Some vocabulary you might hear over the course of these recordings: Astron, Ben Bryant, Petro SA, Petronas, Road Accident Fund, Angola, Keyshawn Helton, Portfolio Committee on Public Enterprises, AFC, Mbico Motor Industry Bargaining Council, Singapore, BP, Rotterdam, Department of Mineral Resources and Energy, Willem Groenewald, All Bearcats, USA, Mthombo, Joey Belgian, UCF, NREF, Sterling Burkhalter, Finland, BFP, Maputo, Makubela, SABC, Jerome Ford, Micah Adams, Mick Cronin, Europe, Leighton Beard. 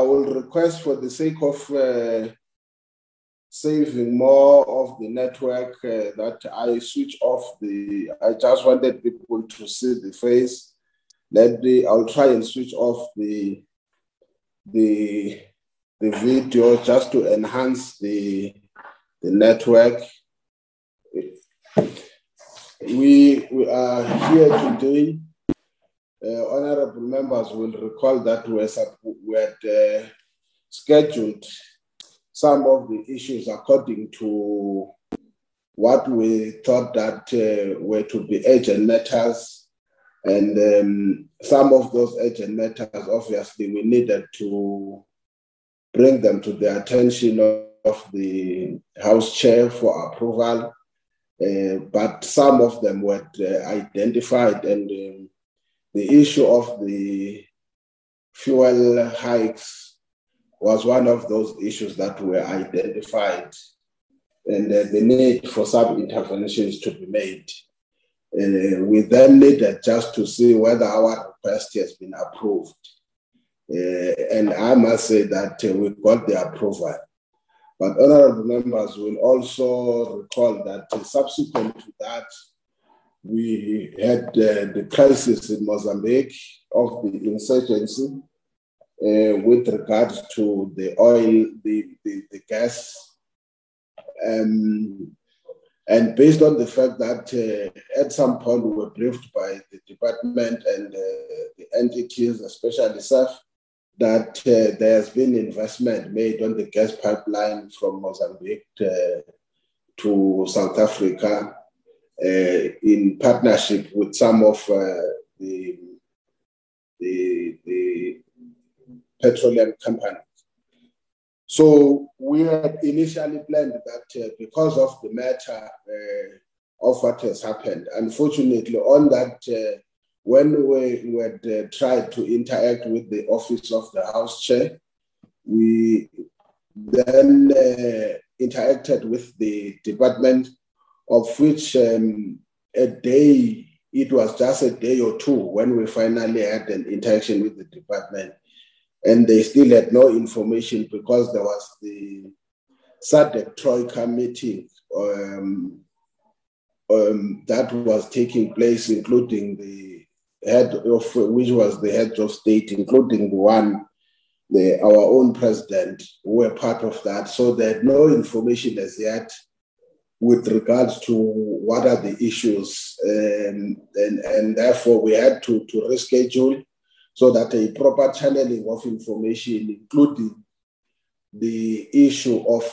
I will request, for the sake of saving more of the network, that I switch off the, I just wanted people to see the face. I'll try and switch off the video just to enhance the network. We are here today. Honorable members will recall that we had scheduled some of the issues according to what we thought that were to be urgent matters. And some of those urgent matters, obviously, we needed to bring them to the attention of the House Chair for approval. But some of them were identified, and the issue of the fuel hikes was one of those issues that were identified, and the need for some interventions to be made. We then needed just to see whether our request has been approved. And I must say that we got the approval. But honorable members will also recall that subsequent to that, we had the crisis in Mozambique of the insurgency with regards to the oil, the gas. And based on the fact that at some point we were briefed by the department and the entities, especially SAF, that there has been investment made on the gas pipeline from Mozambique to South Africa, in partnership with some of the petroleum companies. So we had initially planned that because of the matter of what has happened, unfortunately on that, when we had tried to interact with the office of the House Chair, we then interacted with the department, of which a day, it was just a day or two when we finally had an interaction with the department. And they still had no information because there was the SADC Troika meeting that was taking place, including which was the head of state, including our own president, who were part of that. So they had no information as yet with regards to what are the issues. And therefore we had to reschedule so that a proper channeling of information, including the issue of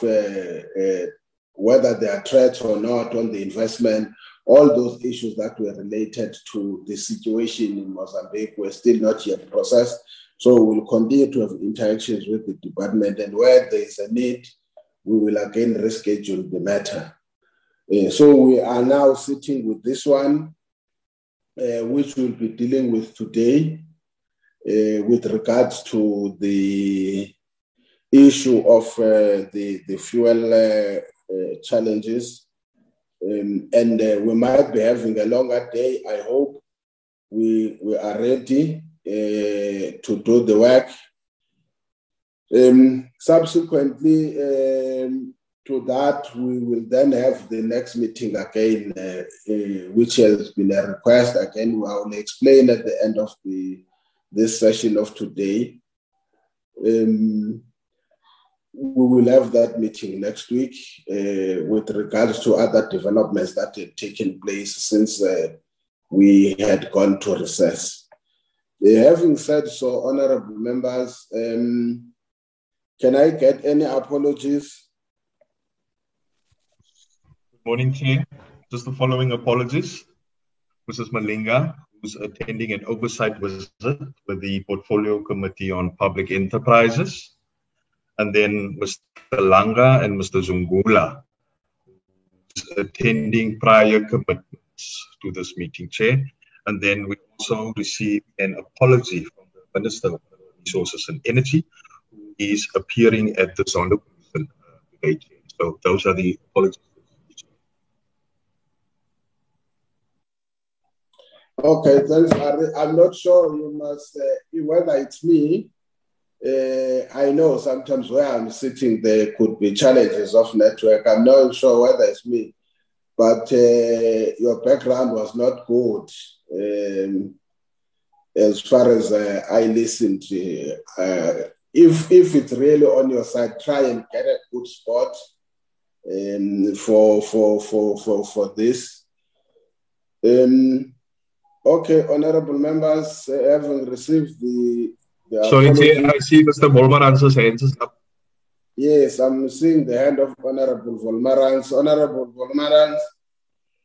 whether there are threats or not on the investment, all those issues that were related to the situation in Mozambique were still not yet processed. So we'll continue to have interactions with the department, and where there is a need, we will again reschedule the matter. So we are now sitting with this one, which we'll be dealing with today, with regards to the issue of the fuel challenges. And we might be having a longer day. I hope we are ready to do the work. Subsequently to that, we will then have the next meeting again, which has been a request. Again, I will explain at the end of this session of today. We will have that meeting next week with regards to other developments that had taken place since we had gone to recess. Having said so, honorable members, can I get any apologies? Good morning, Chair. Just the following apologies. Mrs. Malinga, who's attending an oversight visit with the Portfolio Committee on Public Enterprises, and then Mr. Langa and Mr. Zungula, attending prior commitments to this meeting, Chair. And then we also received an apology from the Minister of Resources and Energy, who is appearing at the Zondo Commission today, Chair. So those are the apologies. Okay, thanks. I'm not sure whether it's me I know sometimes where I'm sitting, there could be challenges of network. I'm not sure whether it's me, but your background was not good. As far as I listened to, if it's really on your side, try and get a good spot for this. Okay, honourable members, having received the sorry, Chair, I see Mr. Volmaran's hands is up. Yes, I'm seeing the hand of Honourable Volmarans. Honourable Volmarans.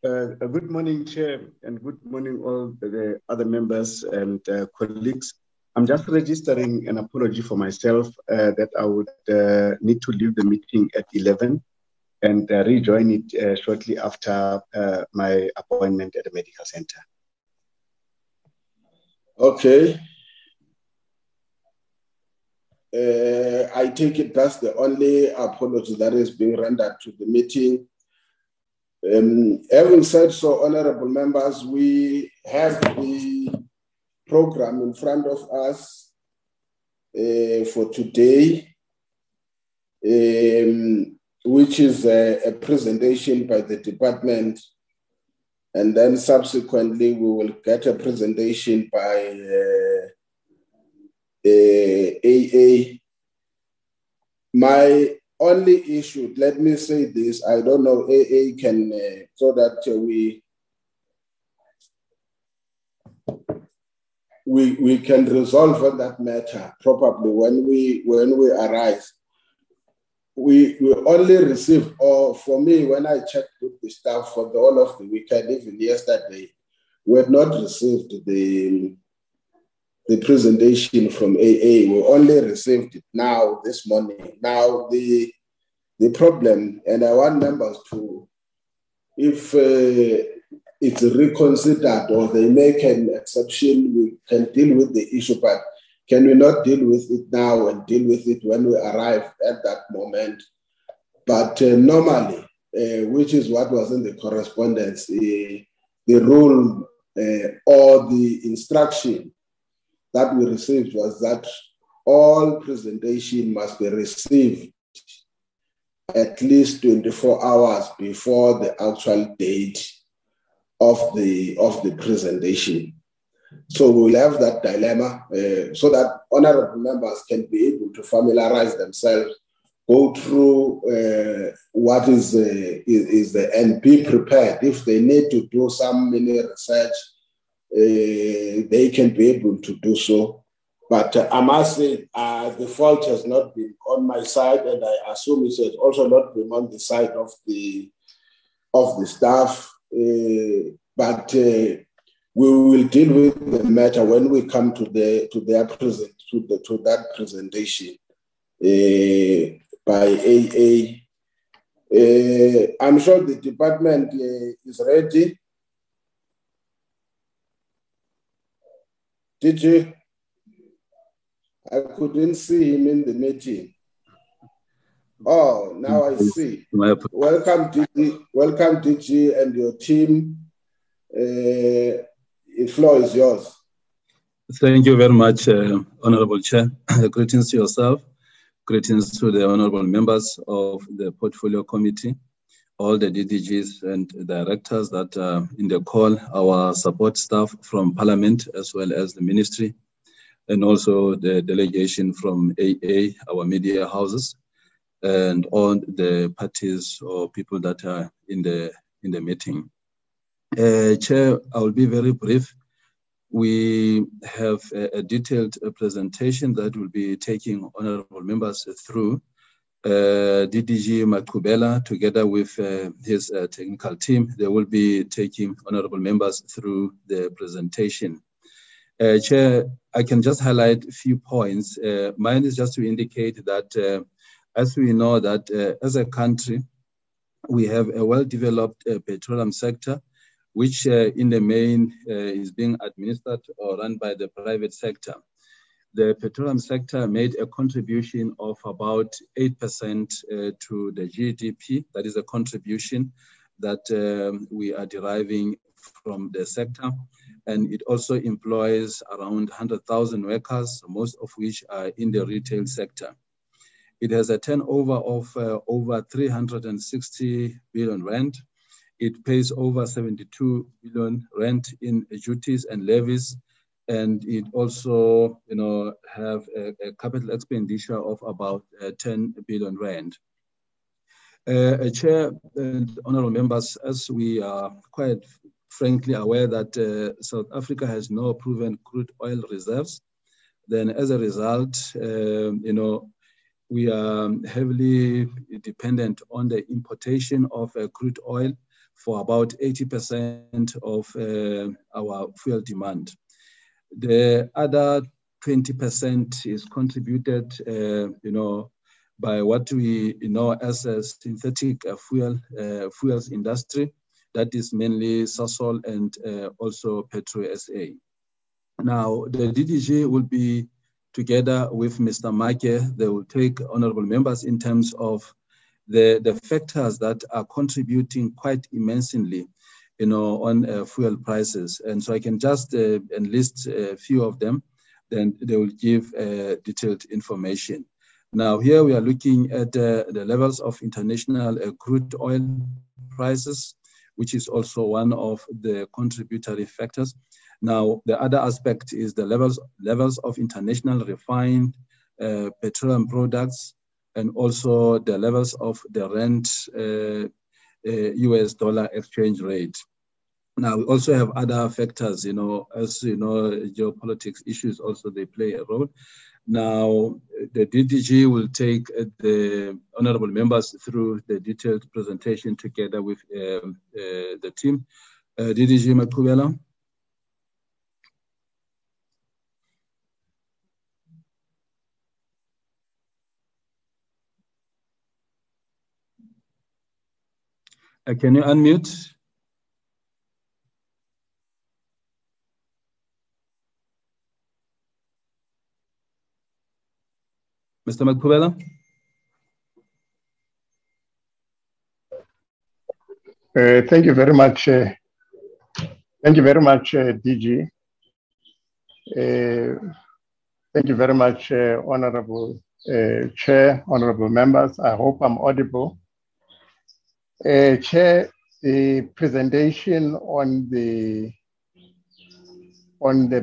Good morning, Chair, and good morning all the other members and colleagues. I'm just registering an apology for myself that I would need to leave the meeting at 11 and rejoin it shortly after my appointment at the medical center. Okay. I take it that's the only apology that is being rendered to the meeting. Having said so, honorable members, we have the program in front of us for today, which is a presentation by the department, and then subsequently we will get a presentation by AA. My only issue, let me say this, I don't know, AA can, so that we can resolve on that matter probably when we arise. We only receive, or for me, when I checked with the staff for the whole of the weekend, even yesterday, we had not received the presentation from AA. We only received it now, this morning. Now, the problem, and I want members to, if it's reconsidered or they make an exception, we can deal with the issue, but can we not deal with it now and deal with it when we arrive at that moment? But normally, which is what was in the correspondence, the rule or the instruction that we received was that all presentation must be received at least 24 hours before the actual date of the presentation. So we'll have that dilemma so that honorable members can be able to familiarize themselves, go through what is the, and be prepared. If they need to do some mini research, they can be able to do so. But I must say, the fault has not been on my side, and I assume it has also not been on the side of the staff. We will deal with the matter when we come to that presentation by AA. I'm sure the department is ready. DJ, I couldn't see him in the meeting. Oh, now I see. Welcome, DJ. Welcome, DJ, and your team. The floor is yours. Thank you very much, Honorable Chair. Greetings to yourself. Greetings to the honorable members of the Portfolio Committee, all the DDGs and directors that are in the call, our support staff from Parliament as well as the Ministry, and also the delegation from AA, our media houses, and all the parties or people that are in the meeting. Chair, I will be very brief. We have a detailed presentation that will be taking honorable members through. DDG Makubela, together with his technical team, they will be taking honorable members through the presentation. Chair, I can just highlight a few points. Mine is just to indicate that, as we know that as a country, we have a well-developed petroleum sector, which in the main is being administered or run by the private sector. The petroleum sector made a contribution of about 8% to the GDP. That is a contribution that we are deriving from the sector. and it also employs around 100,000 workers, most of which are in the retail sector. It has a turnover of over 360 billion rand. It pays over 72 billion rand in duties and levies, and it also, have a capital expenditure of about 10 billion rand. Chair and honourable members, as we are quite frankly aware that South Africa has no proven crude oil reserves, then as a result, we are heavily dependent on the importation of crude oil for about 80% of our fuel demand. The other 20% is contributed, by what we know as a synthetic fuels industry, that is mainly Sasol and also Petro SA. Now, the DDG will be together with Mr. Maike. They will take honorable members in terms of the factors that are contributing quite immensely, on fuel prices. And so I can just enlist a few of them, then they will give detailed information. Now here we are looking at the levels of international crude oil prices, which is also one of the contributory factors. Now the other aspect is the levels of international refined petroleum products, and also the levels of the rand US dollar exchange rate. Now we also have other factors, as you know, geopolitics issues also, they play a role. Now, the DDG will take the honorable members through the detailed presentation together with the team. DDG Makubela. Can you unmute? Mr. Makubela? Thank you very much. Thank you very much, DG. Thank you very much, Honorable Chair, Honorable Members. I hope I'm audible. Chair, the presentation on the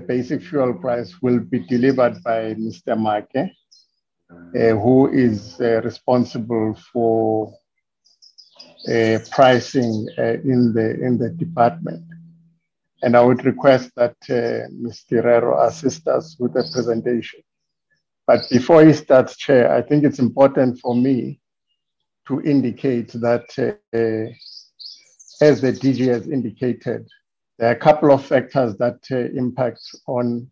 basic fuel price will be delivered by Mr. Maike, who is responsible for pricing in the department. And I would request that Ms. Tirero assist us with the presentation. But before he starts, Chair, I think it's important for me to indicate that, as the DG has indicated, there are a couple of factors that impact on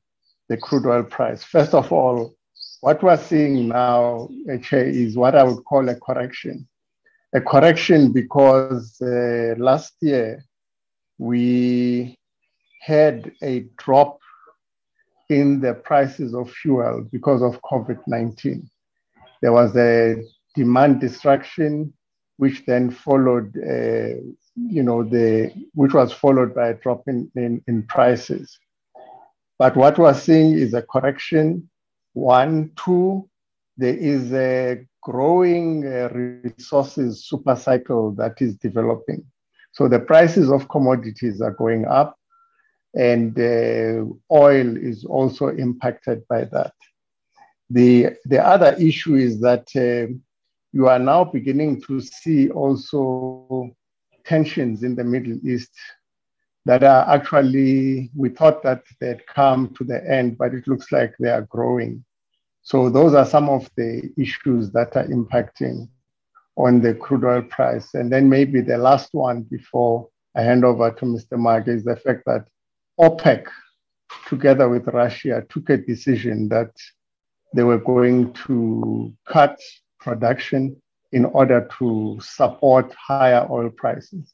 the crude oil price. First of all, what we're seeing now, Chair, is what I would call a correction. A correction because last year we had a drop in the prices of fuel because of COVID-19. There was a demand destruction, which then followed, which was followed by a drop in prices. But what we're seeing is a correction. One, two, there is a growing resources supercycle that is developing. So the prices of commodities are going up, and oil is also impacted by that. The other issue is that you are now beginning to see also tensions in the Middle East that are actually, we thought that they'd come to the end, but it looks like they are growing. So those are some of the issues that are impacting on the crude oil price. And then maybe the last one before I hand over to Mr. Maike is the fact that OPEC, together with Russia, took a decision that they were going to cut production in order to support higher oil prices.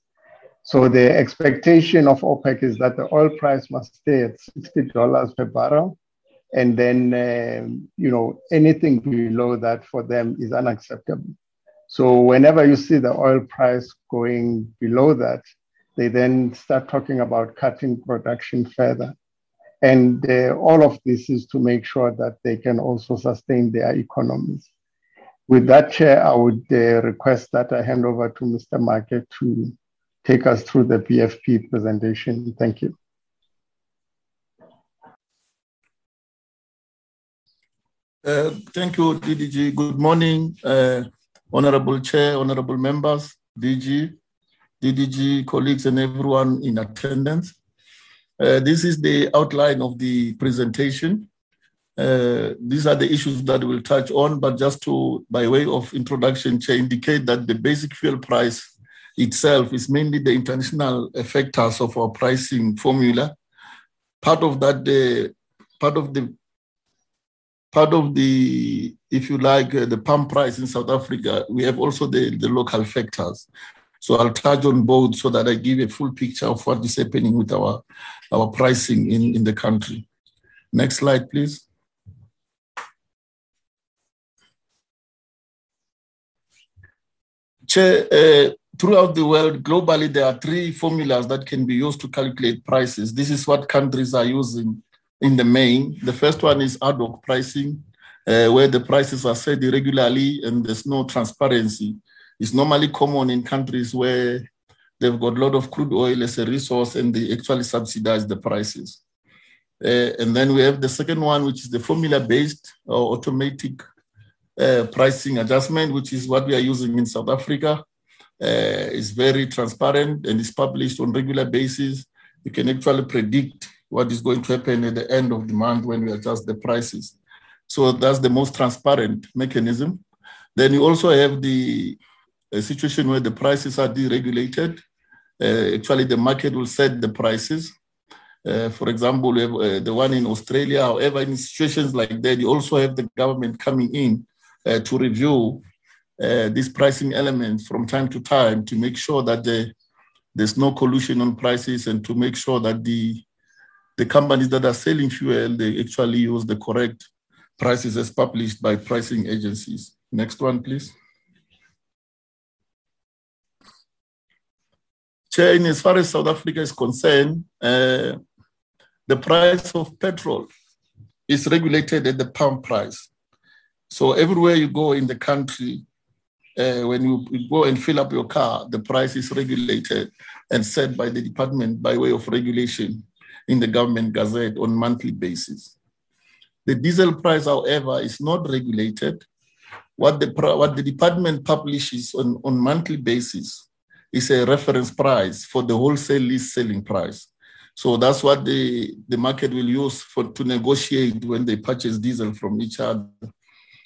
So the expectation of OPEC is that the oil price must stay at $60 per barrel. And then, anything below that for them is unacceptable. So whenever you see the oil price going below that, They then start talking about cutting production further. And all of this is to make sure that they can also sustain their economies. With that, Chair, I would request that I hand over to Mr. Market to take us through the BFP presentation. Thank you. Thank you, DDG. Good morning, Honorable Chair, Honorable Members, DDG colleagues, and everyone in attendance. This is the outline of the presentation. These are the issues that we'll touch on, but just to, by way of introduction, Chair, indicate that the basic fuel price itself is mainly the international factors of our pricing formula. Part of the, if you like, the pump price in South Africa, we have also the local factors. So I'll touch on both so that I give a full picture of what is happening with our pricing in the country. Next slide, please. Chair, throughout the world, globally, there are three formulas that can be used to calculate prices. This is what countries are using in the main. The first one is ad hoc pricing, where the prices are set irregularly and there's no transparency. It's normally common in countries where they've got a lot of crude oil as a resource and they actually subsidize the prices. And then we have the second one, which is the formula-based or automatic pricing adjustment, which is what we are using in South Africa. It's very transparent and is published on a regular basis. You can actually predict what is going to happen at the end of the month when we adjust the prices. So that's the most transparent mechanism. Then you also have the a situation where the prices are deregulated. Actually, the market will set the prices. For example, we have, the one in Australia. However, in situations like that, you also have the government coming in to review these pricing elements from time to time to make sure that there's no collusion on prices and to make sure that the companies that are selling fuel, they actually use the correct prices as published by pricing agencies. Next one, please. Chair, as far as South Africa is concerned, the price of petrol is regulated at the pump price. So everywhere you go in the country, when you go and fill up your car, the price is regulated and set by the department by way of regulation in the government gazette on a monthly basis. The diesel price, however, is not regulated. What the department publishes on a monthly basis is a reference price for the wholesale list selling price. So that's what the market will use to negotiate when they purchase diesel from each other.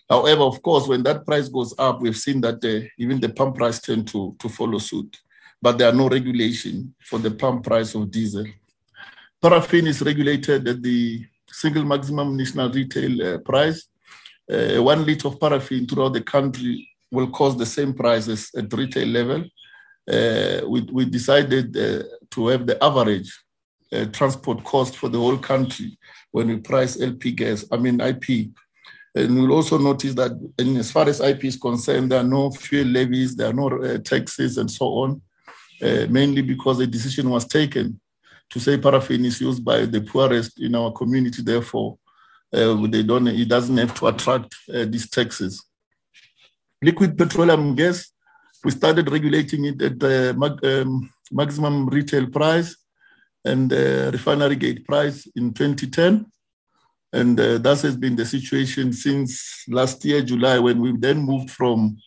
However, of course, when that price goes up, we've seen that even the pump price tend to follow suit, but there are no regulation for the pump price of diesel. Paraffin is regulated at the single maximum national retail price. 1 liter of paraffin throughout the country will cost the same price as at retail level. We decided to have the average transport cost for the whole country when we price IP. And we'll also notice that as far as IP is concerned, there are no fuel levies, there are no taxes and so on, mainly because a decision was taken to say paraffin is used by the poorest in our community, therefore it doesn't have to attract these taxes. Liquid petroleum gas, we started regulating it at the maximum retail price and refinery gate price in 2010. And that has been the situation since last year, July, when we then moved from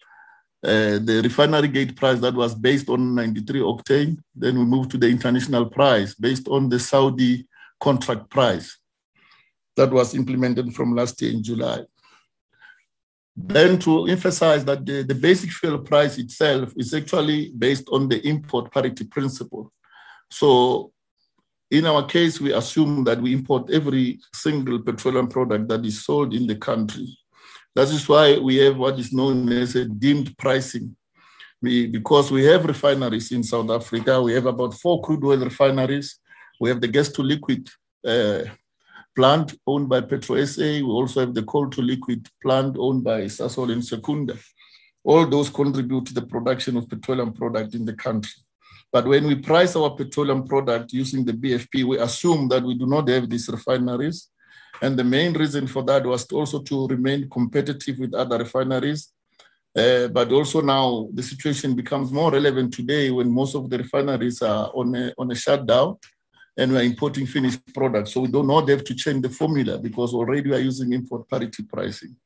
the refinery gate price that was based on 93 octane. Then we moved to the international price based on the Saudi contract price. That was implemented from last year in July. Then to emphasize that the basic fuel price itself is actually based on the import parity principle. So in our case, we assume that we import every single petroleum product that is sold in the country. That is why we have what is known as a deemed pricing. Because we have refineries in South Africa, we have about 4 crude oil refineries. We have the gas to liquid plant owned by Petro SA. We also have the coal to liquid plant owned by Sasol and Secunda. All those contribute to the production of petroleum product in the country. But when we price our petroleum product using the BFP, we assume that we do not have these refineries. And the main reason for that was also to remain competitive with other refineries. But also now the situation becomes more relevant today when most of the refineries are on a shutdown and we're importing finished products. So we do not have to change the formula because already we are using import parity pricing.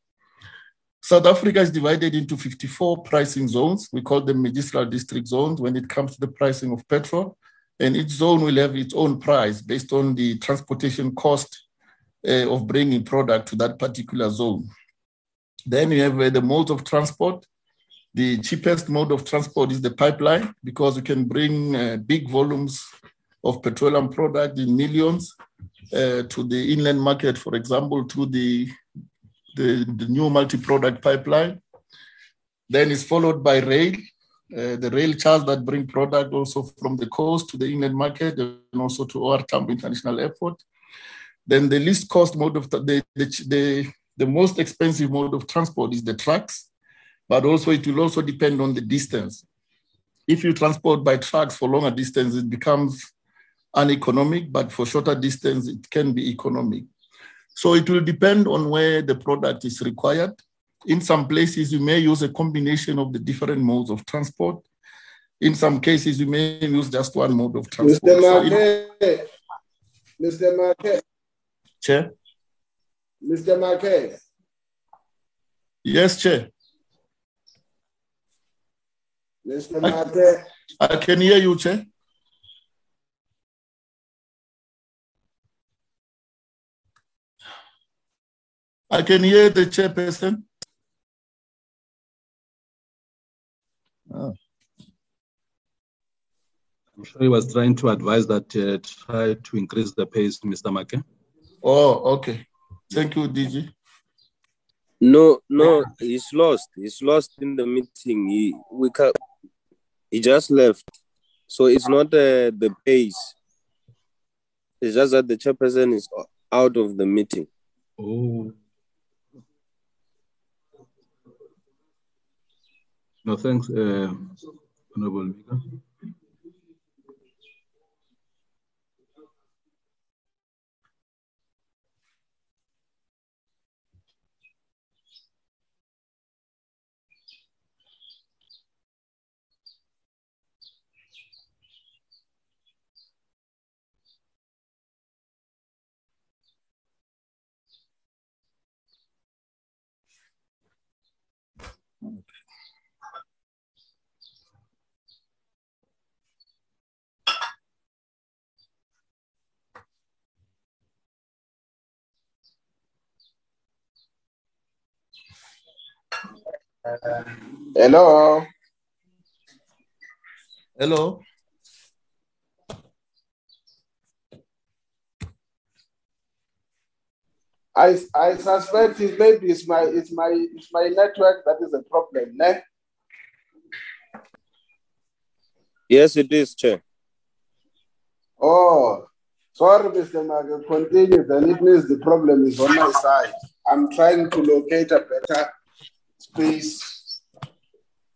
South Africa is divided into 54 pricing zones. We call them medicinal district zones when it comes to the pricing of petrol. And each zone will have its own price based on the transportation cost of bringing product to that particular zone. Then you have the modes of transport. The cheapest mode of transport is the pipeline because you can bring big volumes of petroleum product in millions to the inland market, for example, through the new multi-product pipeline. Then it's followed by rail, the rail cars that bring product also from the coast to the inland market and also to OR Tambo International Airport. Then the least cost mode of the most expensive mode of transport is the trucks, but also it will also depend on the distance. If you transport by trucks for longer distance, it becomes uneconomic, but for shorter distance, it can be economic. So it will depend on where the product is required. In some places, you may use a combination of the different modes of transport. In some cases, you may use just one mode of transport. Mr. Marquez. Chair? Mr. Marquez. Yes, Chair. Mr. Marquez. I can hear you, Chair. I can hear the chairperson. Oh. I'm sure he was trying to advise that try to increase the pace, Mr. Make. Oh, okay. Thank you, DG. No, he's lost. He's lost in the meeting. He just left. So it's not the pace. It's just that the chairperson is out of the meeting. Oh. No, thanks, Honorable Mika. Hello. I suspect it maybe it's my network that is a problem, ne? Yes, it is, Chair. Oh, sorry, Mr. Maga. Continue. Then it means the problem is on my side. I'm trying to locate a better. Please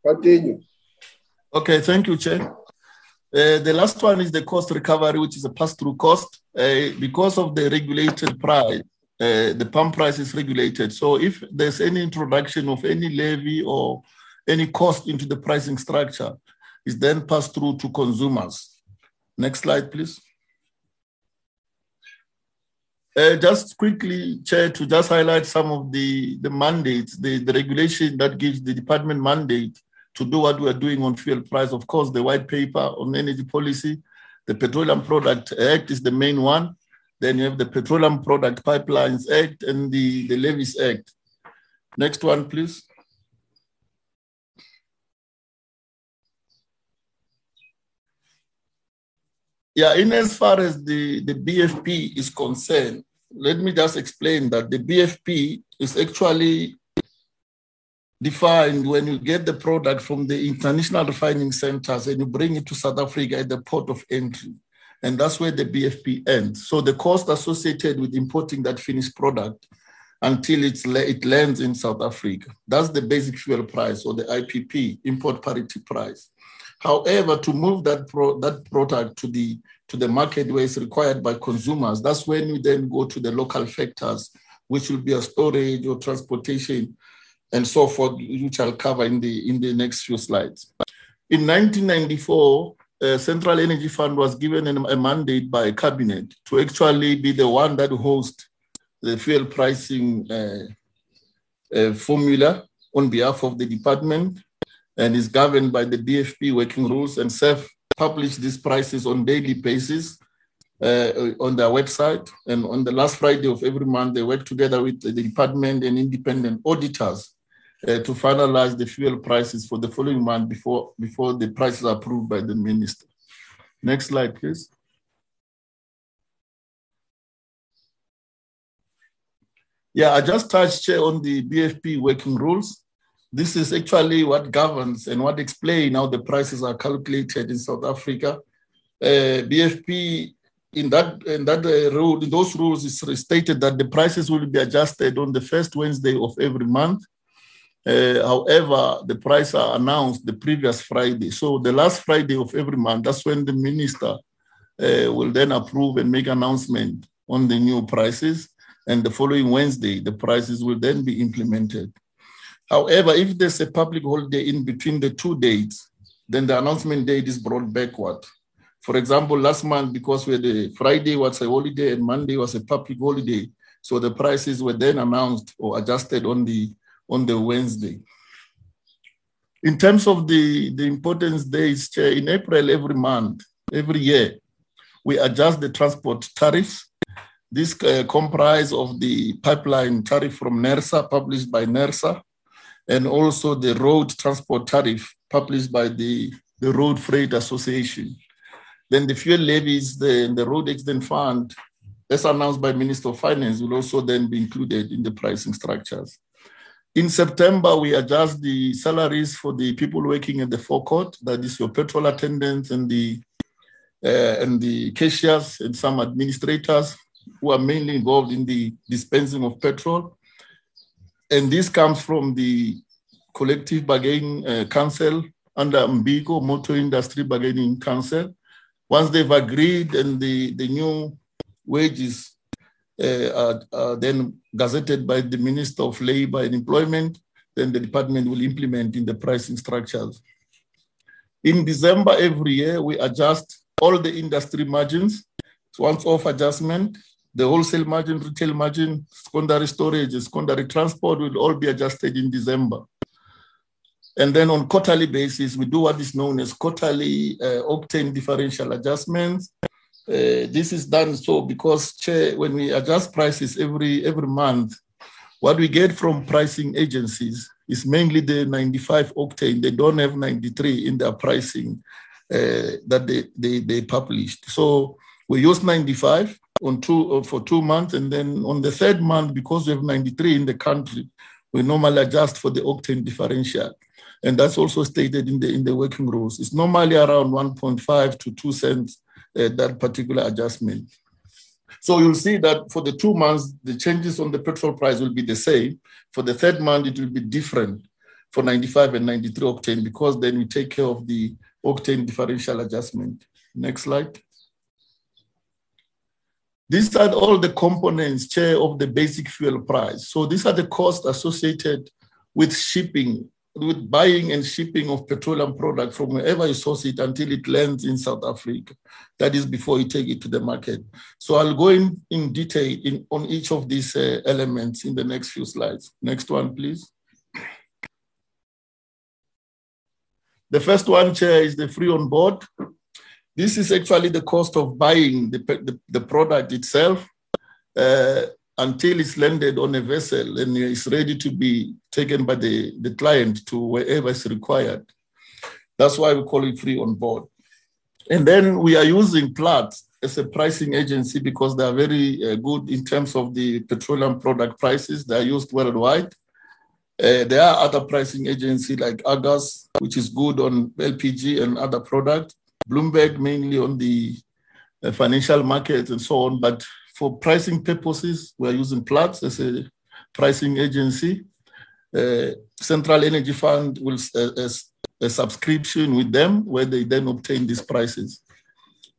continue. Okay, thank you, Chair. The last one is the cost recovery, which is a pass-through cost. Because of the regulated price, the pump price is regulated. So if there's any introduction of any levy or any cost into the pricing structure, it's then passed through to consumers. Next slide, please. Just quickly, Chair, to just highlight some of the mandates, the regulation that gives the department mandate to do what we are doing on fuel price. Of course, the white paper on energy policy, the Petroleum Product Act is the main one. Then you have the Petroleum Product Pipelines Act and the Levies Act. Next one, please. Yeah, in as far as the BFP is concerned, let me just explain that the BFP is actually defined when you get the product from the international refining centers and you bring it to South Africa at the port of entry. And that's where the BFP ends. So the cost associated with importing that finished product until it lands in South Africa, that's the basic fuel price or the IPP, import parity price. However, to move that product to the market where it's required by consumers, that's when we then go to the local factors, which will be a storage or transportation and so forth, which I'll cover in the next few slides. In 1994, Central Energy Fund was given a mandate by cabinet to actually be the one that hosts the fuel pricing formula on behalf of the department, and is governed by the DFP working rules, and SEF publish these prices on daily basis on their website. And on the last Friday of every month, they work together with the department and independent auditors to finalize the fuel prices for the following month before the prices are approved by the minister. Next slide, please. Yeah, I just touched, Chair, on the BFP working rules. This is actually what governs and what explains how the prices are calculated in South Africa. BFP, in that rule, in those rules, it's stated that the prices will be adjusted on the first Wednesday of every month. However, the prices are announced the previous Friday. So the last Friday of every month, that's when the minister will then approve and make announcement on the new prices. And the following Wednesday, the prices will then be implemented. However, if there's a public holiday in between the 2 dates, then the announcement date is brought backward. For example, last month, because we had Friday was a holiday and Monday was a public holiday, so the prices were then announced or adjusted on the Wednesday. In terms of the importance days, Chair, in April every year, we adjust the transport tariffs. This comprise of the pipeline tariff from NERSA, published by NERSA, and also the road transport tariff, published by the Road Freight Association. Then the fuel levies, the Road Accident Fund, as announced by Minister of Finance, will also then be included in the pricing structures. In September, we adjust the salaries for the people working at the forecourt, that is your petrol attendants and the cashiers and some administrators who are mainly involved in the dispensing of petrol. And this comes from the Collective Bargaining Council under Mbico, Motor Industry Bargaining Council. Once they've agreed and the new wages are then gazetted by the Minister of Labour and Employment, then the department will implement in the pricing structures. In December every year, we adjust all the industry margins. So once-off adjustment, the wholesale margin, retail margin, secondary storage, secondary transport will all be adjusted in December. And then on quarterly basis, we do what is known as quarterly octane differential adjustments. This is done so because, Chair, when we adjust prices every month, what we get from pricing agencies is mainly the 95 octane. They don't have 93 in their pricing that they published. So we use 95 for 2 months, and then on the third month, because we have 93 in the country, we normally adjust for the octane differential, and that's also stated in the working rules. It's normally around 1.5 to 2 cents, that particular adjustment. So you'll see that for the 2 months, the changes on the petrol price will be the same. For the third month, it will be different for 95 and 93 octane, because then we take care of the octane differential adjustment. Next slide. These are all the components, Chair, of the basic fuel price. So these are the costs associated with shipping, with buying and shipping of petroleum products from wherever you source it until it lands in South Africa. That is before you take it to the market. So I'll go in detail on each of these elements in the next few slides. Next one, please. The first one, Chair, is the free on board. This is actually the cost of buying the product itself until it's landed on a vessel and it's ready to be taken by the client to wherever it's required. That's why we call it free on board. And then we are using Platts as a pricing agency because they are very good in terms of the petroleum product prices. They are used worldwide. There are other pricing agencies like Argus, which is good on LPG and other products. Bloomberg mainly on the financial markets and so on, but for pricing purposes, we are using Platts as a pricing agency. Central Energy Fund will a subscription with them where they then obtain these prices.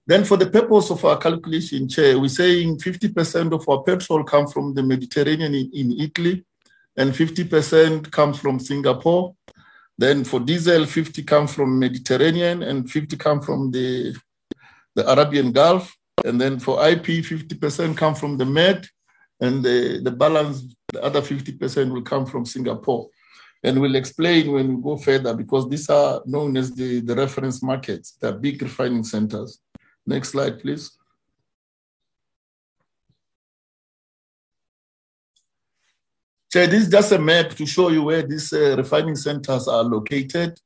Then for the purpose of our calculation, Chair, we're saying 50% of our petrol comes from the Mediterranean in Italy, and 50% comes from Singapore. Then for diesel, 50 comes from Mediterranean and 50 come from the Arabian Gulf. And then for IP, 50% come from the Med, and the balance, the other 50% will come from Singapore. And we'll explain when we go further, because these are known as the reference markets, the big refining centers. Next slide, please. So this is just a map to show you where these refining centers are located.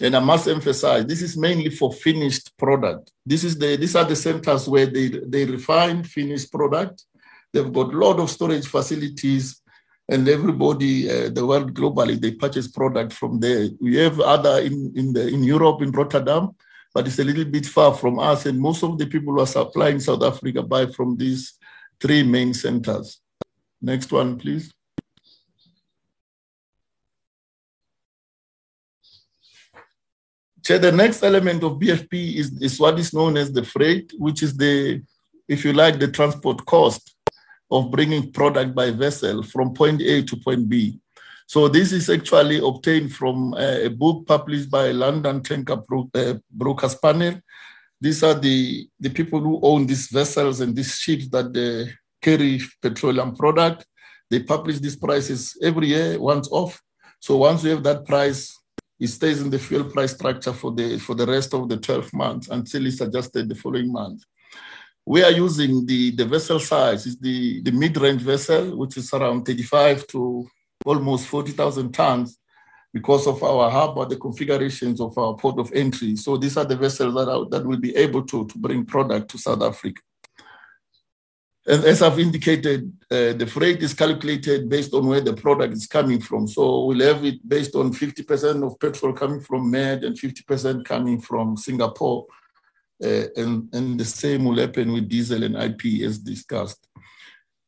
And I must emphasize, this is mainly for finished product. These are the centers where they refine finished product. They've got a lot of storage facilities, and everybody, the world globally, they purchase product from there. We have other in Europe, in Rotterdam, but it's a little bit far from us. And most of the people who are supplying South Africa buy from these three main centers. Next one, please. So the next element of BFP is what is known as the freight, which is the transport cost of bringing product by vessel from point A to point B. So this is actually obtained from a book published by London Tanker Brokers Panel. These are the people who own these vessels and these ships that carry petroleum product. They publish these prices every year, once off. So once we have that price, it stays in the fuel price structure for the rest of the 12 months until it's adjusted the following month. We are using the vessel size, is the mid-range vessel, which is around 35 to almost 40,000 tons because of our hub or the configurations of our port of entry. So these are the vessels that will be able to bring product to South Africa. And as I've indicated, the freight is calculated based on where the product is coming from. So we'll have it based on 50% of petrol coming from Med and 50% coming from Singapore. And the same will happen with diesel and IP as discussed.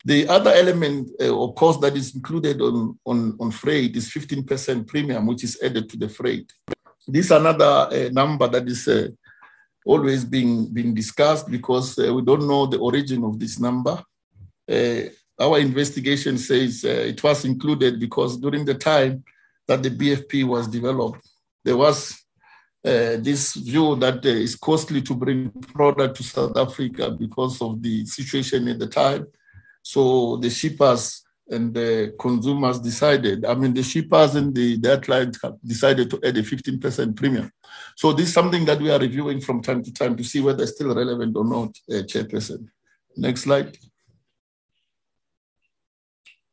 The other element or cost that is included on freight is 15% premium, which is added to the freight. This is another number that is always being discussed because we don't know the origin of this number. Our investigation says it was included because during the time that the BFP was developed, there was this view that it's costly to bring product to South Africa because of the situation at the time. So the shippers and the consumers decided, the shippers and their clients decided to add a 15% premium. So this is something that we are reviewing from time to time to see whether it's still relevant or not, Chairperson. Next slide.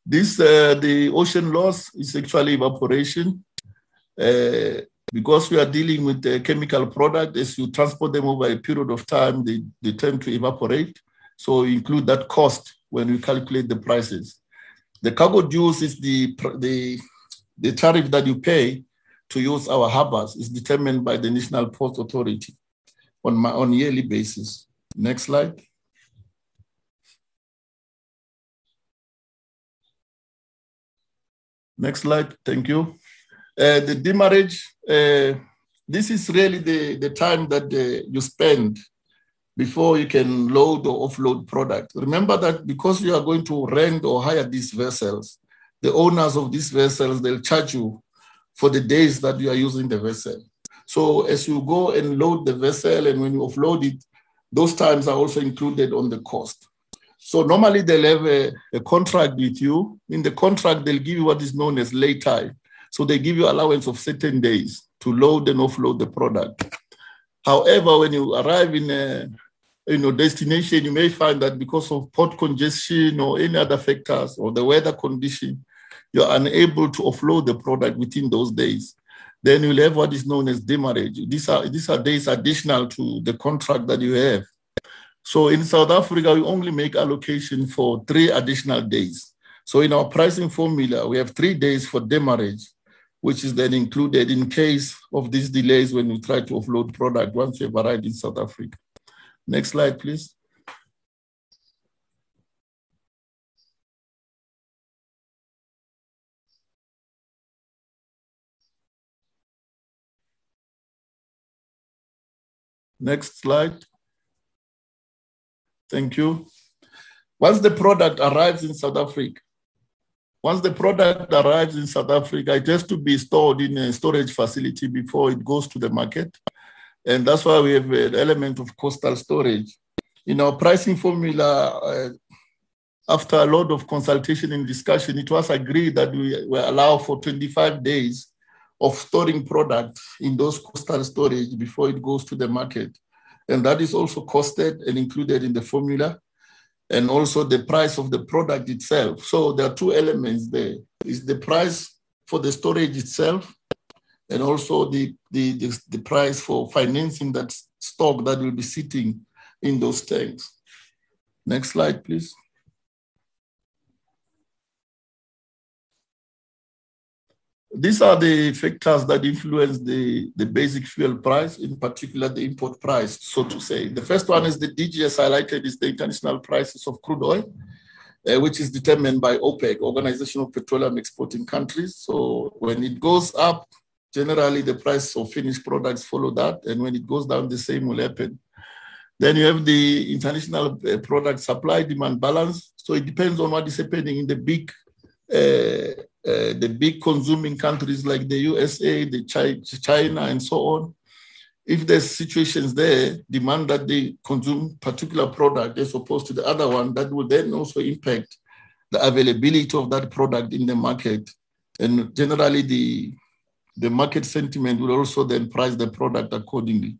This, the ocean loss is actually evaporation. Because we are dealing with the chemical product, as you transport them over a period of time, they tend to evaporate. So we include that cost when we calculate the prices. The cargo dues is the tariff that you pay to use our harbors is determined by the National Ports Authority on yearly basis. Next slide. Next slide, thank you. The demurrage, this is really the time that you spend before you can load or offload product. Remember that because you are going to rent or hire these vessels, the owners of these vessels, they'll charge you for the days that you are using the vessel. So as you go and load the vessel and when you offload it, those times are also included on the cost. So normally they'll have a contract with you. In the contract, they'll give you what is known as lay time. So they give you allowance of certain days to load and offload the product. However, when you arrive in a destination, you may find that because of port congestion or any other factors or the weather condition, you're unable to offload the product within those days. Then you'll have what is known as demurrage. These are days additional to the contract that you have. So in South Africa, we only make allocation for 3 additional days. So in our pricing formula, we have 3 days for demurrage, which is then included in case of these delays when you try to offload product once you've arrived in South Africa. Next slide, please. Next slide. Thank you. Once the product arrives in South Africa, it has to be stored in a storage facility before it goes to the market. And that's why we have an element of coastal storage. In our pricing formula, after a lot of consultation and discussion, it was agreed that we allow for 25 days of storing product in those coastal storage before it goes to the market. And that is also costed and included in the formula, and also the price of the product itself. So there are two elements there. It's the price for the storage itself, and also the price for financing that stock that will be sitting in those tanks. Next slide, please. These are the factors that influence the basic fuel price, in particular the import price, so to say. The first one is the DGS highlighted, is the international prices of crude oil, which is determined by OPEC, Organization of Petroleum Exporting Countries. So when it goes up, generally the price of finished products follow that, and when it goes down, the same will happen. Then you have the international product supply-demand balance. So it depends on what is happening in the big the big consuming countries like the USA, the China, and so on. If there's situations there, demand that they consume particular product as opposed to the other one, that will then also impact the availability of that product in the market. And generally, the market sentiment will also then price the product accordingly.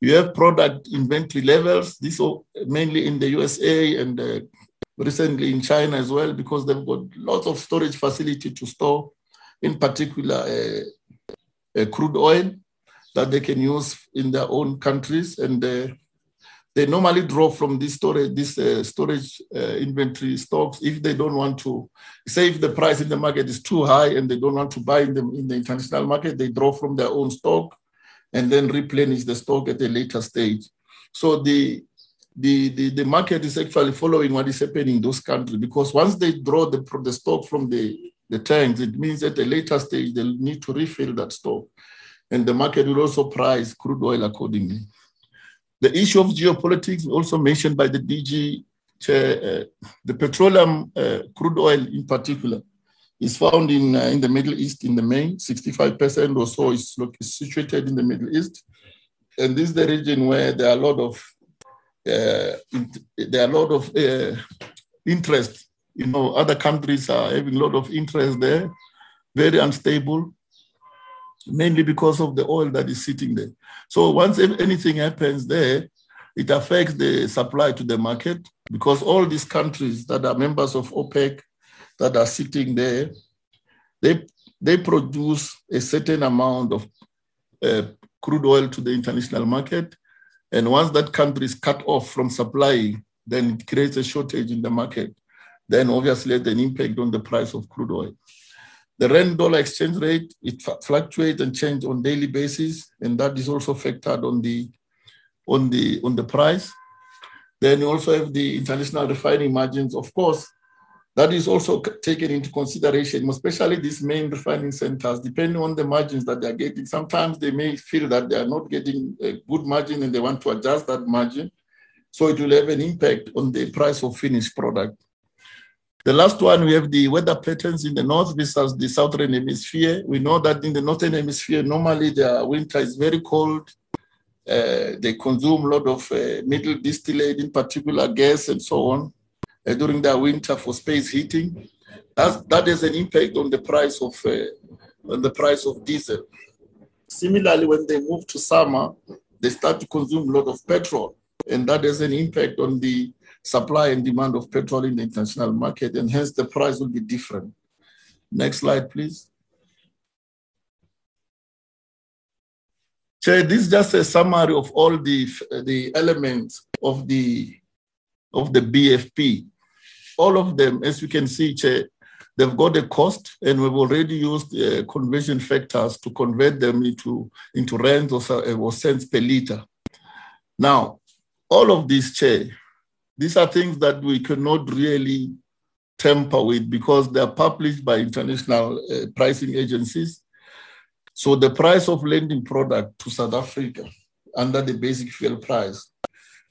You have product inventory levels. This is mainly in the USA and recently in China as well, because they've got lots of storage facility to store, in particular crude oil that they can use in their own countries. And they normally draw from this storage inventory stocks if they don't want to, say if the price in the market is too high and they don't want to buy in the international market, they draw from their own stock and then replenish the stock at a later stage. So the market is actually following what is happening in those countries, because once they draw the stock from the tanks, it means at a later stage they need to refill that stock. And the market will also price crude oil accordingly. The issue of geopolitics, also mentioned by the DG chair, the petroleum crude oil in particular, is found in the Middle East in the main. 65% or so is situated in the Middle East. And this is the region where there are a lot of interest. You know, other countries are having a lot of interest there, very unstable, mainly because of the oil that is sitting there. So once anything happens there, it affects the supply to the market, because all these countries that are members of OPEC that are sitting there, they produce a certain amount of crude oil to the international market. And once that country is cut off from supplying, then it creates a shortage in the market. Then obviously has an impact on the price of crude oil. The rand-dollar exchange rate, it fluctuates and changes on daily basis, and that is also factored on the price. Then you also have the international refining margins, of course. That is also taken into consideration, especially these main refining centers, depending on the margins that they are getting. Sometimes they may feel that they are not getting a good margin and they want to adjust that margin. So it will have an impact on the price of finished product. The last one, we have the weather patterns in the north versus the southern hemisphere. We know that in the northern hemisphere, normally the winter is very cold. They consume a lot of middle distillate, in particular gas and so on, during the winter for space heating. That has an impact on the price of diesel. Similarly, when they move to summer, they start to consume a lot of petrol, and that has an impact on the supply and demand of petrol in the international market, and hence the price will be different. Next slide, please. So this is just a summary of all the elements of the BFP. All of them, as you can see, they've got a cost, and we've already used conversion factors to convert them into rand or cents per liter. Now, all of these, these are things that we cannot really tamper with because they are published by international pricing agencies. So the price of lending product to South Africa under the basic fuel price.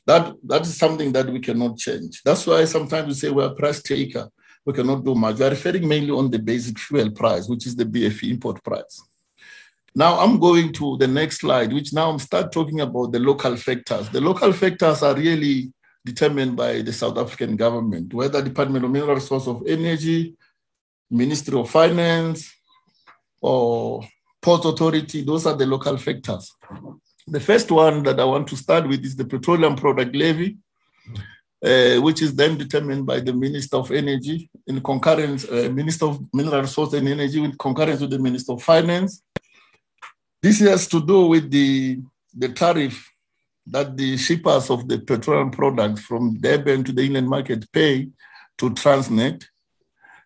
That is something that we cannot change. That's why sometimes we say we're a price taker. We cannot do much. We're referring mainly on the basic fuel price, which is the BFE import price. Now I'm going to the next slide, which now I'm start talking about the local factors. The local factors are really determined by the South African government, whether Department of Mineral Resources of Energy, Ministry of Finance, or Port Authority. Those are the local factors. The first one that I want to start with is the petroleum product levy, which is then determined by the Minister of Energy in concurrence, Minister of Mineral Resources and Energy in concurrence with the Minister of Finance. This has to do with the tariff that the shippers of the petroleum products from Durban to the inland market pay to Transnet,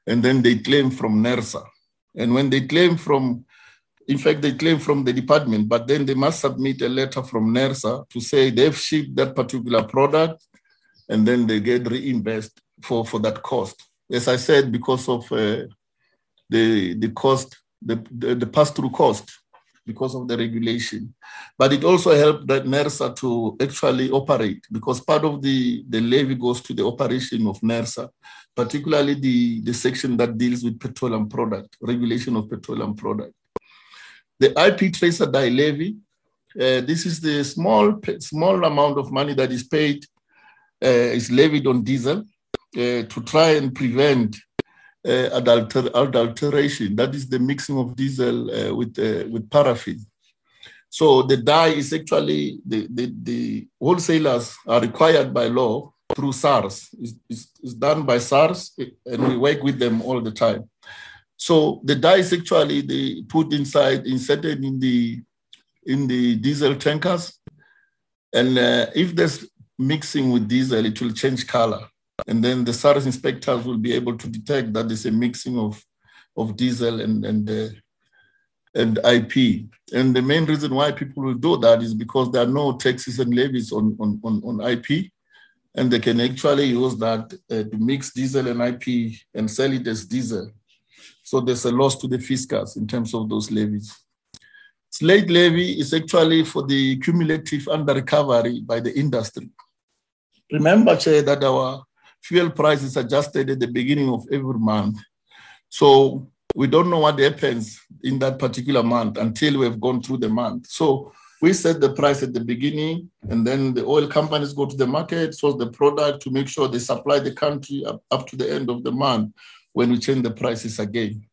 and then they claim from NERSA. And when they claim from, in fact, they claim from the department, but then they must submit a letter from NERSA to say they've shipped that particular product, and then they get reimbursed for that cost. As I said, because of the cost, the pass-through cost, because of the regulation. But it also helped that NERSA to actually operate, because part of the levy goes to the operation of NERSA, particularly the section that deals with petroleum product, regulation of petroleum product. The IP tracer die levy, this is the small amount of money that is paid, is levied on diesel to try and prevent adulteration, that is the mixing of diesel with paraffin. So the dye is actually, the wholesalers are required by law through SARS. It's done by SARS, and we work with them all the time. So the dye is actually they put inside, inserted in the diesel tankers, and if there's mixing with diesel, it will change color. And then the SARS inspectors will be able to detect that there's a mixing of diesel and IP. And the main reason why people will do that is because there are no taxes and levies on IP, and they can actually use that to mix diesel and IP and sell it as diesel. So there's a loss to the fiscus in terms of those levies. Slate levy is actually for the cumulative under-recovery by the industry. Remember, Chair, that our fuel price is adjusted at the beginning of every month. So we don't know what happens in that particular month until we've gone through the month. So we set the price at the beginning, and then the oil companies go to the market, source the product to make sure they supply the country up to the end of the month when we change the prices again.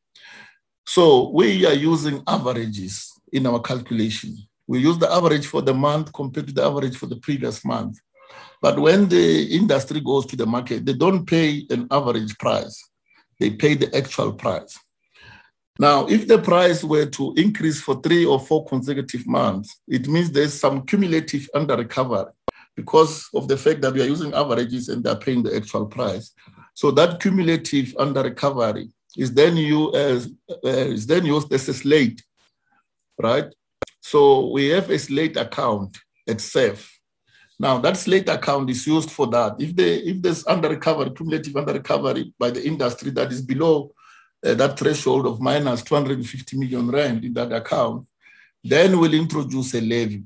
So we are using averages in our calculation. We use the average for the month compared to the average for the previous month. But when the industry goes to the market, they don't pay an average price. They pay the actual price. Now, if the price were to increase for 3 or 4 consecutive months, it means there's some cumulative under-recovery because of the fact that we are using averages and they're paying the actual price. So that cumulative under-recovery is then used as a slate, right? So we have a slate account at SAFE. Now, that slate account is used for that. If there's under-recovery, cumulative under-recovery by the industry that is below that threshold of minus 250 million rand in that account, then we'll introduce a levy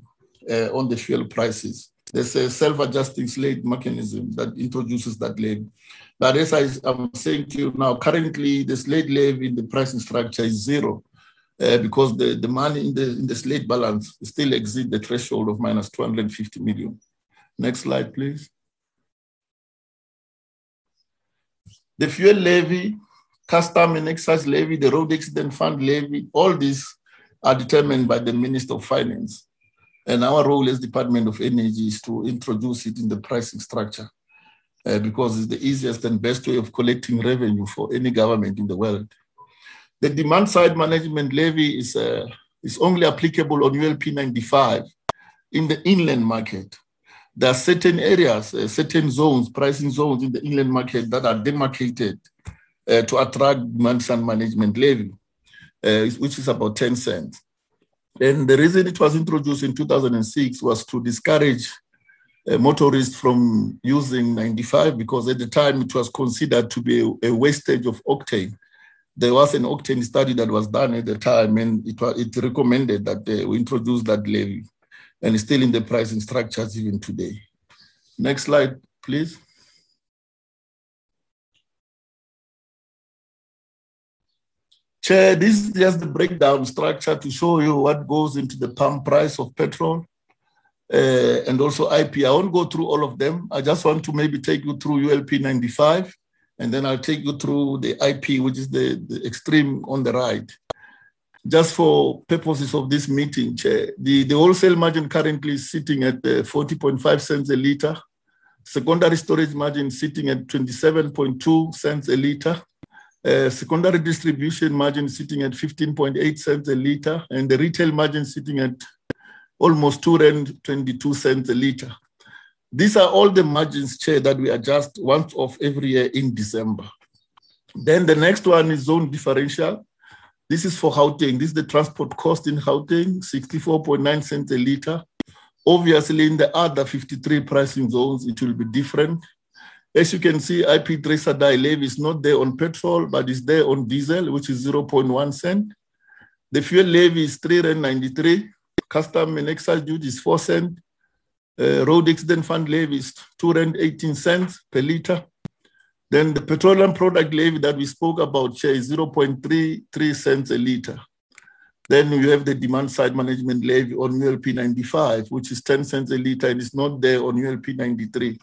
on the fuel prices. There's a self-adjusting slate mechanism that introduces that levy. But as I'm saying to you now, currently the slate levy in the pricing structure is zero because the money in the slate balance still exceeds the threshold of minus 250 million. Next slide, please. The fuel levy, custom and excise levy, the road accident fund levy, all these are determined by the Minister of Finance. And our role as Department of Energy is to introduce it in the pricing structure because it's the easiest and best way of collecting revenue for any government in the world. The demand side management levy is only applicable on ULP 95 in the inland market. There are certain areas, certain zones, pricing zones in the inland market that are demarcated to attract demand side management levy, which is about 10 cents. And the reason it was introduced in 2006 was to discourage motorists from using 95 because at the time it was considered to be a wastage of octane. There was an octane study that was done at the time, and it recommended that we introduce that levy. and still in the pricing structures even today. Next slide, please. Chair, this is just the breakdown structure to show you what goes into the pump price of petrol and also IP. I won't go through all of them. I just want to maybe take you through ULP 95, and then I'll take you through the IP, which is the extreme on the right. Just for purposes of this meeting, Chair, the wholesale margin currently is sitting at 40.5 cents a litre. Secondary storage margin sitting at 27.2 cents a litre. Secondary distribution margin sitting at 15.8 cents a litre, and the retail margin sitting at almost R2.22 a litre. These are all the margins, Chair, that we adjust once off every year in December. Then the next one is zone differential. This is for Gauteng. This is the transport cost in Gauteng, 64.9 cents a litre. Obviously, in the other 53 pricing zones, it will be different. As you can see, IP tracer die levy is not there on petrol, but it's there on diesel, which is 0.1 cent. The fuel levy is R3.93. Custom and excise duty is 4 cent. Road accident fund levy is R2.18 per litre. Then the petroleum product levy that we spoke about, Chair, is 0.33 cents a litre. Then you have the demand side management levy on ULP 95, which is 10 cents a litre, and it's not there on ULP 93.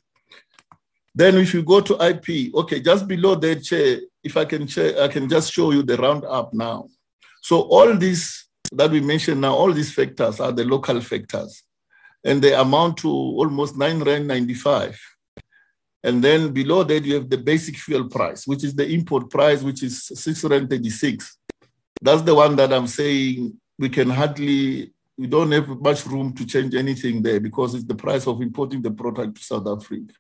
Then if you go to IP, okay, just below that, Chair, if I can, Chair, I can just show you the roundup now. So all these that we mentioned now, all these factors are the local factors, and they amount to almost R9.95. And then below that, you have the basic fuel price, which is the import price, which is R6.36. That's the one that I'm saying we can hardly, we don't have much room to change anything there because it's the price of importing the product to South Africa.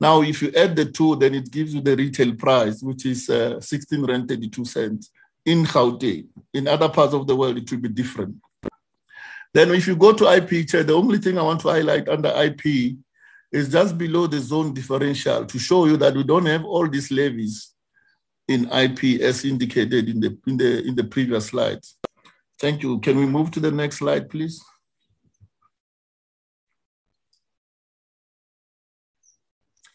Now, if you add the two, then it gives you the retail price, which is R16.32 in Gauteng. In other parts of the world, it will be different. Then if you go to IP, Chair, the only thing I want to highlight under IP is just below the zone differential to show you that we don't have all these levies in IP as indicated in the previous slides. Thank you. Can we move to the next slide, please?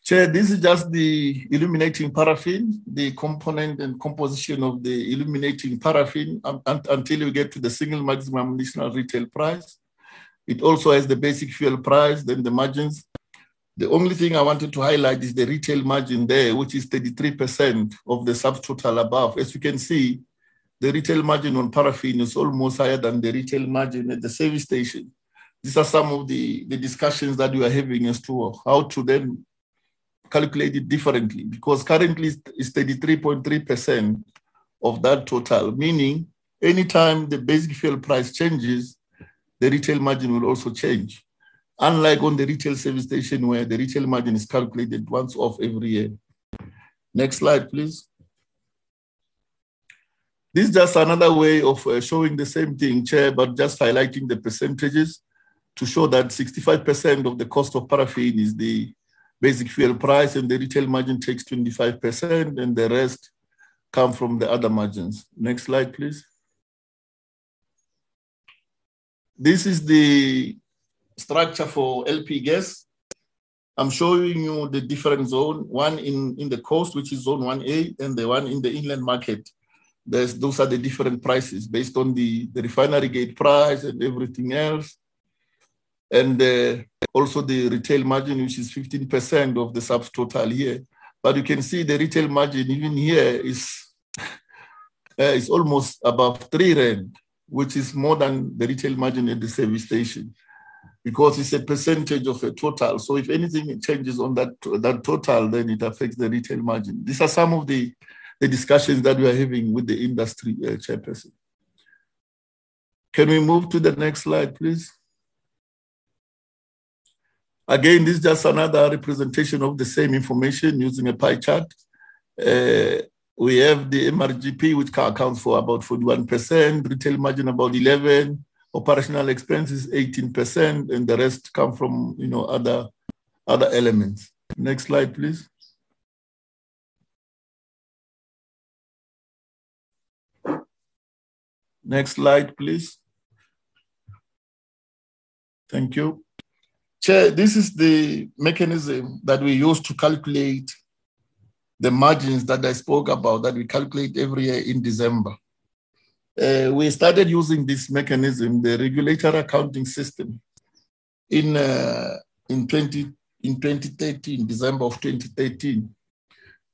Chair, this is just the illuminating paraffin, the component and composition of the illuminating paraffin until you get to the single maximum national retail price. It also has the basic fuel price, then the margins. The only thing I wanted to highlight is the retail margin there, which is 33% of the subtotal above. As you can see, the retail margin on paraffin is almost higher than the retail margin at the service station. These are some of the discussions that we are having as to how to then calculate it differently, because currently it's 33.3% of that total, meaning anytime the basic fuel price changes, the retail margin will also change. Unlike on the retail service station where the retail margin is calculated once off every year. Next slide, please. This is just another way of showing the same thing, Chair, but just highlighting the percentages to show that 65% of the cost of paraffin is the basic fuel price, and the retail margin takes 25%, and the rest come from the other margins. Next slide, please. This is the structure for LP gas. I'm showing you the different zone, one in the coast, which is zone 1A, and the one in the inland market. Those are the different prices based on the refinery gate price and everything else. And also the retail margin, which is 15% of the subtotal here. But you can see the retail margin even here is almost above R3, which is more than the retail margin at the service station, because it's a percentage of a total. So if anything changes on that total, then it affects the retail margin. These are some of the discussions that we are having with the industry, Chairperson. Can we move to the next slide, please? Again, this is just another representation of the same information using a pie chart. We have the MRGP, which accounts for about 41%, retail margin about 11%, operational expenses 18%, and the rest come from other elements. Next slide, please. Next slide, please. Thank you. Chair, this is the mechanism that we use to calculate the margins that I spoke about, that we calculate every year in December. We started using this mechanism, the regulatory accounting system, in December of 2013.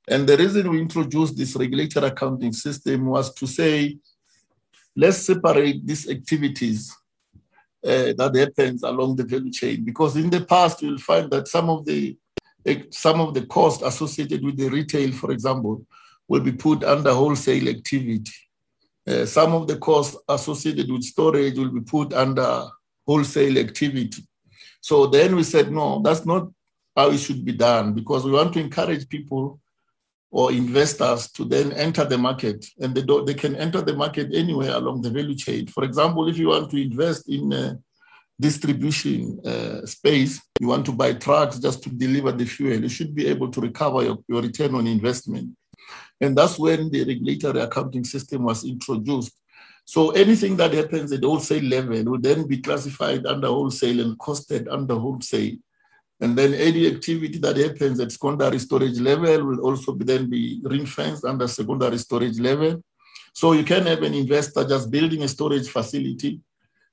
And the reason we introduced this regulatory accounting system was to say, let's separate these activities that happens along the value chain. Because in the past, you'll find that some of the costs associated with the retail, for example, will be put under wholesale activity. Some of the costs associated with storage will be put under wholesale activity. So then we said, no, that's not how it should be done, because we want to encourage people or investors to then enter the market, and they can enter the market anywhere along the value chain. For example, if you want to invest in distribution space, you want to buy trucks just to deliver the fuel, you should be able to recover your return on investment. And that's when the regulatory accounting system was introduced. So anything that happens at wholesale level will then be classified under wholesale and costed under wholesale. And then any activity that happens at secondary storage level will also then be ring-fenced under secondary storage level. So you can have an investor just building a storage facility,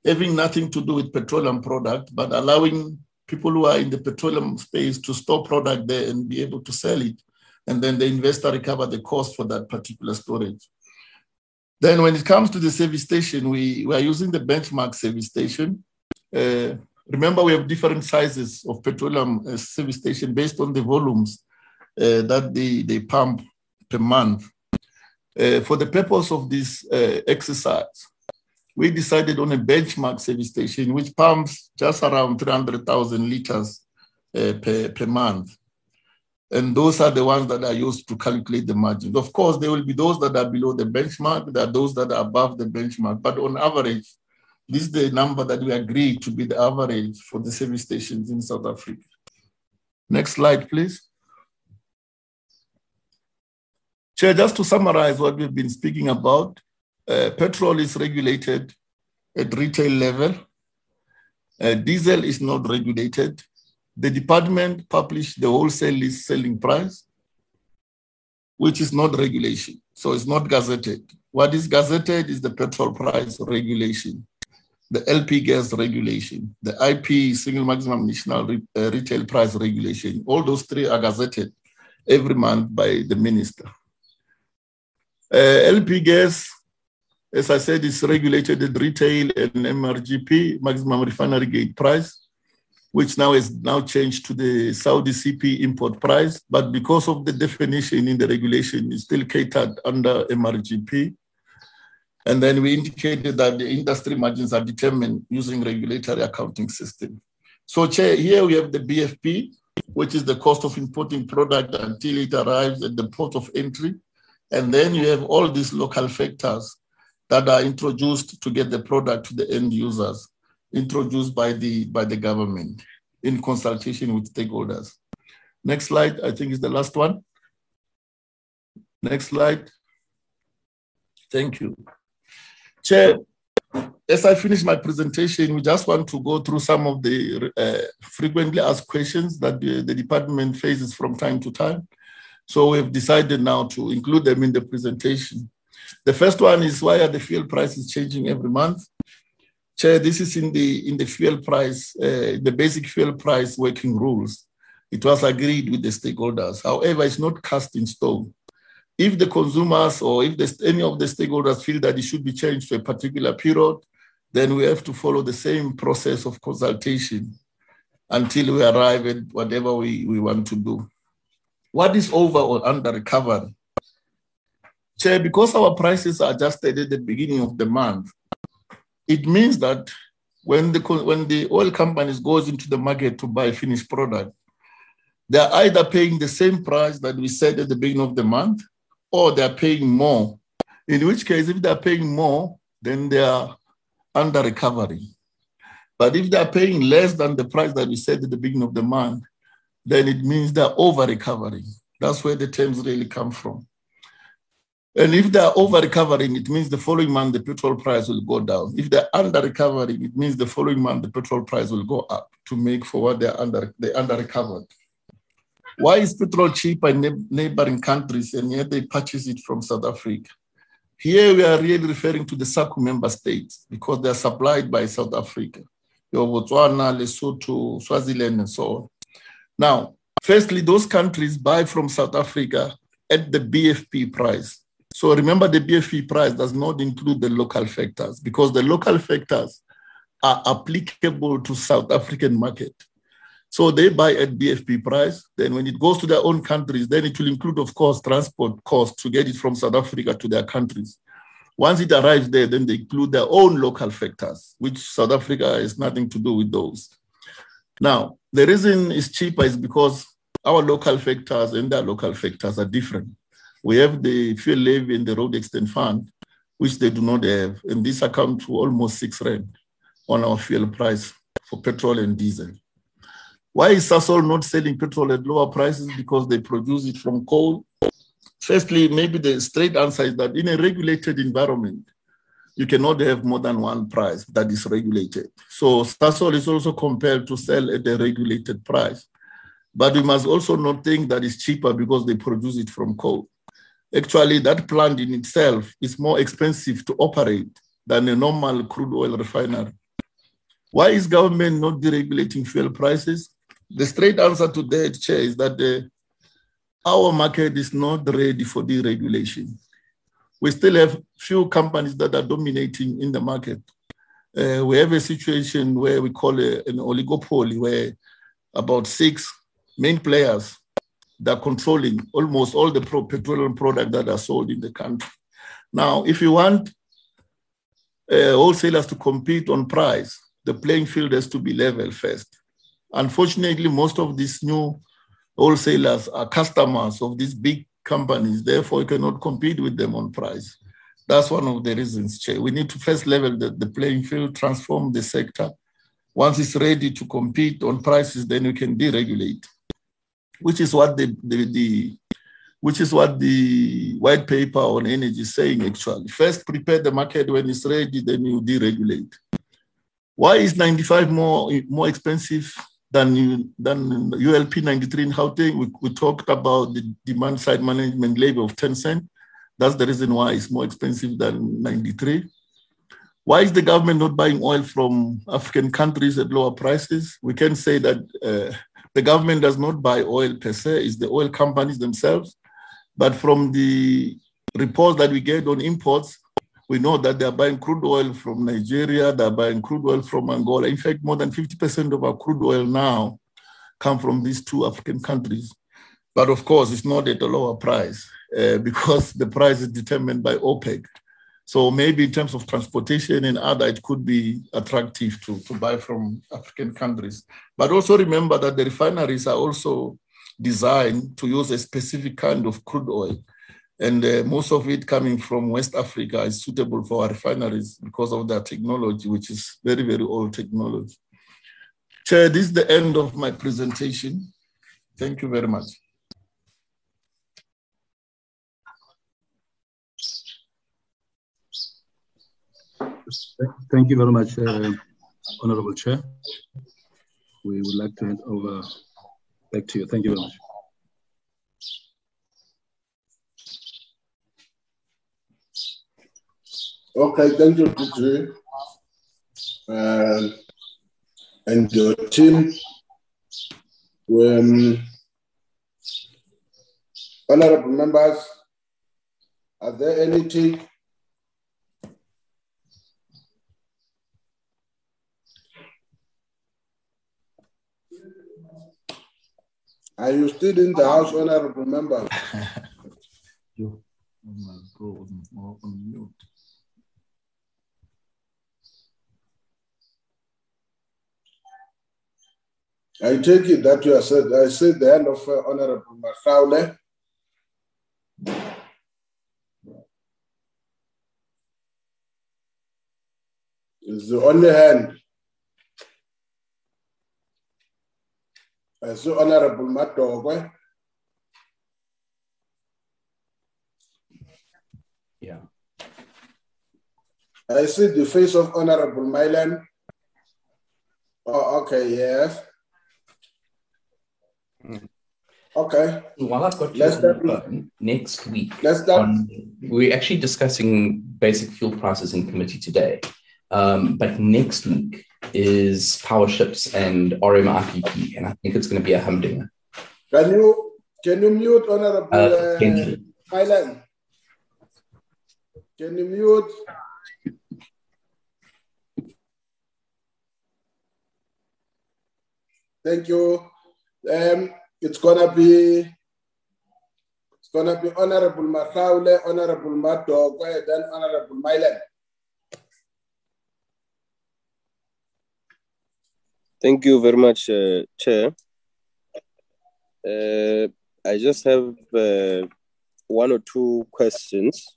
having nothing to do with petroleum product, but allowing people who are in the petroleum space to store product there and be able to sell it. And then the investor recover the cost for that particular storage. Then when it comes to the service station, we are using the benchmark service station. Remember, we have different sizes of petroleum service station based on the volumes that they pump per month. For the purpose of this exercise, we decided on a benchmark service station which pumps just around 300,000 liters per month. And those are the ones that are used to calculate the margins. Of course, there will be those that are below the benchmark, there are those that are above the benchmark, but on average, this is the number that we agreed to be the average for the service stations in South Africa. Next slide, please. Chair, just to summarize what we've been speaking about, petrol is regulated at retail level. Diesel is not regulated. The department published the wholesale list selling price, which is not regulation. So it's not gazetted. What is gazetted is the petrol price regulation, the LP gas regulation, the IP, single maximum national retail price regulation. All those three are gazetted every month by the minister. LP gas, as I said, is regulated at retail and MRGP, maximum refinery gate price, which now is changed to the Saudi CP import price. But because of the definition in the regulation, it's still catered under MRGP. And then we indicated that the industry margins are determined using regulatory accounting system. So Chair, here we have the BFP, which is the cost of importing product until it arrives at the port of entry. And then you have all these local factors that are introduced to get the product to the end users, introduced by the government in consultation with stakeholders. Next slide, I think is the last one. Next slide. Thank you. Chair, as I finish my presentation, we just want to go through some of the frequently asked questions that the department faces from time to time. So we've decided now to include them in the presentation. The first one is, why are the fuel prices changing every month? Chair, this is in the fuel price, the basic fuel price working rules. It was agreed with the stakeholders. However, it's not cast in stone. If the consumers or if any of the stakeholders feel that it should be changed to a particular period, then we have to follow the same process of consultation until we arrive at whatever we want to do. What is over or under recovery? Chair, because our prices are adjusted at the beginning of the month, it means that when the oil companies goes into the market to buy finished product, they are either paying the same price that we said at the beginning of the month, or they are paying more. In which case, if they are paying more, then they are under recovery. But if they are paying less than the price that we said at the beginning of the month, then it means they are over recovering. That's where the terms really come from. And if they are over-recovering, it means the following month the petrol price will go down. If they are under-recovering, it means the following month the petrol price will go up to make for what they under-recovered. Why is petrol cheaper in neighboring countries and yet they purchase it from South Africa? Here we are really referring to the SACU member states because they are supplied by South Africa, Botswana, Lesotho, Swaziland, and so on. Now, firstly, those countries buy from South Africa at the BFP price. So remember, the BFP price does not include the local factors because the local factors are applicable to South African market. So they buy at BFP price. Then when it goes to their own countries, then it will include, of course, transport costs to get it from South Africa to their countries. Once it arrives there, then they include their own local factors, which South Africa has nothing to do with those. Now, the reason it's cheaper is because our local factors and their local factors are different. We have the fuel levy and the road extent fund, which they do not have. And this accounts for almost 6 rand on our fuel price for petrol and diesel. Why is Sasol not selling petrol at lower prices? Because they produce it from coal. Firstly, maybe the straight answer is that in a regulated environment, you cannot have more than one price that is regulated. So Sasol is also compelled to sell at a regulated price. But we must also not think that it's cheaper because they produce it from coal. Actually, that plant in itself is more expensive to operate than a normal crude oil refinery. Why is government not deregulating fuel prices? The straight answer to that, Chair, is that our market is not ready for deregulation. We still have few companies that are dominating in the market. We have a situation where we call an oligopoly, where about 6 main players that are controlling almost all the petroleum products that are sold in the country. Now, if you want wholesalers to compete on price, the playing field has to be level first. Unfortunately, most of these new wholesalers are customers of these big companies. Therefore, you cannot compete with them on price. That's one of the reasons, Chair. We need to first level the playing field, transform the sector. Once it's ready to compete on prices, then you can deregulate, which is what the white paper on energy is saying, actually. First, prepare the market. When it's ready, then you deregulate. Why is 95 more expensive than ULP 93 in Gauteng? We talked about the demand side management levy of 10 cents. That's the reason why it's more expensive than 93. Why is the government not buying oil from African countries at lower prices? We can say that the government does not buy oil per se. It's the oil companies themselves. But from the reports that we get on imports, we know that they are buying crude oil from Nigeria, they are buying crude oil from Angola. In fact, more than 50% of our crude oil now come from these 2 African countries. But of course, it's not at a lower price because the price is determined by OPEC. So maybe in terms of transportation and other, it could be attractive to buy from African countries. But also remember that the refineries are also designed to use a specific kind of crude oil. And most of it coming from West Africa is suitable for our refineries because of their technology, which is very, very old technology. Chair, this is the end of my presentation. Thank you very much. Thank you very much, Honorable Chair. We would like to hand over back to you. Thank you very much. Okay, thank you, Kutri, and your team. Honorable members, are there anything? Are you still in the house, honorable members? You must go on mute. I take it that you are said, I said the hand of Honorable Masaule. It's the only hand. I saw Honorable Matogwe. Yeah. I see the face of Honorable Mylan. Oh, okay, yes. Okay. While I've got you next week, we're actually discussing basic fuel prices in committee today. But next week is power ships and RMIPP, and I think it's going to be a humdinger. Can you mute Honorable Mylan? Can you mute? Thank you. It's gonna be Honorable Mahaule, Honorable Mato, then Honorable Mylan. Thank you very much, Chair. I just have one or two questions,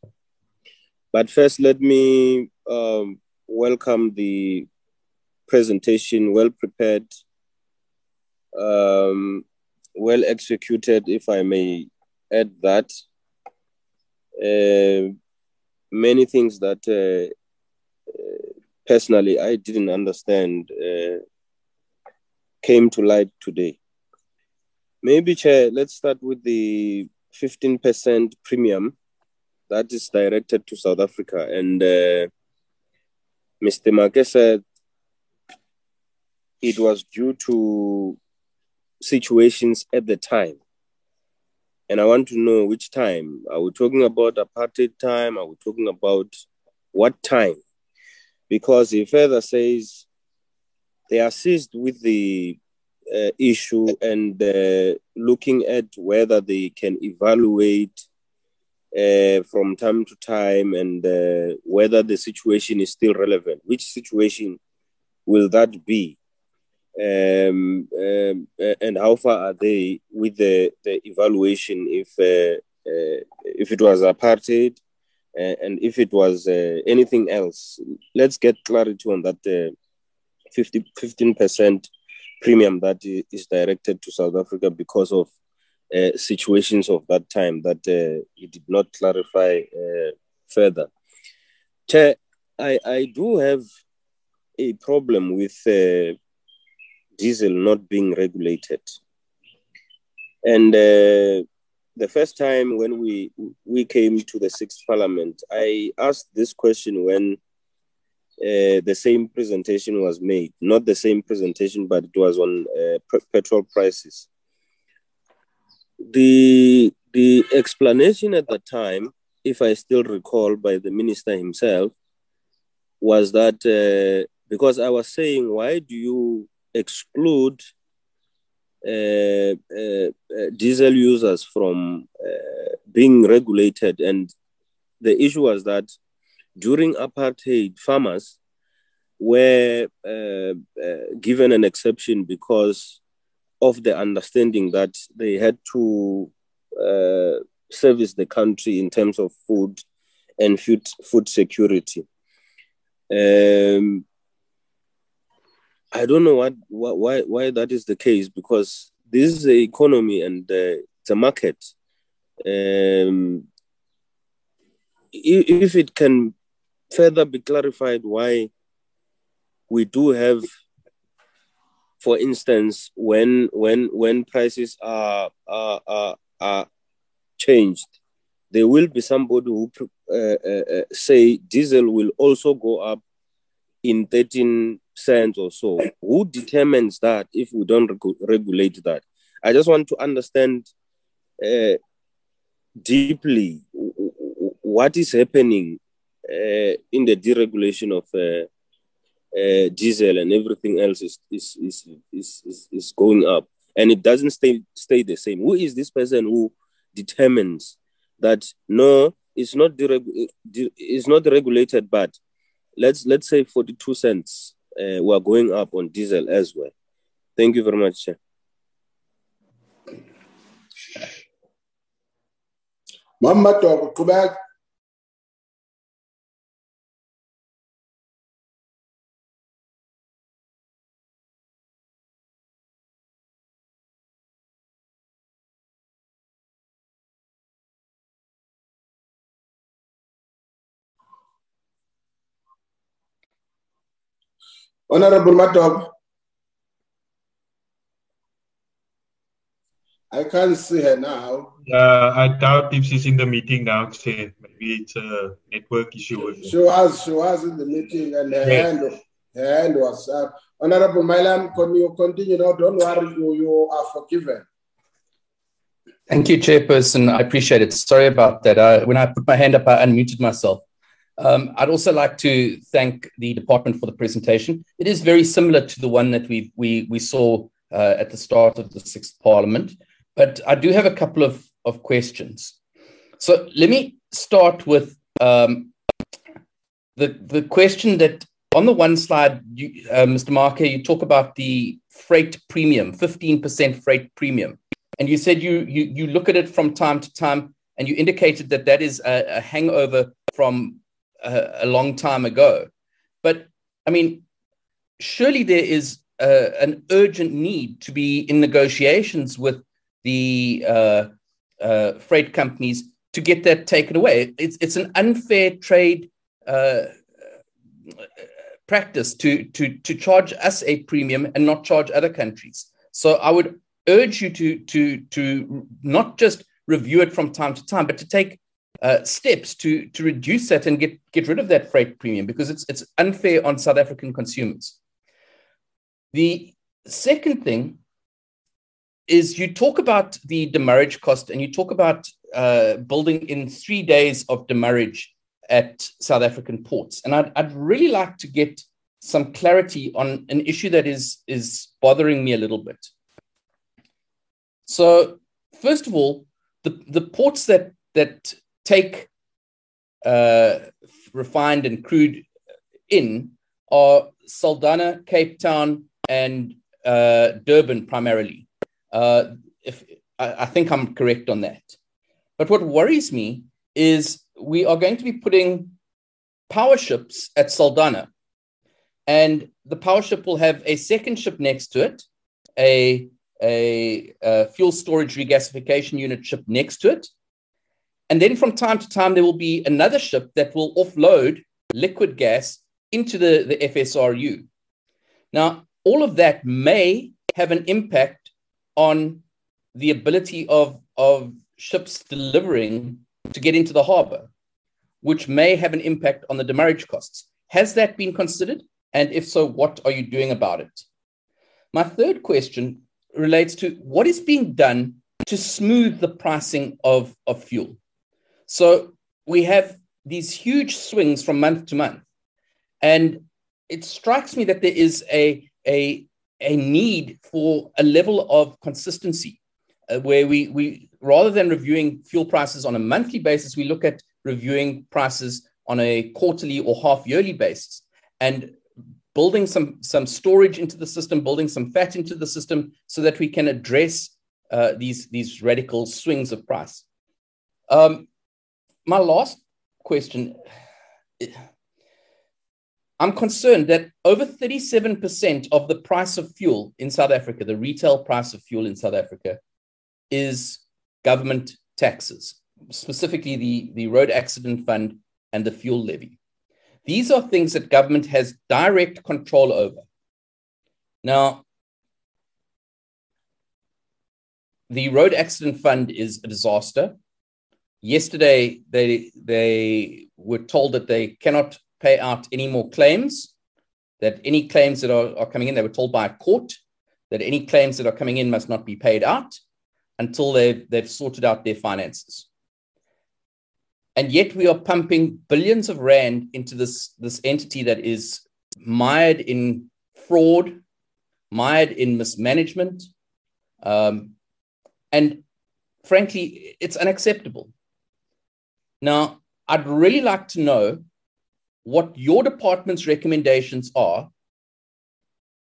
but first let me welcome the presentation, well prepared. Well executed, if I may add that. Many things that personally I didn't understand came to light today. Maybe, Chair, let's start with the 15% premium that is directed to South Africa. And Mr. Marquez said it was due to situations at the time. And I want to know which time. Are we talking about apartheid time? Are we talking about what time? Because he further says they assist with the issue and looking at whether they can evaluate from time to time and whether the situation is still relevant. Which situation will that be? And how far are they with the evaluation if it was apartheid and if it was anything else? Let's get clarity on that 15% premium that is directed to South Africa because of situations of that time that it did not clarify further. I do have a problem with diesel not being regulated. And the first time when we came to the 6th Parliament, I asked this question when the same presentation was made. Not the same presentation, but it was on petrol prices. The explanation at the time, if I still recall by the minister himself, was that because I was saying, why do you exclude diesel users from being regulated? And the issue was that during apartheid, farmers were given an exception because of the understanding that they had to service the country in terms of food and food security. I don't know why that is the case, because this is the economy and it's a market. If it can further be clarified why we do have, for instance, when prices are changed, there will be somebody who say diesel will also go up in 13 cents or so. Who determines that if we don't regulate that? I just want to understand deeply what is happening in the deregulation of diesel, and everything else is going up, and it doesn't stay the same. Who is this person who determines that no, it's not regulated, but let's say 42 cents. We are going up on diesel as well. Thank you very much, Chair. Muhammad, come back. Honorable Matob, I can't see her now. I doubt if she's in the meeting now, Chair. Maybe it's a network issue. She was in the meeting and her, yes, her hand was up. Honorable Mailam, can you continue now? Don't worry, you are forgiven. Thank you, Chairperson. I appreciate it. Sorry about that. When I put my hand up, I unmuted myself. I'd also like to thank the department for the presentation. It is very similar to the one that we saw at the start of the sixth parliament, but I do have a couple of questions. So let me start with the question that on the one slide, you, Mr. Marke, you talk about the freight premium, 15% freight premium. And you said you look at it from time to time, and you indicated that that is a hangover from a long time ago. But, I mean, surely there is an urgent need to be in negotiations with the freight companies to get that taken away. It's an unfair trade practice to charge us a premium and not charge other countries. So I would urge you to not just review it from time to time, but to take steps to reduce that and get rid of that freight premium, because it's unfair on South African consumers. The second thing is you talk about the demurrage cost, and you talk about building in 3 days of demurrage at South African ports. And I'd really like to get some clarity on an issue that is bothering me a little bit. So, first of all, the ports that take refined and crude in are Saldanha, Cape Town, and Durban primarily. I think I'm correct on that. But what worries me is we are going to be putting power ships at Saldanha, and the power ship will have a second ship next to it, a fuel storage regasification unit ship next to it. And then from time to time, there will be another ship that will offload liquid gas into the FSRU. Now, all of that may have an impact on the ability of ships delivering to get into the harbor, which may have an impact on the demurrage costs. Has that been considered? And if so, what are you doing about it? My third question relates to what is being done to smooth the pricing of fuel. So we have these huge swings from month to month, and it strikes me that there is a need for a level of consistency where we rather than reviewing fuel prices on a monthly basis, we look at reviewing prices on a quarterly or half-yearly basis, and building some storage into the system, building some fat into the system so that we can address these radical swings of price. My last question, I'm concerned that over 37% of the price of fuel in South Africa, the retail price of fuel in South Africa, is government taxes, specifically the Road Accident Fund and the fuel levy. These are things that government has direct control over. Now, the Road Accident Fund is a disaster. Yesterday, they were told that they cannot pay out any more claims, that any claims that are coming in, they were told by a court that any claims that are coming in must not be paid out until they've sorted out their finances. And yet we are pumping billions of rand into this entity that is mired in fraud, mired in mismanagement, and frankly, it's unacceptable. Now, I'd really like to know what your department's recommendations are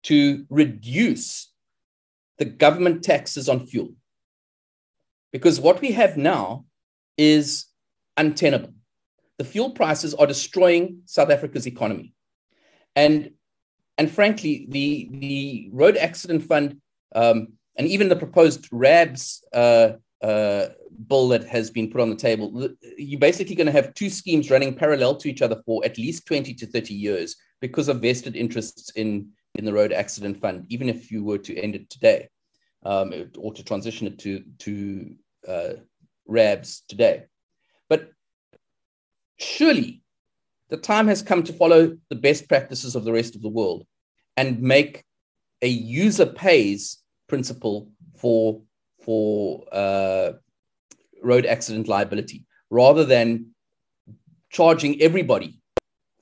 to reduce the government taxes on fuel, because what we have now is untenable. The fuel prices are destroying South Africa's economy. And frankly, the Road Accident Fund and even the proposed RABS bill that has been put on the table, you're basically going to have two schemes running parallel to each other for at least 20 to 30 years because of vested interests in the Road Accident Fund, even if you were to end it today, or to transition it to RABS today. But surely the time has come to follow the best practices of the rest of the world and make a user pays principle for road accident liability, rather than charging everybody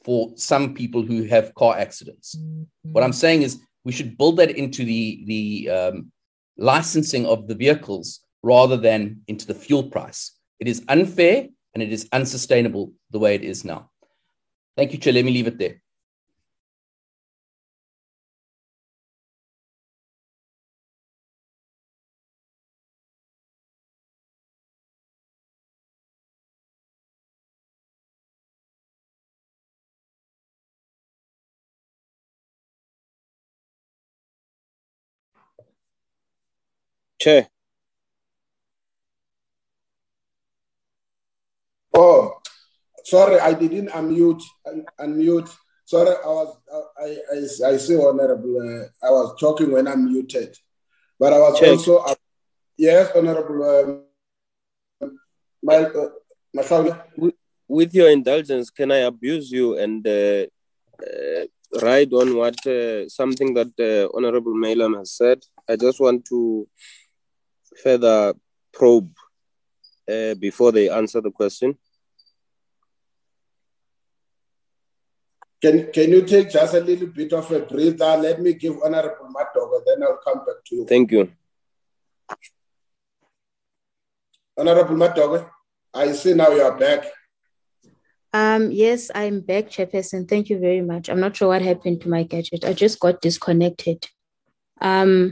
for some people who have car accidents. Mm-hmm. What I'm saying is we should build that into the licensing of the vehicles rather than into the fuel price. It is unfair and it is unsustainable the way it is now. Thank you, Chair. Let me leave it there. Chair. Oh, sorry, I didn't unmute. Sorry, I see, Honourable. I was talking when I'm muted, but I was yes, Honourable. With your indulgence, can I abuse you and ride on what something that Honourable Malan has said? I just want to further probe before they answer the question. Can you take just a little bit of a breather? Let me give Honorable Matoga, then I'll come back to you. Thank you. Honorable Matoga, I see now you are back. Yes, I'm back, Chairperson. Thank you very much. I'm not sure what happened to my gadget. I just got disconnected. But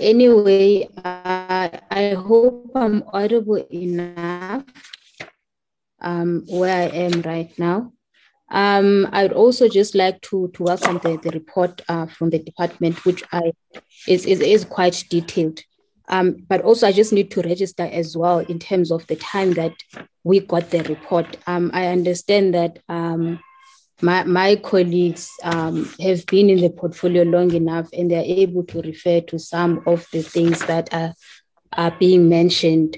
anyway, I hope I'm audible enough where I am right now. I'd also just like to welcome the report from the department, which is quite detailed. But also I just need to register as well in terms of the time that we got the report. I understand that my colleagues have been in the portfolio long enough and they're able to refer to some of the things that are being mentioned.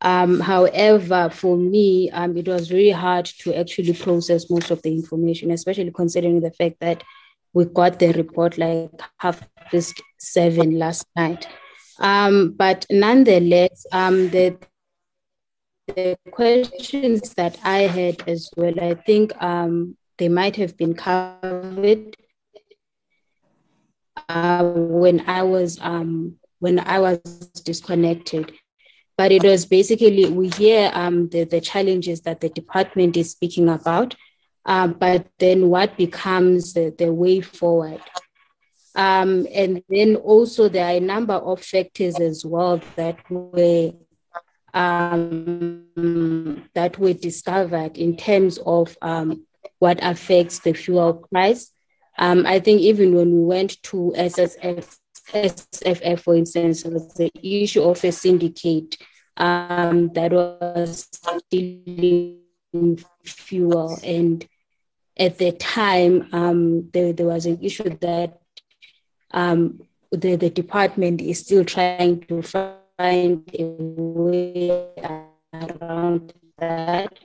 However, for me, it was very hard to actually process most of the information, especially considering the fact that we got the report like 7:30 last night. But nonetheless, the questions that I had as well, I think they might have been covered when I was disconnected. But it was basically, we hear the challenges that the department is speaking about, but then what becomes the way forward? And then also there are a number of factors as well that were discovered in terms of what affects the fuel price. I think even when we went to SFF, for instance, the issue of a syndicate that was stealing fuel. And at the time, there was an issue that the department is still trying to find a way around that.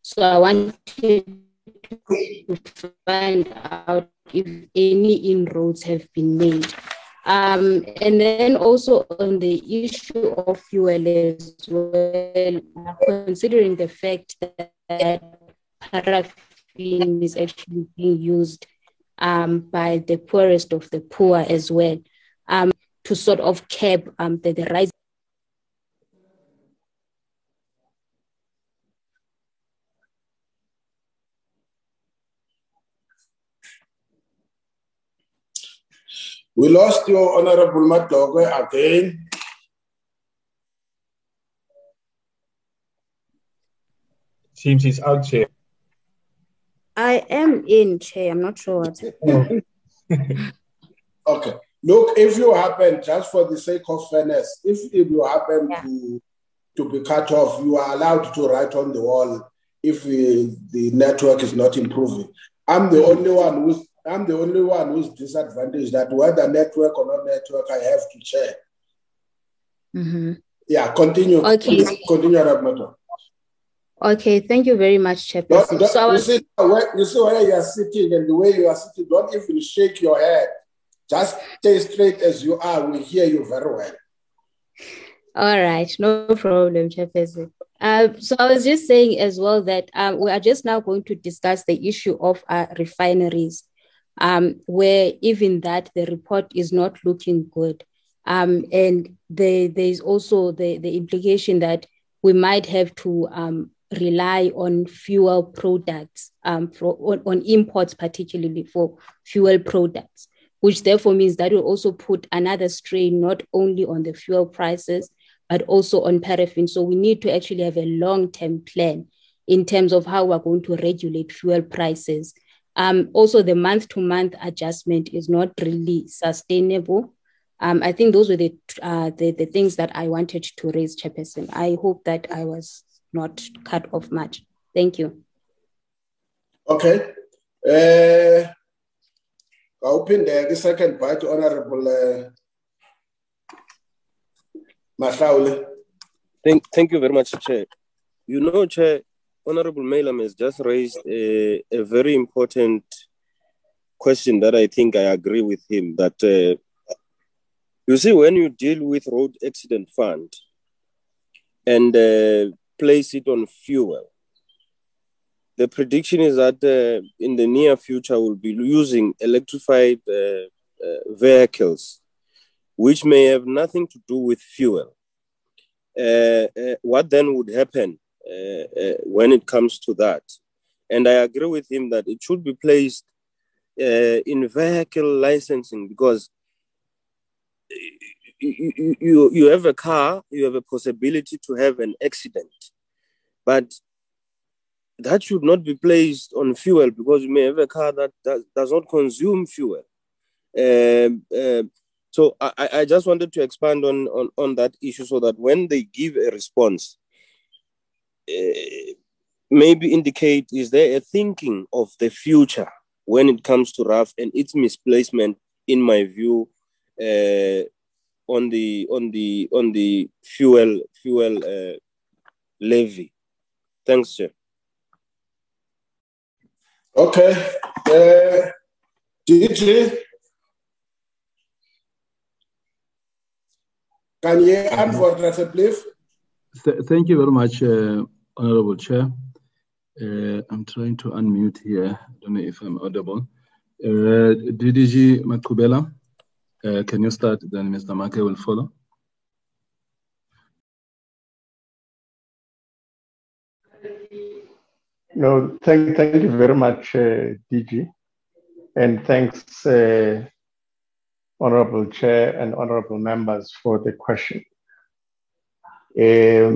So I wanted to find out if any inroads have been made. And then also on the issue of fuel as well, considering the fact that paraffin is actually being used by the poorest of the poor as well, to sort of curb the rise. We lost your Honorable Matogo again. Seems he's out, Chair. I am in, Chair. I'm not sure what. Okay. Look, if you happen, just for the sake of fairness, if you happen to be cut off, you are allowed to write on the wall if the network is not improving. I'm the only one who's disadvantaged that whether network or not network, I have to check. Mm-hmm. Yeah, continue. Okay. Continue that matter. Okay, thank you very much, Chairperson. You see where you are sitting and the way you are sitting, don't even shake your head. Just stay straight as you are. We hear you very well. All right, no problem, Chairperson. So I was just saying as well that we are just now going to discuss the issue of refineries, where even that the report is not looking good. And there's also the implication that we might have to rely on fuel products, on imports, particularly for fuel products, which therefore means that will also put another strain not only on the fuel prices, but also on paraffin. So we need to actually have a long-term plan in terms of how we're going to regulate fuel prices. Also, the month-to-month adjustment is not really sustainable. I think those were the things that I wanted to raise, Chairperson. I hope that I was not cut off much. Thank you. Okay. I open the second part, Honorable Mahlaule. Thank you very much, Chair. You know, Chair, Honorable Malam has just raised a very important question that I think I agree with him, that you see, when you deal with Road Accident Fund and place it on fuel, the prediction is that in the near future, we'll be using electrified vehicles, which may have nothing to do with fuel. What then would happen when it comes to that? And I agree with him that it should be placed in vehicle licensing, because you have a car, you have a possibility to have an accident, but that should not be placed on fuel, because you may have a car that does not consume fuel. So I just wanted to expand on that issue, so that when they give a response, maybe indicate, is there a thinking of the future when it comes to RAF and its misplacement, in my view, on the fuel levy. Thanks, Chair. Okay. DJ, can you answer, please? Thank you very much, Honorable Chair. I'm trying to unmute here. I don't know if I'm audible. DDG Makubela, can you start? Then Mr. Make will follow. No, thank you very much, DG, and thanks, Honorable Chair and Honorable Members, for the question. As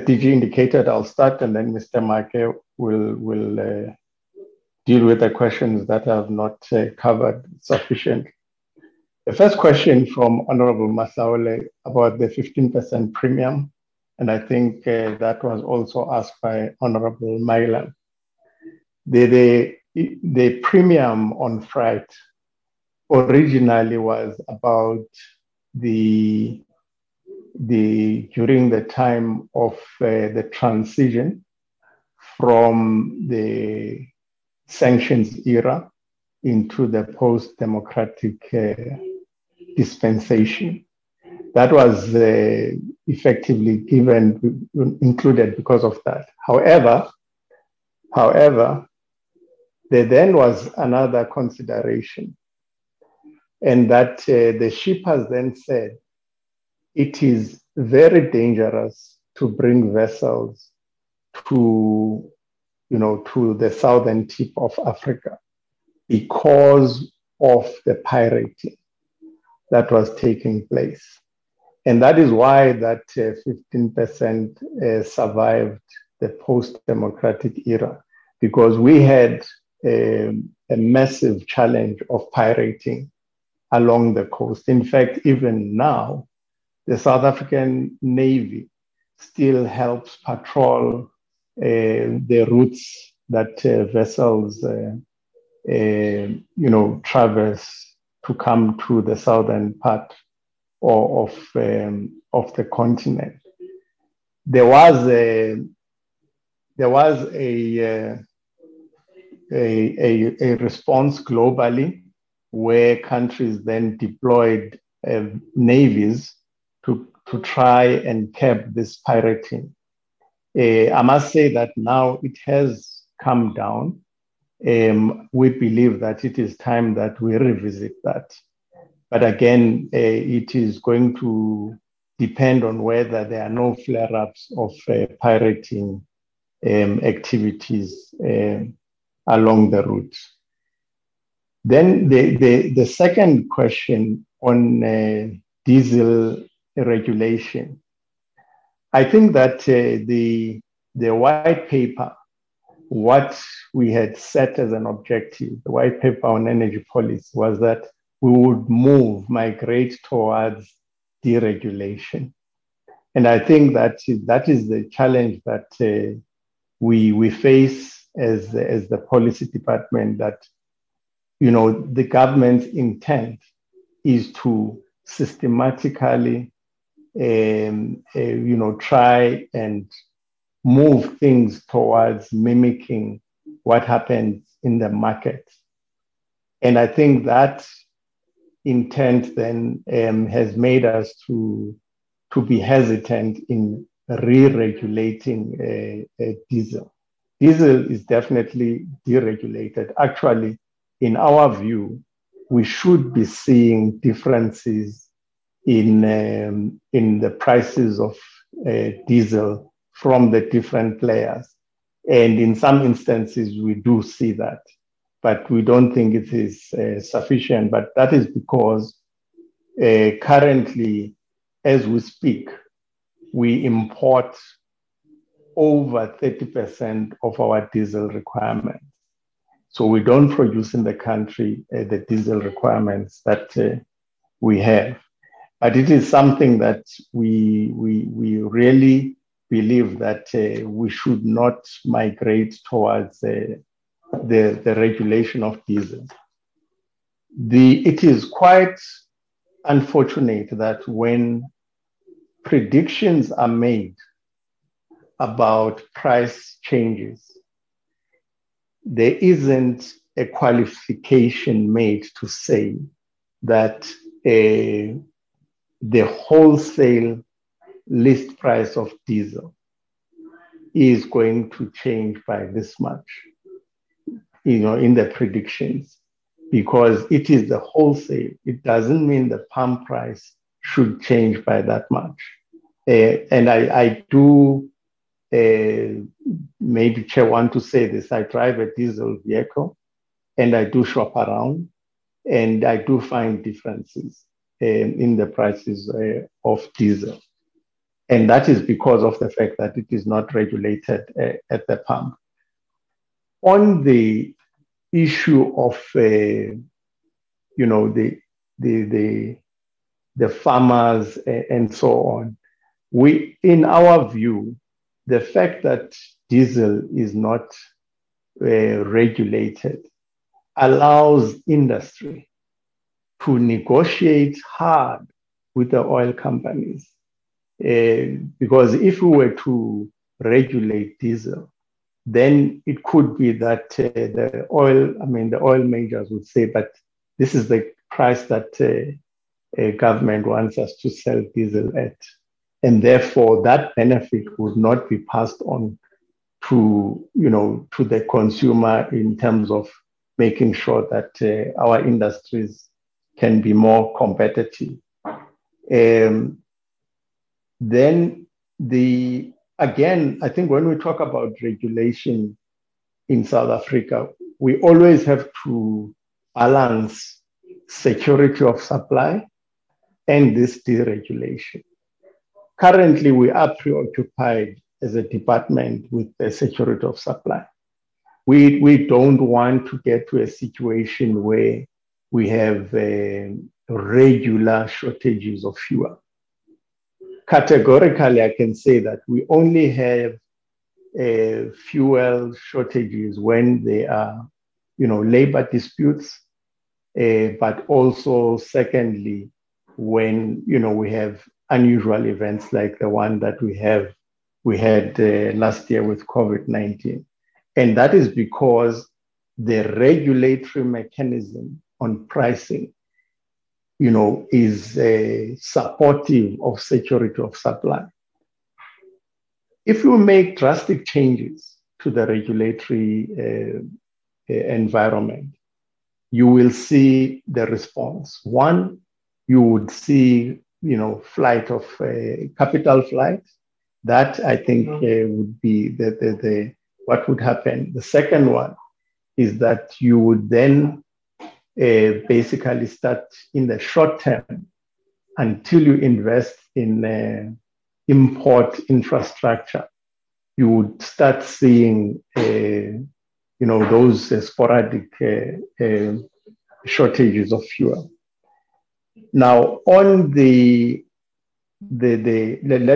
DG indicated, I'll start, and then Mr. Make will deal with the questions that I have not covered sufficiently. The first question from Honorable Mahlaule about the 15% premium, and I think that was also asked by Honorable Mailam. The premium on freight originally was about the during the time of the transition from the sanctions era into the post-democratic dispensation. That was effectively given, included because of that. However, there then was another consideration, and that the shippers then said, it is very dangerous to bring vessels to, you know, to the southern tip of Africa because of the pirating that was taking place. And that is why that 15% survived the post-democratic era, because we had a massive challenge of pirating along the coast. In fact, even now, the South African Navy still helps patrol the routes that vessels traverse to come to the southern part of the continent. There was a response globally where countries then deployed navies to try and curb this pirating. I must say that now it has come down. We believe that it is time that we revisit that. But again, it is going to depend on whether there are no flare-ups of pirating activities along the route. Then the second question on diesel regulation. I think that the white paper, what we had set as an objective, the white paper on energy policy, was that we would migrate towards deregulation. And I think that that is the challenge that we face as the policy department, that the government's intent is to systematically try and move things towards mimicking what happens in the market. And I think that intent then has made us to be hesitant in re-regulating diesel. Diesel is definitely deregulated. Actually, in our view, we should be seeing differences in the prices of diesel from the different players. And in some instances, we do see that, but we don't think it is sufficient. But that is because currently, as we speak, we import over 30% of our diesel requirements. So we don't produce in the country the diesel requirements that we have. But it is something that we really believe that we should not migrate towards the regulation of diesel. It is quite unfortunate that when predictions are made about price changes, there isn't a qualification made to say that the wholesale list price of diesel is going to change by this much, in the predictions, because it is the wholesale. It doesn't mean the pump price should change by that much. And I do maybe Chair want to say this. I drive a diesel vehicle and I do shop around and I do find differences in the prices of diesel. And that is because of the fact that it is not regulated at the pump. On the issue of, the farmers and so on, in our view, the fact that diesel is not regulated allows industry to negotiate hard with the oil companies. Because if we were to regulate diesel, then it could be that the oil majors would say, but this is the price that a government wants us to sell diesel at. And therefore, that benefit would not be passed on to the consumer in terms of making sure that our industries can be more competitive. Then again, I think when we talk about regulation in South Africa, we always have to balance security of supply and this deregulation. Currently, we are preoccupied as a department with the security of supply. We don't want to get to a situation where we have regular shortages of fuel. Categorically, I can say that we only have fuel shortages when they are labor disputes, but also secondly, when we have unusual events like the one that we had last year with COVID-19. And that is because the regulatory mechanism on pricing, is supportive of security of supply. If you make drastic changes to the regulatory environment, you will see the response. One, you would see, flight of capital flight. That I think would be what would happen. The second one is that you would then basically start in the short term until you invest in import infrastructure. You would start seeing, those sporadic shortages of fuel. Now, on let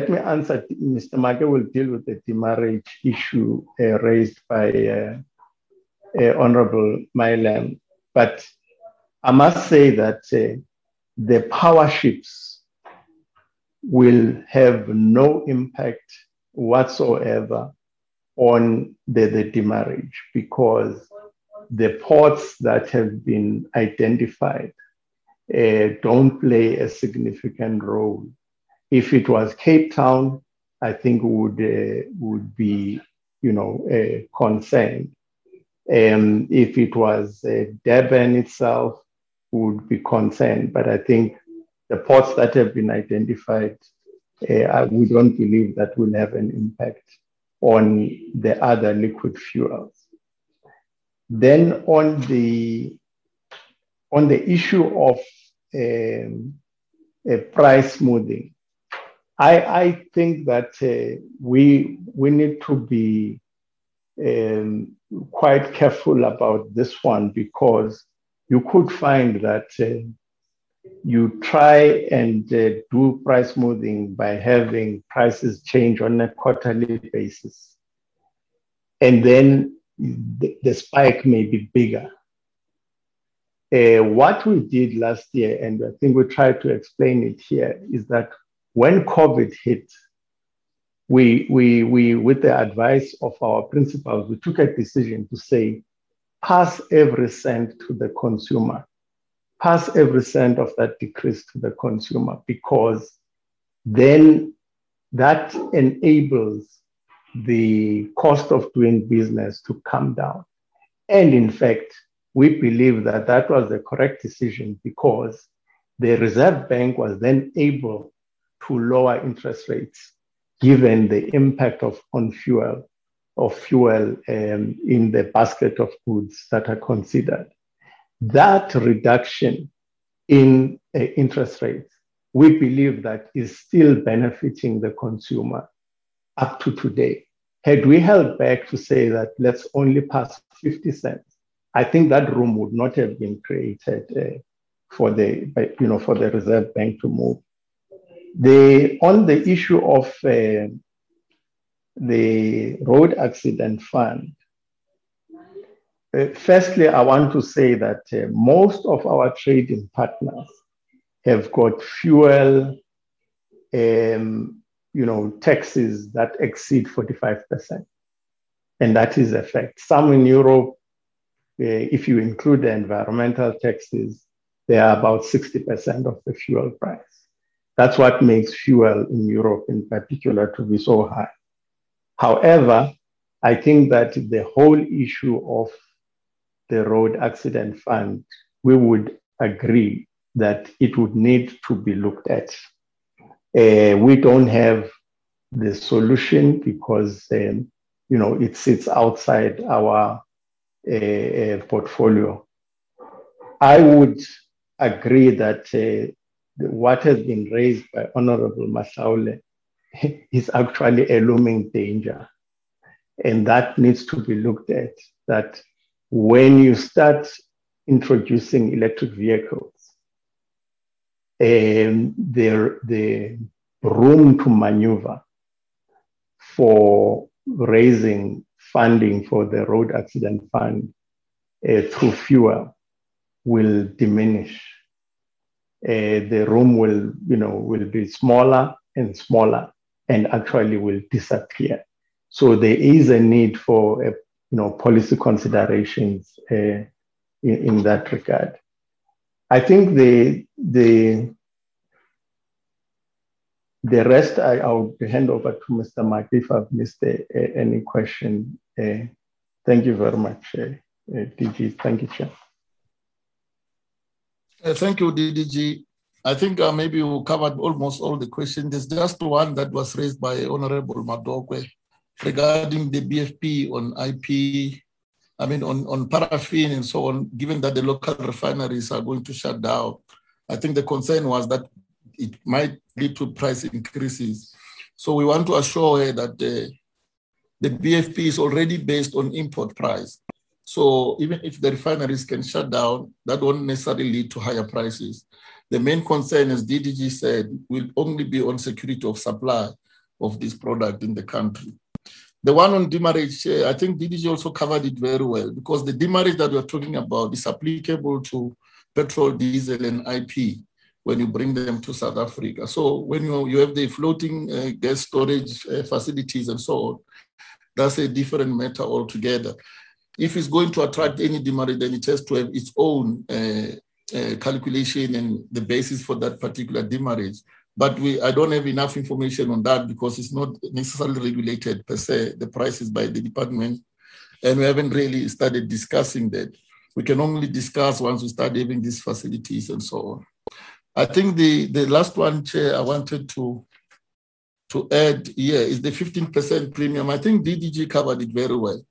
me answer. Mr. Maga will deal with the demarriage issue raised by Honorable Mailam. But I must say that the power ships will have no impact whatsoever on the demarriage, because the ports that have been identified don't play a significant role. If it was Cape Town, I think would be concerned. If it was Durban itself, would be concerned. But I think the ports that have been identified, we don't believe that will have an impact on the other liquid fuels. Then on the issue of price smoothing, I think that we need to be quite careful about this one, because you could find that you try and do price smoothing by having prices change on a quarterly basis, and then the spike may be bigger. What we did last year, and I think we tried to explain it here, is that when COVID hit, we with the advice of our principals, we took a decision to say, pass every cent to the consumer. Pass every cent of that decrease to the consumer, because then that enables the cost of doing business to come down. And in fact, we believe that that was the correct decision, because the Reserve Bank was then able to lower interest rates, given the impact of fuel in the basket of goods that are considered. That reduction in interest rates, we believe that is still benefiting the consumer up to today. Had we held back to say that let's only pass 50 cents, I think that room would not have been created for the Reserve Bank to move. On the issue of the Road Accident Fund, firstly, I want to say that most of our trading partners have got fuel, taxes that exceed 45%, and that is a fact. Some in Europe, if you include the environmental taxes, they are about 60% of the fuel price. That's what makes fuel in Europe in particular to be so high. However, I think that the whole issue of the Road Accident Fund, we would agree that it would need to be looked at. We don't have the solution because, it sits outside our portfolio. I would agree that what has been raised by Honorable Masaule is actually a looming danger. And that needs to be looked at, that when you start introducing electric vehicles, the room to maneuver for raising funding for the Road Accident Fund through fuel will diminish. The room will, will be smaller and smaller, and actually will disappear. So there is a need for, policy considerations in that regard. I think the rest, I'll hand over to Mr. Mark if I've missed any question. Thank you very much, DG. Thank you, Chair. Thank you, DDG. I think maybe we covered almost all the questions. There's just one that was raised by Honorable Madokwe regarding the BFP on IP, on paraffin and so on, given that the local refineries are going to shut down. I think the concern was that it might lead to price increases. So we want to assure her that the BFP is already based on import price. So even if the refineries can shut down, that won't necessarily lead to higher prices. The main concern, as DDG said, will only be on security of supply of this product in the country. The one on demarriage, I think DDG also covered it very well, because the demarriage that we're talking about is applicable to petrol, diesel, and IP when you bring them to South Africa. So when you have the floating gas storage facilities and so on, that's a different matter altogether. If it's going to attract any demerit, then it has to have its own calculation and the basis for that particular demerit. But I don't have enough information on that, because it's not necessarily regulated per se, the prices by the department. And we haven't really started discussing that. We can only discuss once we start having these facilities and so on. I think the last one, Chair, I wanted to add here is the 15% premium. I think DDG covered it very well.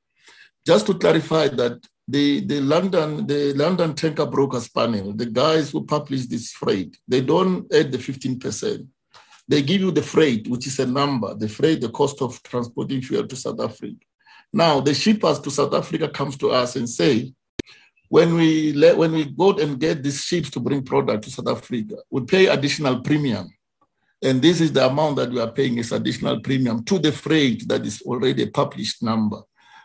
Just to clarify that the London Tanker Brokers Panel, the guys who publish this freight, they don't add the 15%. They give you the freight, which is a number, the freight, the cost of transporting fuel to South Africa. Now, the shippers to South Africa comes to us and say, when we go and get these ships to bring product to South Africa, we pay additional premium. And this is the amount that we are paying as additional premium to the freight that is already a published number.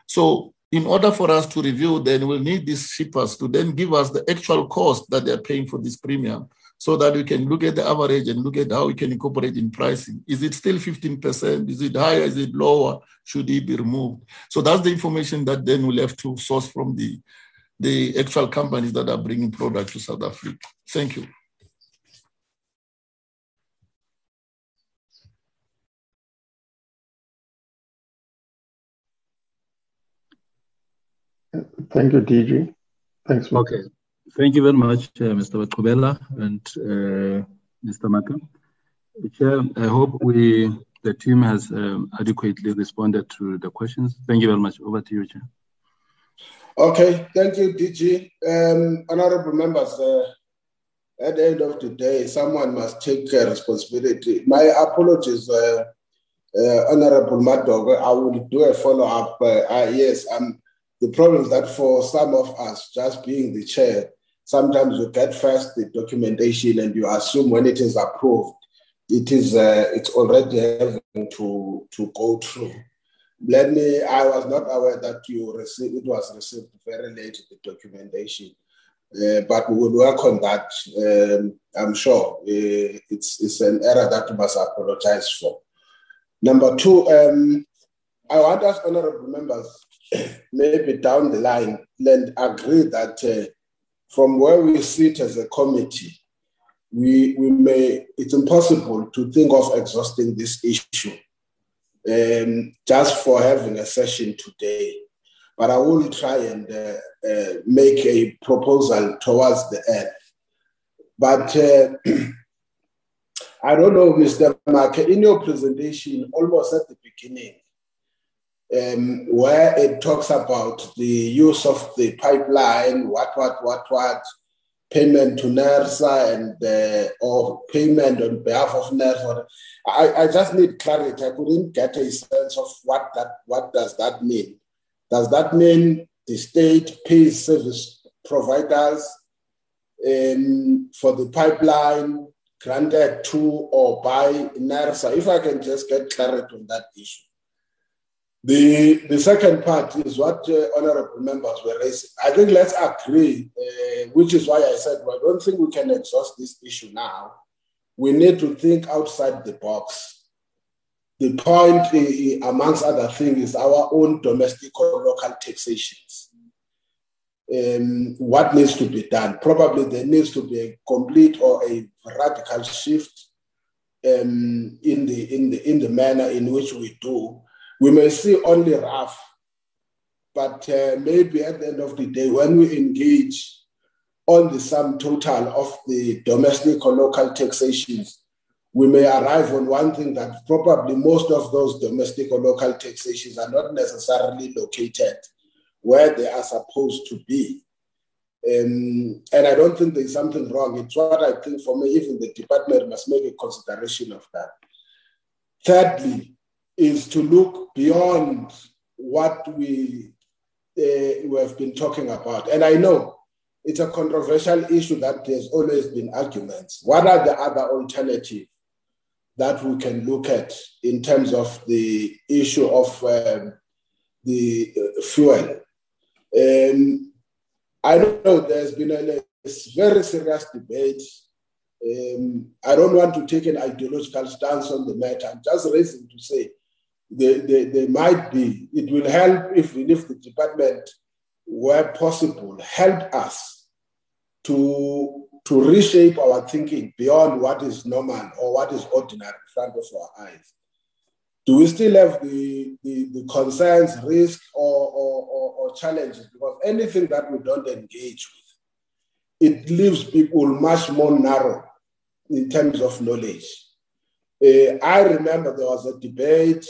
So, in order for us to review, then we'll need these shippers to then give us the actual cost that they're paying for this premium, so that we can look at the average and look at how we can incorporate in pricing. Is it still 15%? Is it higher? Is it lower? Should it be removed? So that's the information that then we'll have to source from the actual companies that are bringing product to South Africa. Thank you. Thank you, DG. Thanks. Mr. Okay. Thank you very much, Mr. Kubela and Mr. Maka. Chair, I hope the team has adequately responded to the questions. Thank you very much. Over to you, Chair. Okay. Thank you, DG. Honorable members, at the end of the day, someone must take responsibility. My apologies, Honorable Madog. I will do a follow-up. Yes, the problem is that for some of us, just being the chair, sometimes you get first the documentation and you assume when it is approved, it's already having to go through. I was not aware that it was received very late, the documentation, but we will work on that. I'm sure it's an error that we must apologize for. Number two, I want us, honorable members, maybe down the line, and agree that from where we sit as a committee, it's impossible to think of exhausting this issue just for having a session today. But I will try and make a proposal towards the end. But I don't know, Mr. Mark, in your presentation, almost at the beginning, where it talks about the use of the pipeline, what, payment to NERSA and or payment on behalf of NERSA. I just need clarity. I couldn't get a sense of what does that mean. Does that mean the state pays service providers for the pipeline granted to or by NERSA? If I can just get clarity on that issue. The second part is what honorable members were raising. I think let's agree, which is why I said, well, I don't think we can exhaust this issue now. We need to think outside the box. The point, amongst other things, is our own domestic or local taxations. What needs to be done? Probably there needs to be a complete or a radical shift in the manner in which we do. We may see only rough, but maybe at the end of the day, when we engage on the sum total of the domestic or local taxations, we may arrive on one thing, that probably most of those domestic or local taxations are not necessarily located where they are supposed to be. And I don't think there's something wrong. It's what I think, for me, even the department must make a consideration of that. Thirdly, is to look beyond what we have been talking about. And I know it's a controversial issue that there's always been arguments. What are the other alternatives that we can look at in terms of the issue of the fuel? I know there's been a very serious debate. I don't want to take an ideological stance on the matter. I'm just raising to say, They might be. It will help if the department, where possible, help us to reshape our thinking beyond what is normal or what is ordinary in front of our eyes. Do we still have the concerns, risk, or challenges? Because anything that we don't engage with, it leaves people much more narrow in terms of knowledge. I remember there was a debate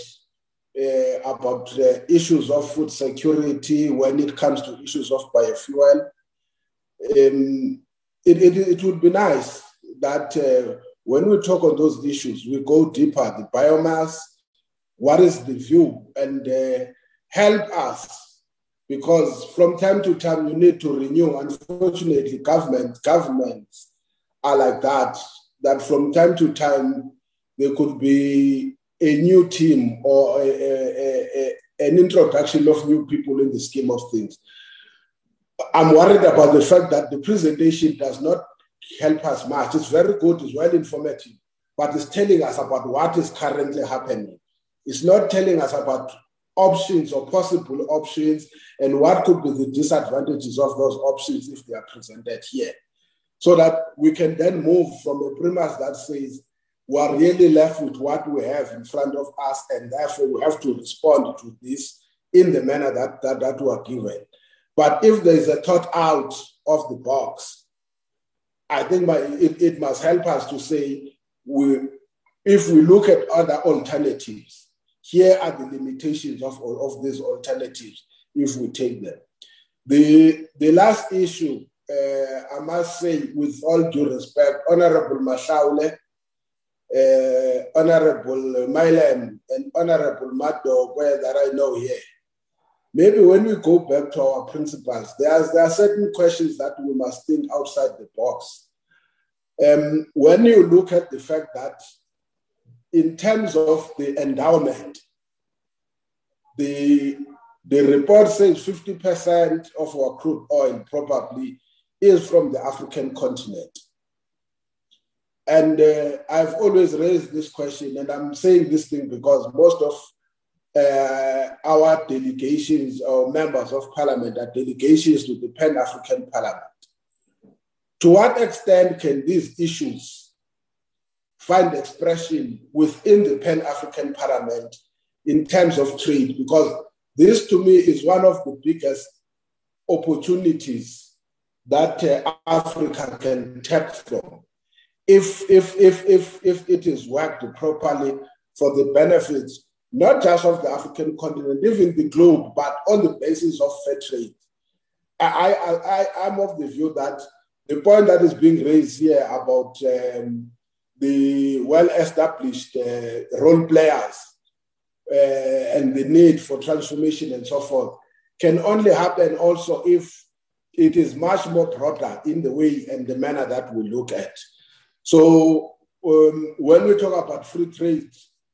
about issues of food security when it comes to issues of biofuel. It would be nice that when we talk on those issues, we go deeper. The biomass, what is the view? And help us, because from time to time, you need to renew. Unfortunately, governments are like that from time to time, there could be a new team or an introduction of new people in the scheme of things. I'm worried about the fact that the presentation does not help us much. It's very good, it's well informative, but it's telling us about what is currently happening. It's not telling us about options or possible options and what could be the disadvantages of those options if they are presented here. So that we can then move from a premise that says, we are really left with what we have in front of us, and therefore we have to respond to this in the manner that we are given. But if there is a thought out of the box, I think it must help us to say, if we look at other alternatives, here are the limitations of these alternatives if we take them. The last issue, I must say, with all due respect, Honorable Mashaule, Honorable Mylem and Honorable Maddo, that I know here. Maybe when we go back to our principles, there are certain questions that we must think outside the box. When you look at the fact that in terms of the endowment, the report says 50% of our crude oil probably is from the African continent. And I've always raised this question, and I'm saying this thing because most of our delegations or members of parliament are delegations to the Pan-African Parliament. To what extent can these issues find expression within the Pan-African Parliament in terms of trade? Because this, to me, is one of the biggest opportunities that Africa can tap from. If it is worked properly for the benefits, not just of the African continent, even the globe, but on the basis of fair trade. I'm of the view that the point that is being raised here about the well-established role players and the need for transformation and so forth can only happen also if it is much more broader in the way and the manner that we look at. So when we talk about free trade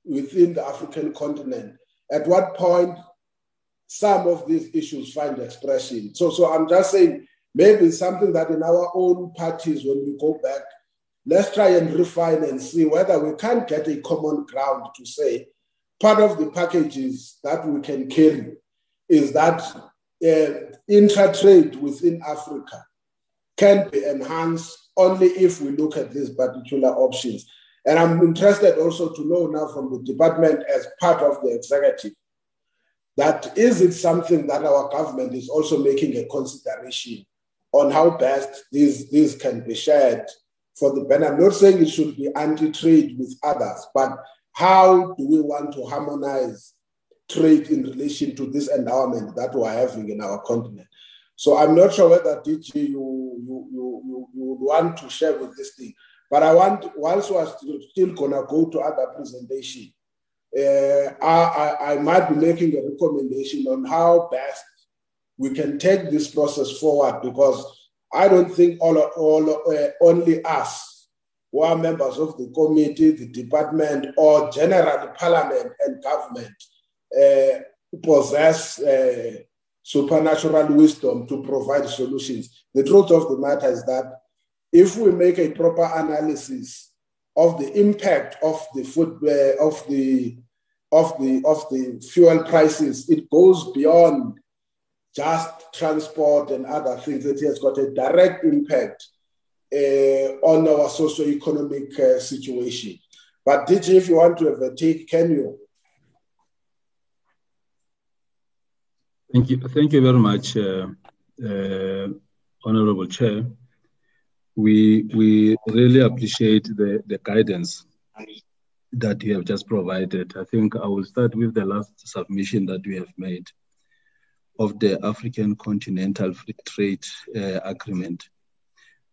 within the African continent, at what point some of these issues find expression. So I'm just saying, maybe something that in our own parties, when we go back, let's try and refine and see whether we can get a common ground to say, part of the packages that we can carry is that intra-trade within Africa can be enhanced only if we look at these particular options. And I'm interested also to know now from the department as part of the executive, that is it something that our government is also making a consideration on how best these can be shared for the benefit. I'm not saying it should be anti-trade with others, but how do we want to harmonize trade in relation to this endowment that we're having in our continent? So I'm not sure whether, DG, you would want to share with this thing. But I want, whilst we're still going to go to other presentation, I might be making a recommendation on how best we can take this process forward, because I don't think only us who are members of the committee, the department, or generally parliament and government possess supernatural wisdom to provide solutions. The truth of the matter is that if we make a proper analysis of the impact of the food of the fuel prices, it goes beyond just transport and other things. It has got a direct impact on our socio-economic situation. But DG, if you want to have a take, can you? Thank you very much, Honourable Chair. We really appreciate the guidance that you have just provided. I think I will start with the last submission that we have made of the African Continental Free Trade Agreement.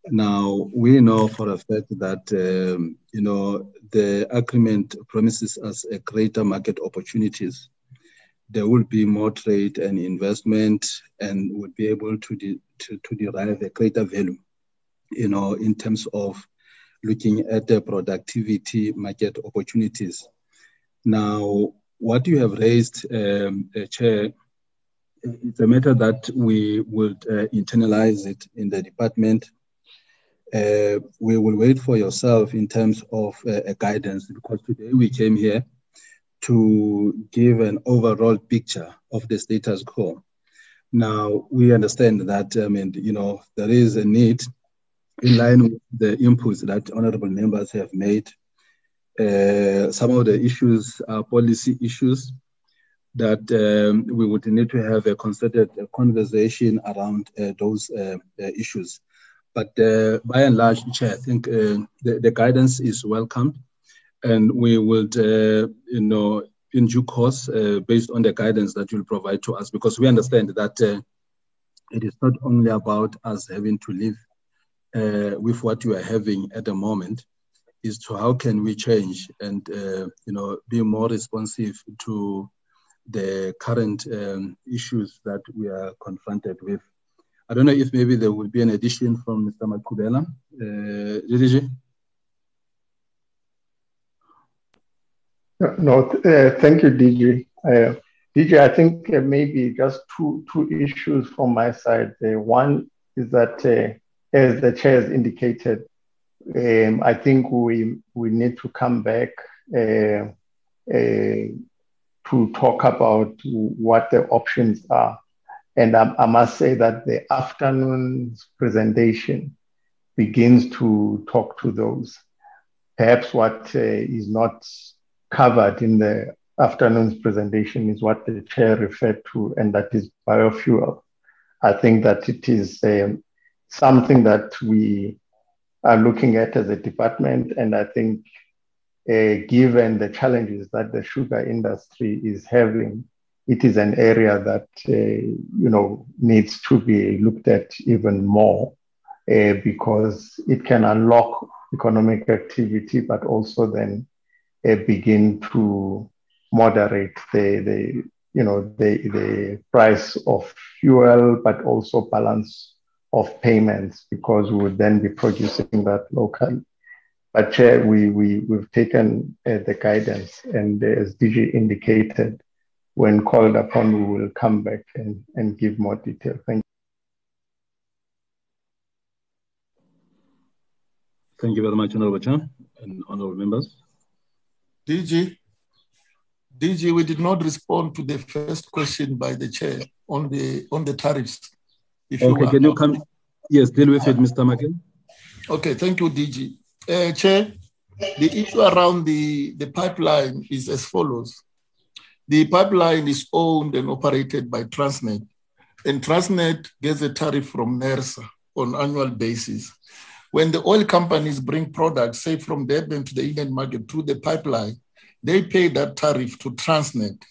Now, we know for a fact that the agreement promises us a greater market opportunities. There will be more trade and investment, and we'll be able to derive a greater value, in terms of looking at the productivity market opportunities. Now, what you have raised, Chair, it's a matter that we would internalize it in the department. We will wait for yourself in terms of a guidance, because today we came here to give an overall picture of the status quo. Now, we understand that, there is a need, in line with the inputs that honorable members have made. Some of the issues are policy issues that we would need to have a concerted conversation around those issues. But by and large, Chair, I think the guidance is welcomed, and we will, in due course, based on the guidance that you'll provide to us, because we understand that it is not only about us having to live with what you are having at the moment, is to how can we change and be more responsive to the current issues that we are confronted with. I don't know if maybe there will be an addition from Mr. Makubela. Thank you, DG. DG, I think maybe just two issues from my side. One is that as the chair has indicated, I think we need to come back to talk about what the options are. And I must say that the afternoon's presentation begins to talk to those. Perhaps what is not covered in the afternoon's presentation is what the chair referred to, and that is biofuel. I think that it is something that we are looking at as a department. And I think given the challenges that the sugar industry is having, it is an area that needs to be looked at even more because it can unlock economic activity, but also then begin to moderate the price of fuel, but also balance of payments, because we would then be producing that locally. But Chair, we've taken the guidance, and as DG indicated, when called upon, we will come back and give more detail. Thank you. Thank you very much, Honorable Chair and Honorable Members. DG, we did not respond to the first question by the Chair on the tariffs. If okay, you can you come? Yes, deal with it, Mr. Macken. Okay, thank you, DG. Chair, the issue around the pipeline is as follows. The pipeline is owned and operated by Transnet, and Transnet gets a tariff from NERSA on an annual basis. When the oil companies bring products, say from Durban to the Indian market through the pipeline, they pay that tariff to Transnet.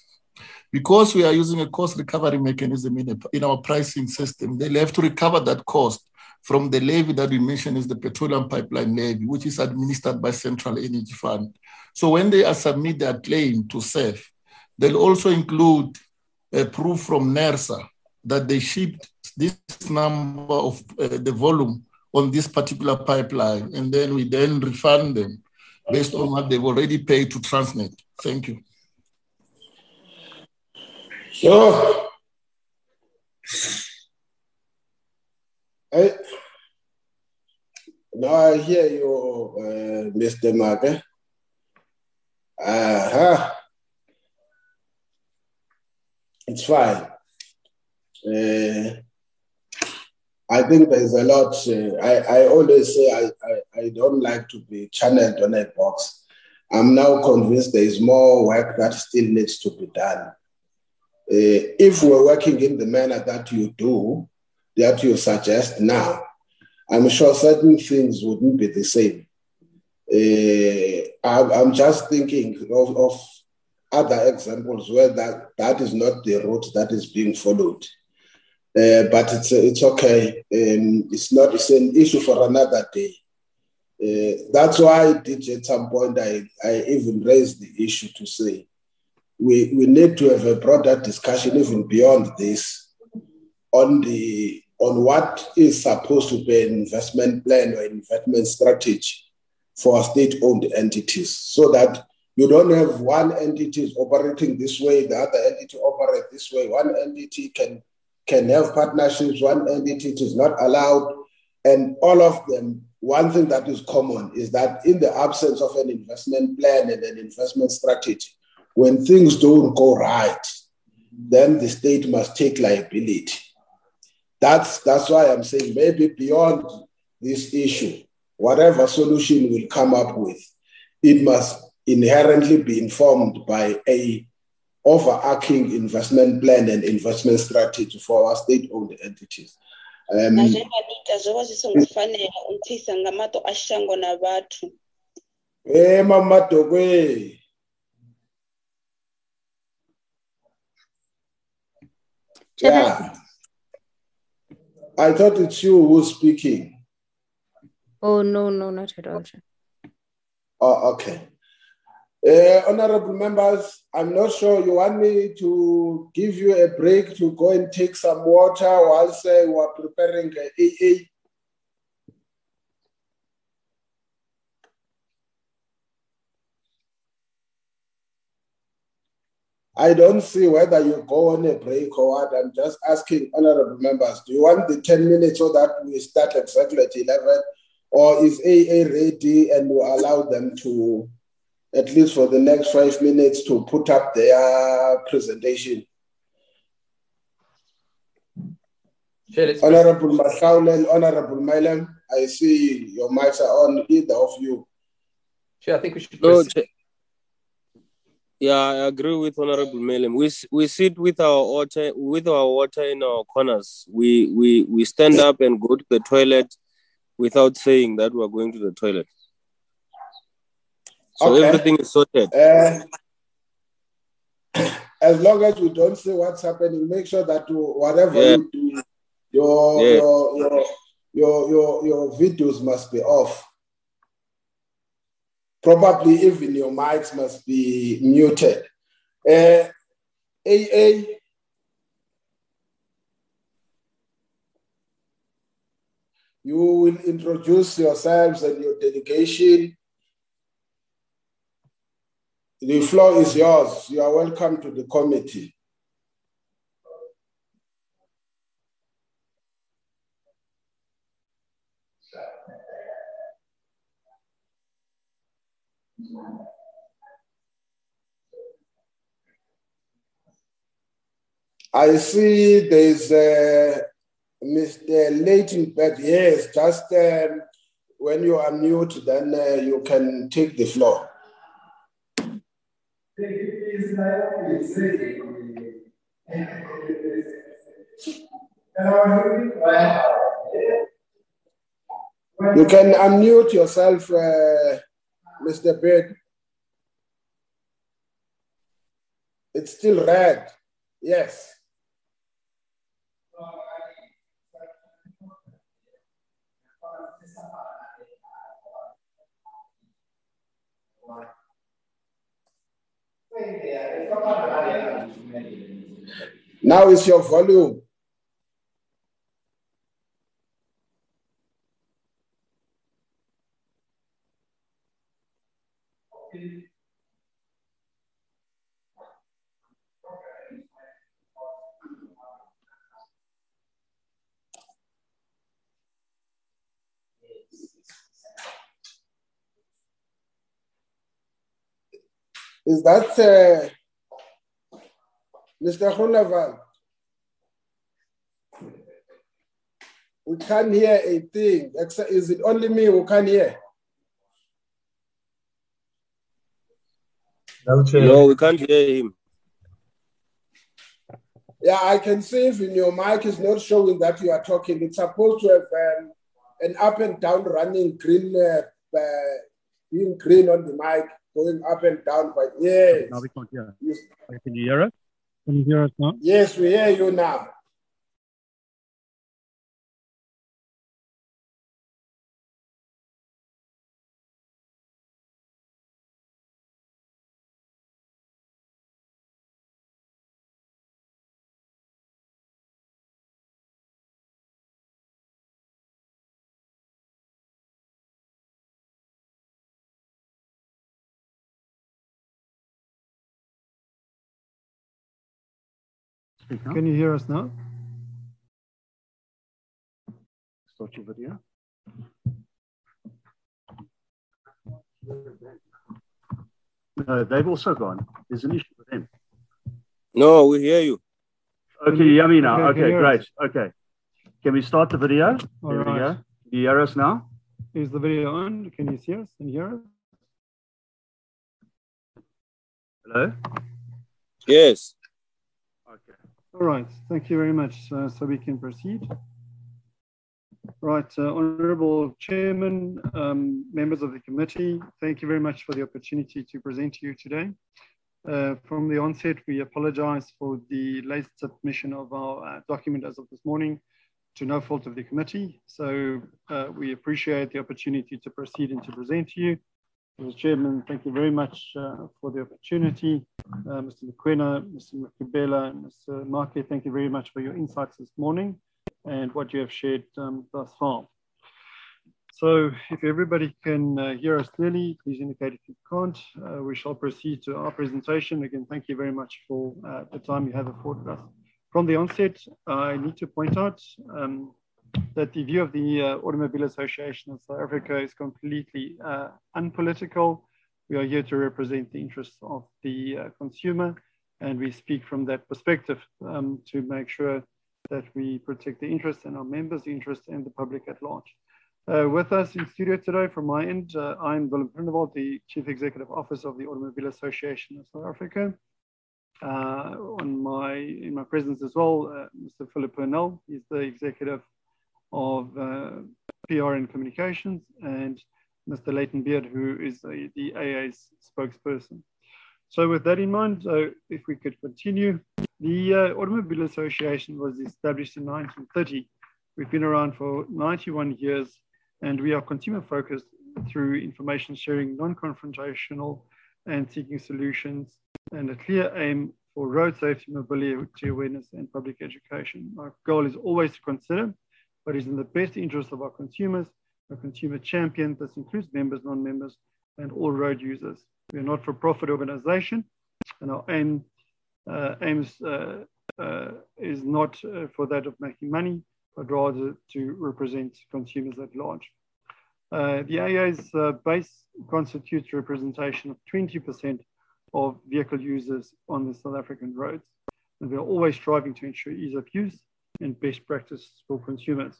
Because we are using a cost recovery mechanism in our pricing system, they have to recover that cost from the levy that we mentioned is the petroleum pipeline levy, which is administered by Central Energy Fund. So when they submit their claim to SAF, they'll also include a proof from NERSA that they shipped this number of the volume on this particular pipeline, and then we then refund them based on what they've already paid to Transnet. Thank you. So, now I hear you, Mr. Macken. It's fine. I think there's a lot. I always say I don't like to be channeled on a box. I'm now convinced there is more work that still needs to be done. If we're working in the manner that you do, that you suggest now, I'm sure certain things wouldn't be the same. I'm just thinking of other examples where that is not the route that is being followed. But it's okay. It's an issue for another day. That's why I did at some point, I even raised the issue to say, we need to have a broader discussion even beyond this on what is supposed to be an investment plan or investment strategy for state-owned entities, so that you don't have one entity is operating this way, the other entity operates this way. One entity can have partnerships, one entity is not allowed. And all of them, one thing that is common is that in the absence of an investment plan and an investment strategy, when things don't go right, then the state must take liability. That's why I'm saying maybe beyond this issue, whatever solution we'll come up with, it must inherently be informed by a overarching investment plan and investment strategy for our state-owned entities. Yeah. I thought it's you who's speaking. Oh, no, not at all. Oh, okay. Honorable members, I'm not sure you want me to give you a break to go and take some water whilst you are preparing AA. I don't see whether you go on a break or what. I'm just asking honorable members, do you want the 10 minutes so that we start exactly at 11, or is AA ready and we allow them to, at least for the next 5 minutes, to put up their presentation? Honorable Masaule, Honorable Mailam, I see your mics are on, either of you. Sure, I think we should. No, yeah, I agree with Honorable Mailam. We sit with our water in our corners. We stand up and go to the toilet without saying that we're going to the toilet. So okay. Everything is sorted. As long as you don't see what's happening, make sure that whatever you do, your videos must be off. Probably even your mics must be muted. AA. You will introduce yourselves and your delegation. The floor is yours. You are welcome to the committee. I see there's Mr. Leighton, but yes, just when you are mute, then you can take the floor. You can unmute yourself, Mr. Bird. It's still red. Yes. Now is your volume. Is that Mr. Honeval? We can't hear a thing. Is it only me who can hear? No, we can't hear him. Yeah, I can see if your mic is not showing that you are talking. It's supposed to have an up and down running green, being green on the mic. Going up and down, but yes. Now we can't hear. Yes. Can you hear us? Can you hear us now? Yes, we hear you now. Can you hear us now? Start your video. No, they've also gone. There's an issue with them. No, we hear you. Okay, you hear me now? Okay, great. Okay. Can we start the video? All right. We go. Can you hear us now? Is the video on? Can you see us and hear us? Hello? Yes. All right, thank you very much. So we can proceed. Right, Honorable Chairman, members of the committee, thank you very much for the opportunity to present to you today. From the onset, we apologize for the late submission of our document as of this morning to no fault of the committee. So we appreciate the opportunity to proceed and to present to you. Mr. Chairman, thank you very much for the opportunity. Mr. Mukwena, Mr. Mukubela, and Mr. Marke, thank you very much for your insights this morning and what you have shared thus far. So if everybody can hear us clearly, please indicate if you can't. We shall proceed to our presentation. Again, thank you very much for the time you have afforded us. From the onset, I need to point out that the view of the Automobile Association of South Africa is completely unpolitical. We are here to represent the interests of the consumer, and we speak from that perspective to make sure that we protect the interests and our members' interests and the public at large. With us in studio today, from my end, I'm Willem Groenewald, the Chief Executive Officer of the Automobile Association of South Africa. In my presence as well, Mr. Philip Purnell is the Executive of PR and Communications, and Mr. Leighton Beard, who is the AA's spokesperson. So with that in mind, if we could continue, the Automobile Association was established in 1930. We've been around for 91 years, and we are consumer-focused through information sharing, non-confrontational, and seeking solutions, and a clear aim for road safety, mobility awareness, and public education. Our goal is always to consider what is in the best interest of our consumers, our consumer champion. This includes members, non-members, and all road users. We're a not-for-profit organization, and our aim is not for that of making money, but rather to represent consumers at large. The AA's base constitutes representation of 20% of vehicle users on the South African roads. And we're always striving to ensure ease of use and best practice for consumers.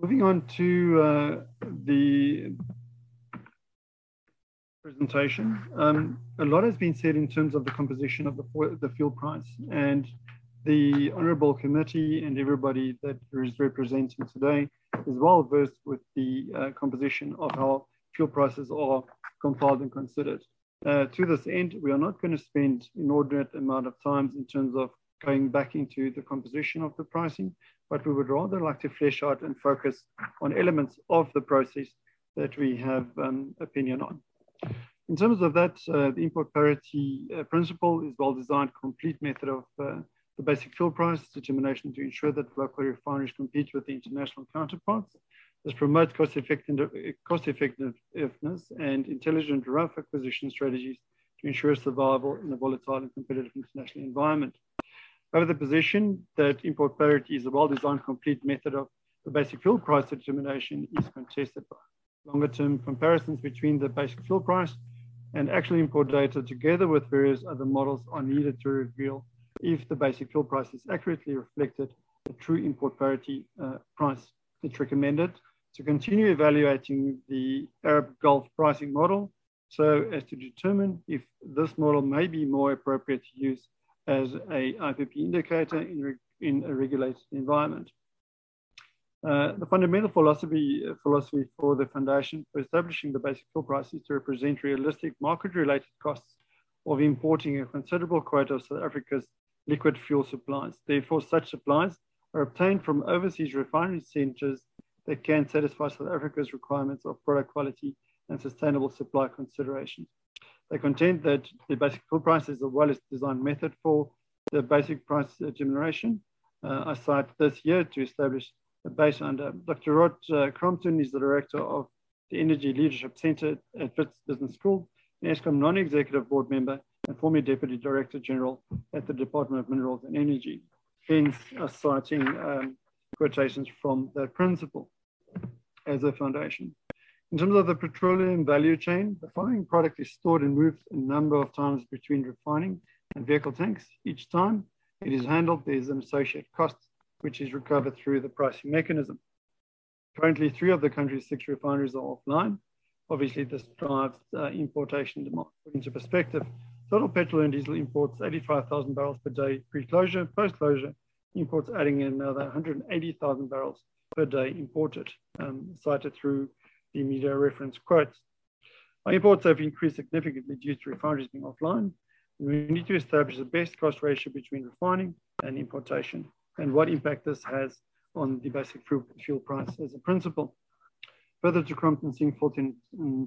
Moving on to the presentation, a lot has been said in terms of the composition of the fuel price, and the Honourable Committee and everybody that is representing today is well versed with the composition of how fuel prices are compiled and considered. To this end, we are not going to spend an inordinate amount of time in terms of going back into the composition of the pricing, but we would rather like to flesh out and focus on elements of the process that we have opinion on. In terms of that, the import parity principle is well-designed, complete method of the basic fuel price determination to ensure that local refineries compete with the international counterparts. This promotes cost effectiveness and intelligent rough acquisition strategies to ensure survival in a volatile and competitive international environment. Over the position that import parity is a well-designed, complete method of the basic fuel price determination is contested by longer-term comparisons between the basic fuel price and actual import data, together with various other models, are needed to reveal if the basic fuel price is accurately reflected the true import parity price. It's recommended to continue evaluating the Arab Gulf pricing model so as to determine if this model may be more appropriate to use as a IPP indicator in a regulated environment. The fundamental philosophy for the Foundation for establishing the basic fuel price is to represent realistic market-related costs of importing a considerable quota of South Africa's liquid fuel supplies. Therefore, such supplies are obtained from overseas refinery centres that can satisfy South Africa's requirements of product quality and sustainable supply considerations. They contend that the basic fuel price is a well-designed method for the basic price determination. I cite this year to establish the base under. Dr. Rod Crompton is the director of the Energy Leadership Center at Wits Business School, an Eskom non-executive board member and former deputy director general at the Department of Minerals and Energy. Hence, citing quotations from that principle as a foundation. In terms of the petroleum value chain, the following product is stored and moved a number of times between refining and vehicle tanks. Each time it is handled, there is an associated cost, which is recovered through the pricing mechanism. Currently, 3 of the country's 6 refineries are offline. Obviously, this drives importation demand. Put into perspective, total petrol and diesel imports 85,000 barrels per day pre-closure. Post-closure, imports adding another 180,000 barrels per day imported, cited through the media reference quotes. Our imports have increased significantly due to refineries being offline. We need to establish the best cost ratio between refining and importation and what impact this has on the basic fuel price as a principle. Further to Crompton, Singfort and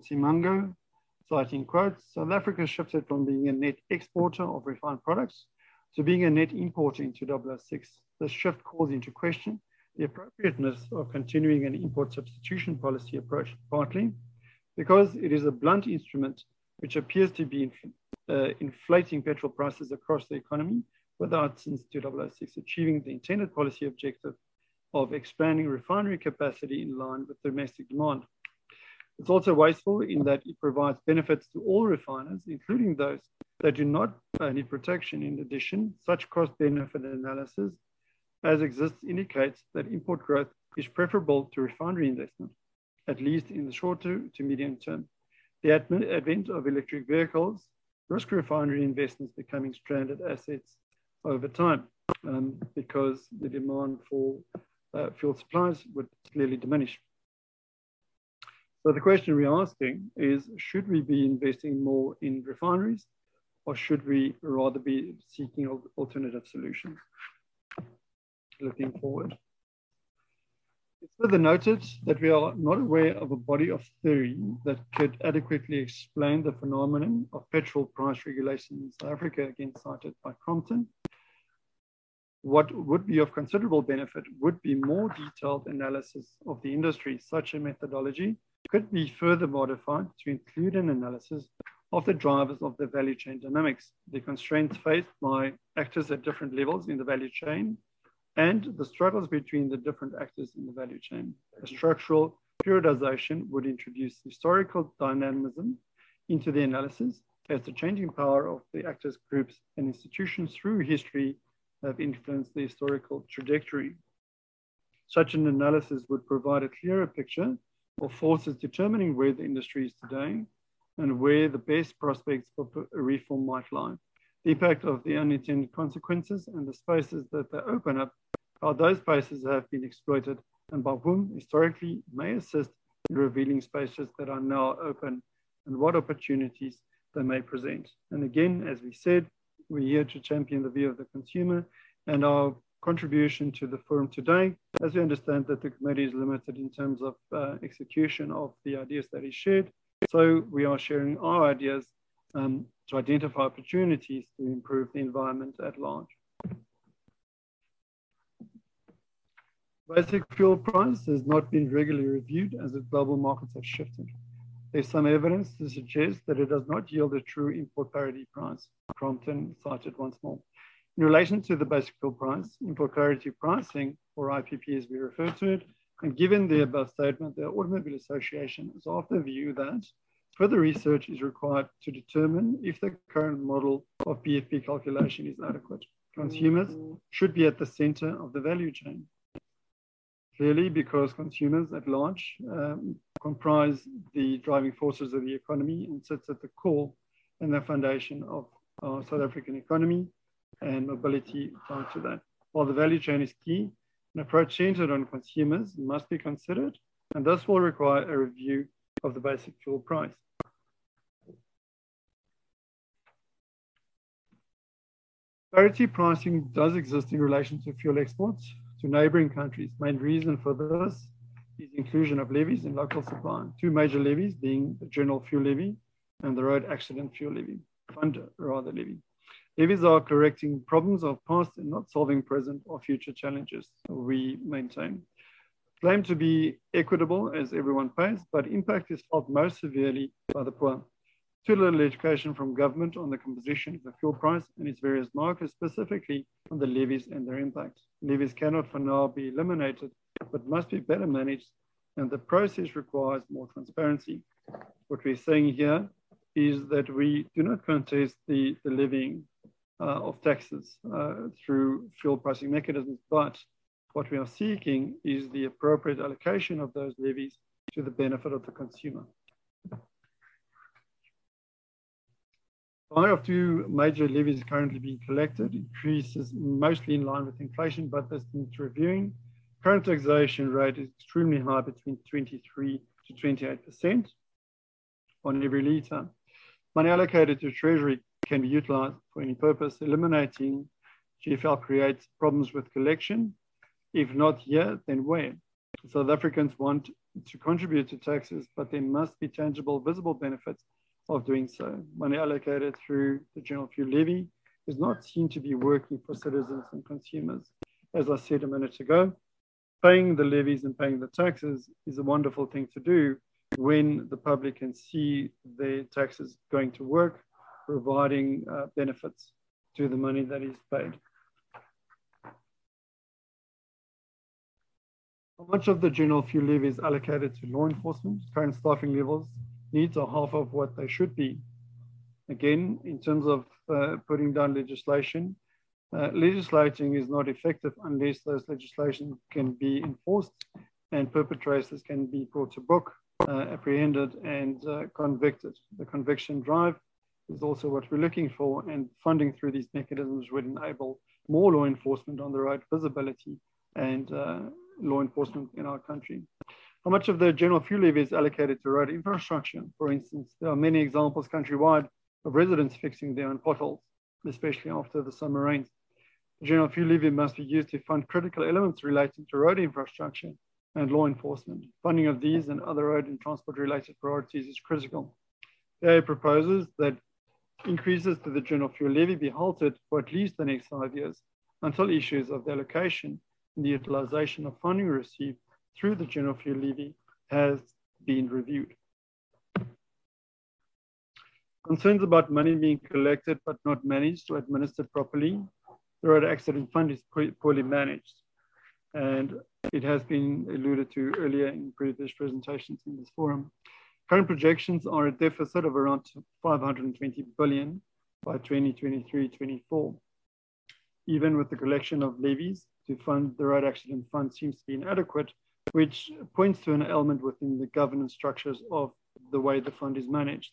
Simango, citing quotes, South Africa shifted from being a net exporter of refined products to being a net importer into 006. This shift calls into question the appropriateness of continuing an import substitution policy approach, partly because it is a blunt instrument which appears to be inflating petrol prices across the economy without, since 2006, achieving the intended policy objective of expanding refinery capacity in line with domestic demand. It's also wasteful in that it provides benefits to all refiners, including those that do not need protection. In addition, such cost-benefit analysis as exists indicates that import growth is preferable to refinery investment, at least in the short to medium term. The advent of electric vehicles risk refinery investments becoming stranded assets over time, because the demand for fuel supplies would clearly diminish. So the question we're asking is, should we be investing more in refineries, or should we rather be seeking alternative solutions? Looking forward. It's further noted that we are not aware of a body of theory that could adequately explain the phenomenon of petrol price regulation in South Africa, again cited by Crompton. What would be of considerable benefit would be more detailed analysis of the industry. Such a methodology could be further modified to include an analysis of the drivers of the value chain dynamics, the constraints faced by actors at different levels in the value chain, and the struggles between the different actors in the value chain. A structural periodization would introduce historical dynamism into the analysis, as the changing power of the actors, groups, and institutions through history have influenced the historical trajectory. Such an analysis would provide a clearer picture of forces determining where the industry is today and where the best prospects for reform might lie, the impact of the unintended consequences and the spaces that they open up, how those spaces have been exploited, and by whom historically may assist in revealing spaces that are now open, and what opportunities they may present. And again, as we said, we're here to champion the view of the consumer, and our contribution to the forum today, as we understand that the committee is limited in terms of execution of the ideas that is shared. So we are sharing our ideas to identify opportunities to improve the environment at large. Basic fuel price has not been regularly reviewed as the global markets have shifted. There's some evidence to suggest that it does not yield a true import parity price. Crompton cited once more. In relation to the basic fuel price, import parity pricing, or IPP as we refer to it, and given the above statement, the Automobile Association is of the view that further research is required to determine if the current model of BFP calculation is adequate. Consumers should be at the center of the value chain. Clearly, because consumers at large comprise the driving forces of the economy and sits at the core and the foundation of our South African economy and mobility tied to that. While the value chain is key, an approach centered on consumers must be considered, and this will require a review of the basic fuel price. Parity pricing does exist in relation to fuel exports to neighboring countries. Main reason for this is inclusion of levies in local supply, two major levies being the General Fuel Levy and the Road Accident Fund levy. Levies are correcting problems of past and not solving present or future challenges, we maintain. Claimed to be equitable as everyone pays, but impact is felt most severely by the poor. Too little education from government on the composition of the fuel price and its various markers, specifically on the levies and their impact. Levies cannot for now be eliminated, but must be better managed, and the process requires more transparency. What we're saying here is that we do not contest the levying of taxes through fuel pricing mechanisms, but what we are seeking is the appropriate allocation of those levies to the benefit of the consumer. One of two major levies currently being collected increases mostly in line with inflation, but this needs reviewing. Current taxation rate is extremely high, between 23 to 28% on every litre. Money allocated to Treasury can be utilised for any purpose. Eliminating GFL creates problems with collection. If not here, then where? South Africans want to contribute to taxes, but there must be tangible, visible benefits of doing so. Money allocated through the General Fuel Levy is not seen to be working for citizens and consumers. As I said a minute ago, paying the levies and paying the taxes is a wonderful thing to do when the public can see their taxes going to work, providing benefits to the money that is paid. How much of the General Fuel Levy is allocated to law enforcement? Current staffing levels needs are half of what they should be. Again, in terms of putting down legislation, legislating is not effective unless those legislation can be enforced and perpetrators can be brought to book, apprehended and convicted. The conviction drive is also what we're looking for, and funding through these mechanisms would enable more law enforcement on the road, visibility and law enforcement in our country. How much of the General Fuel Levy is allocated to road infrastructure? For instance, there are many examples countrywide of residents fixing their own potholes, especially after the summer rains. The General Fuel Levy must be used to fund critical elements relating to road infrastructure and law enforcement. Funding of these and other road and transport-related priorities is critical. The AA proposes that increases to the General Fuel Levy be halted for at least the next 5 years until issues of the allocation and the utilization of funding received through the general fuel levy has been reviewed. Concerns about money being collected but not managed or administered properly. The Road Accident Fund is poorly managed, and it has been alluded to earlier in previous presentations in this forum. Current projections are a deficit of around 520 billion by 2023-24. Even with the collection of levies to fund the Road Accident Fund seems to be inadequate, which points to an element within the governance structures of the way the fund is managed.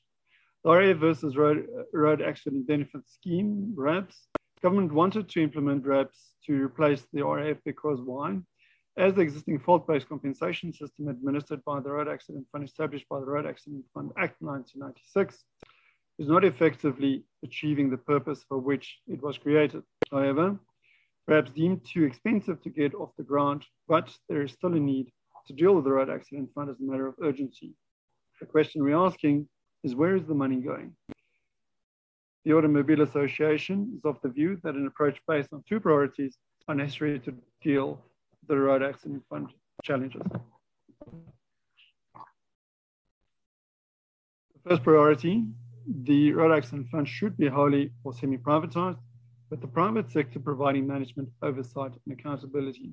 The RAF versus Road Accident Benefit Scheme, RABS. Government wanted to implement RABS to replace the RAF because why? As the existing fault-based compensation system administered by the Road Accident Fund, established by the Road Accident Fund Act 1996, is not effectively achieving the purpose for which it was created. However, RABS deemed too expensive to get off the ground, but there is still a need to deal with the Road Accident Fund as a matter of urgency. The question we're asking is, where is the money going? The Automobile Association is of the view that an approach based on two priorities are necessary to deal with the Road Accident Fund challenges. The first priority, the Road Accident Fund should be wholly or semi-privatized, with the private sector providing management oversight and accountability.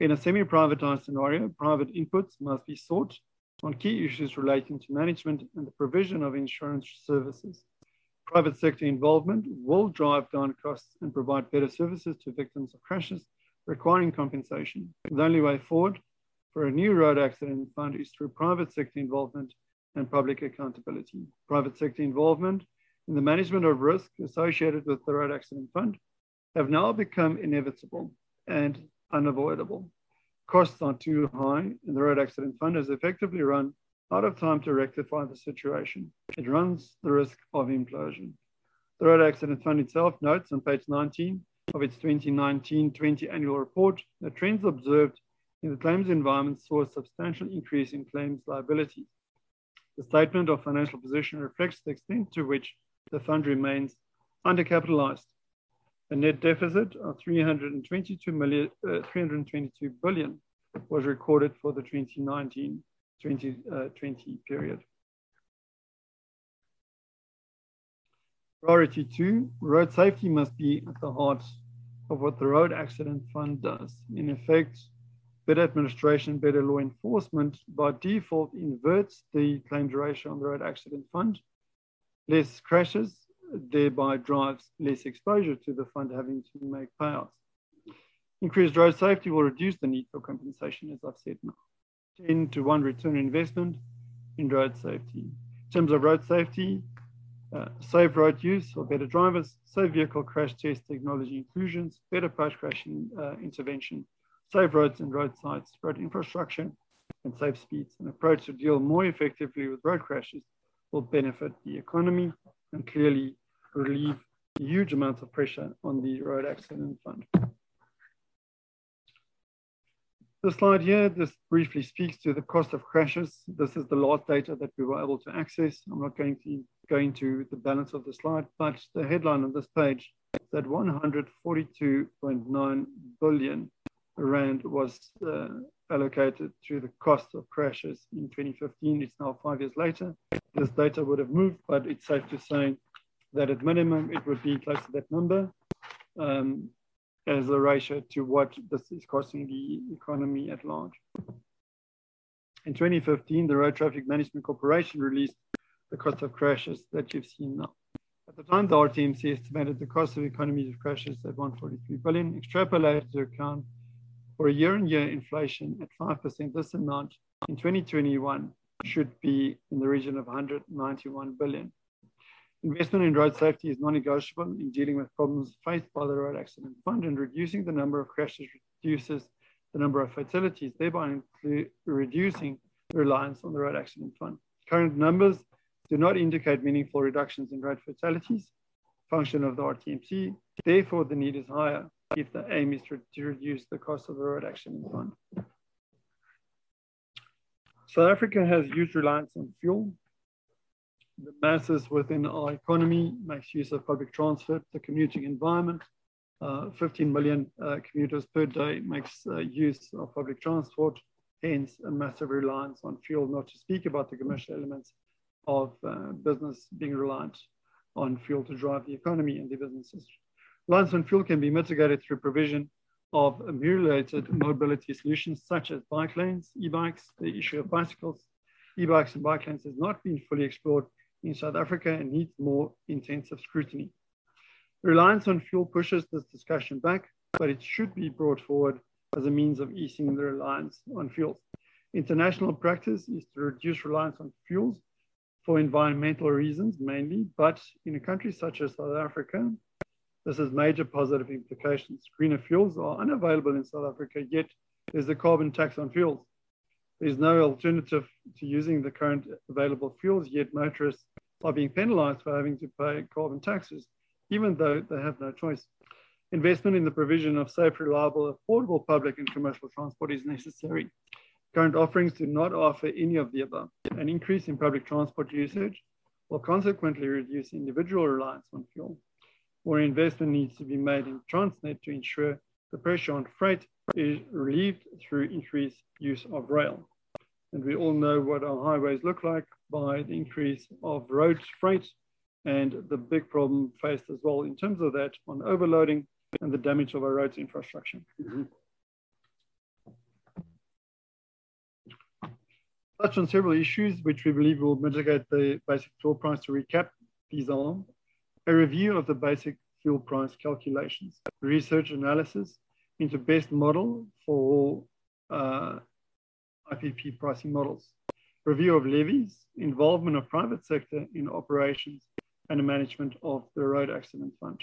In a semi-privatized scenario, private inputs must be sought on key issues relating to management and the provision of insurance services. Private sector involvement will drive down costs and provide better services to victims of crashes requiring compensation. The only way forward for a new Road Accident Fund is through private sector involvement and public accountability. Private sector involvement in the management of risk associated with the Road Accident Fund have now become inevitable and unavoidable. Costs are too high, and the Road Accident Fund has effectively run out of time to rectify the situation. It runs the risk of implosion. The Road Accident Fund itself notes on page 19 of its 2019-20 annual report that trends observed in the claims environment saw a substantial increase in claims liability. The statement of financial position reflects the extent to which the fund remains undercapitalized. A net deficit of 322 billion was recorded for the 2019-2020 period. Priority two, road safety must be at the heart of what the Road Accident Fund does. In effect, better administration, better law enforcement by default inverts the claims ratio on the Road Accident Fund. Less crashes thereby drives less exposure to the fund having to make payouts. Increased road safety will reduce the need for compensation, as I've said now. 10-to-1 return investment in road safety. In terms of road safety, safe road use for better drivers, safe vehicle crash test technology inclusions, better post-crash intervention, safe roads and road sites, road infrastructure, and safe speeds. An approach to deal more effectively with road crashes will benefit the economy and clearly relieve huge amounts of pressure on the Road Accident Fund. The slide here, this briefly speaks to the cost of crashes. This is the last data that we were able to access. I'm not going to go into the balance of the slide, but the headline on this page is that 142.9 billion rand was allocated to the cost of crashes in 2015. It's now 5 years later. This data would have moved, but it's safe to say that at minimum, it would be close to that number. As a ratio to what this is costing the economy at large. In 2015, the Road Traffic Management Corporation released the cost of crashes that you've seen now. At the time, the RTMC estimated the cost of economies of crashes at 143 billion, extrapolated to account for a year-on-year inflation at 5%. This amount in 2021 should be in the region of 191 billion. Investment in road safety is non-negotiable in dealing with problems faced by the Road Accident Fund, and reducing the number of crashes reduces the number of fatalities, thereby reducing reliance on the Road Accident Fund. Current numbers do not indicate meaningful reductions in road fatalities, function of the RTMC. Therefore, the need is higher if the aim is to reduce the cost of the Road Accident Fund. South Africa has huge reliance on fuel. The masses within our economy makes use of public transport, the commuting environment, 15 million commuters per day makes use of public transport, hence a massive reliance on fuel, not to speak about the commercial elements of business being reliant on fuel to drive the economy and the businesses. Reliance on fuel can be mitigated through provision of ameliorated mobility solutions such as bike lanes, e-bikes. The issue of bicycles, e-bikes and bike lanes has not been fully explored in South Africa and needs more intensive scrutiny. Reliance on fuel pushes this discussion back, but it should be brought forward as a means of easing the reliance on fuels. International practice is to reduce reliance on fuels for environmental reasons mainly, but in a country such as South Africa, this has major positive implications. Greener fuels are unavailable in South Africa, yet there's a carbon tax on fuels. There's no alternative to using the current available fuels, yet motorists are being penalized for having to pay carbon taxes, even though they have no choice. Investment in the provision of safe, reliable, affordable public and commercial transport is necessary. Current offerings do not offer any of the above. An increase in public transport usage will consequently reduce individual reliance on fuel. More investment needs to be made in Transnet to ensure the pressure on freight is relieved through increased use of rail. And we all know what our highways look like by the increase of road freight and the big problem faced as well in terms of that on overloading and the damage of our roads infrastructure. Touch on several issues which we believe will mitigate the basic fuel price. To recap, these are a review of the basic fuel price calculations, research analysis into best model for IPP pricing models, review of levies, involvement of private sector in operations and the management of the Road Accident Fund,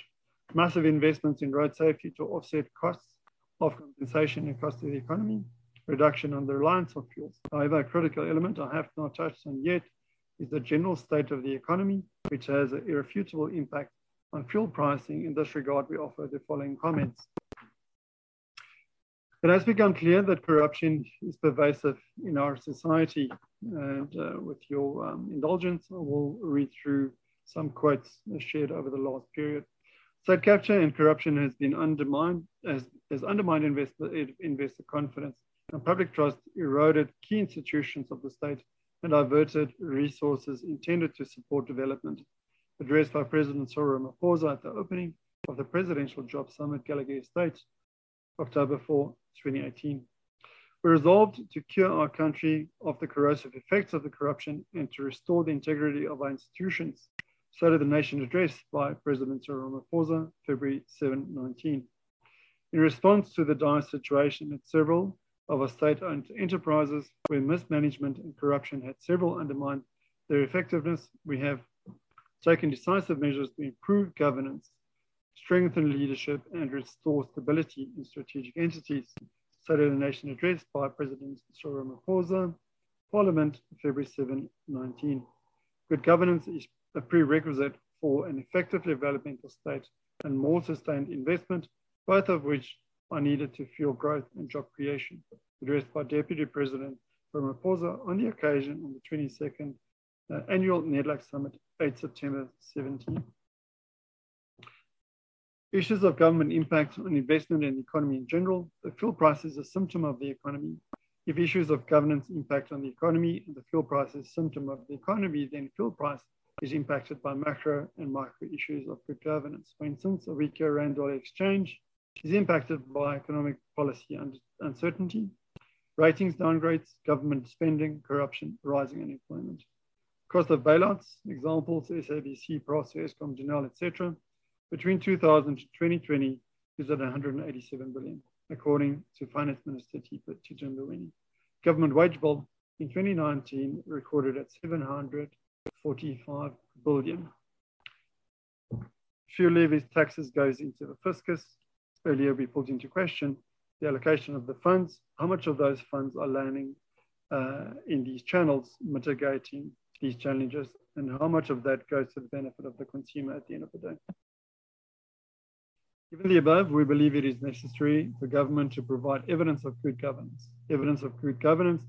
massive investments in road safety to offset costs of compensation and cost of the economy, reduction on the reliance on fuels. However, a critical element I have not touched on yet is the general state of the economy, which has an irrefutable impact on fuel pricing. In this regard, we offer the following comments. It has become clear that corruption is pervasive in our society. And with your indulgence, I will read through some quotes shared over the last period. State capture and corruption has been undermined, has undermined investor confidence, and public trust eroded key institutions of the state and diverted resources intended to support development. Addressed by President Cyril Ramaphosa at the opening of the Presidential Job Summit, Gallagher Estate, October 4, 2018. We resolved to cure our country of the corrosive effects of the corruption and to restore the integrity of our institutions. So did the nation address by President Cyril Ramaphosa, February 7, 19. In response to the dire situation at several of our state-owned enterprises, where mismanagement and corruption had several undermined their effectiveness, we have taken decisive measures to improve governance, strengthen leadership, and restore stability in strategic entities. State of the Nation Address by President Cyril Ramaphosa, Parliament, February 7, 19. Good governance is a prerequisite for an effective developmental state and more sustained investment, both of which are needed to fuel growth and job creation. Addressed by Deputy President Ramaphosa on the occasion on the 22nd Annual NEDLAC Summit, 8 September 17. Issues of government impact on investment and the economy in general. The fuel price is a symptom of the economy. If issues of governance impact on the economy and the fuel price is a symptom of the economy, then fuel price is impacted by macro and micro issues of good governance. For instance, a weaker rand-dollar exchange is impacted by economic policy uncertainty, ratings downgrades, government spending, corruption, rising unemployment. Cost of bailouts, examples, SABC, Petro SA, Eskom, Denel, etc., between 2000 to 2020 is at 187 billion, according to Finance Minister Tito Mboweni. Government wage bill in 2019 recorded at 745 billion. Fuel levies, taxes goes into the fiscus. Earlier, we put into question the allocation of the funds, how much of those funds are landing in these channels, mitigating these challenges, and how much of that goes to the benefit of the consumer at the end of the day. Given the above, we believe it is necessary for government to provide evidence of good governance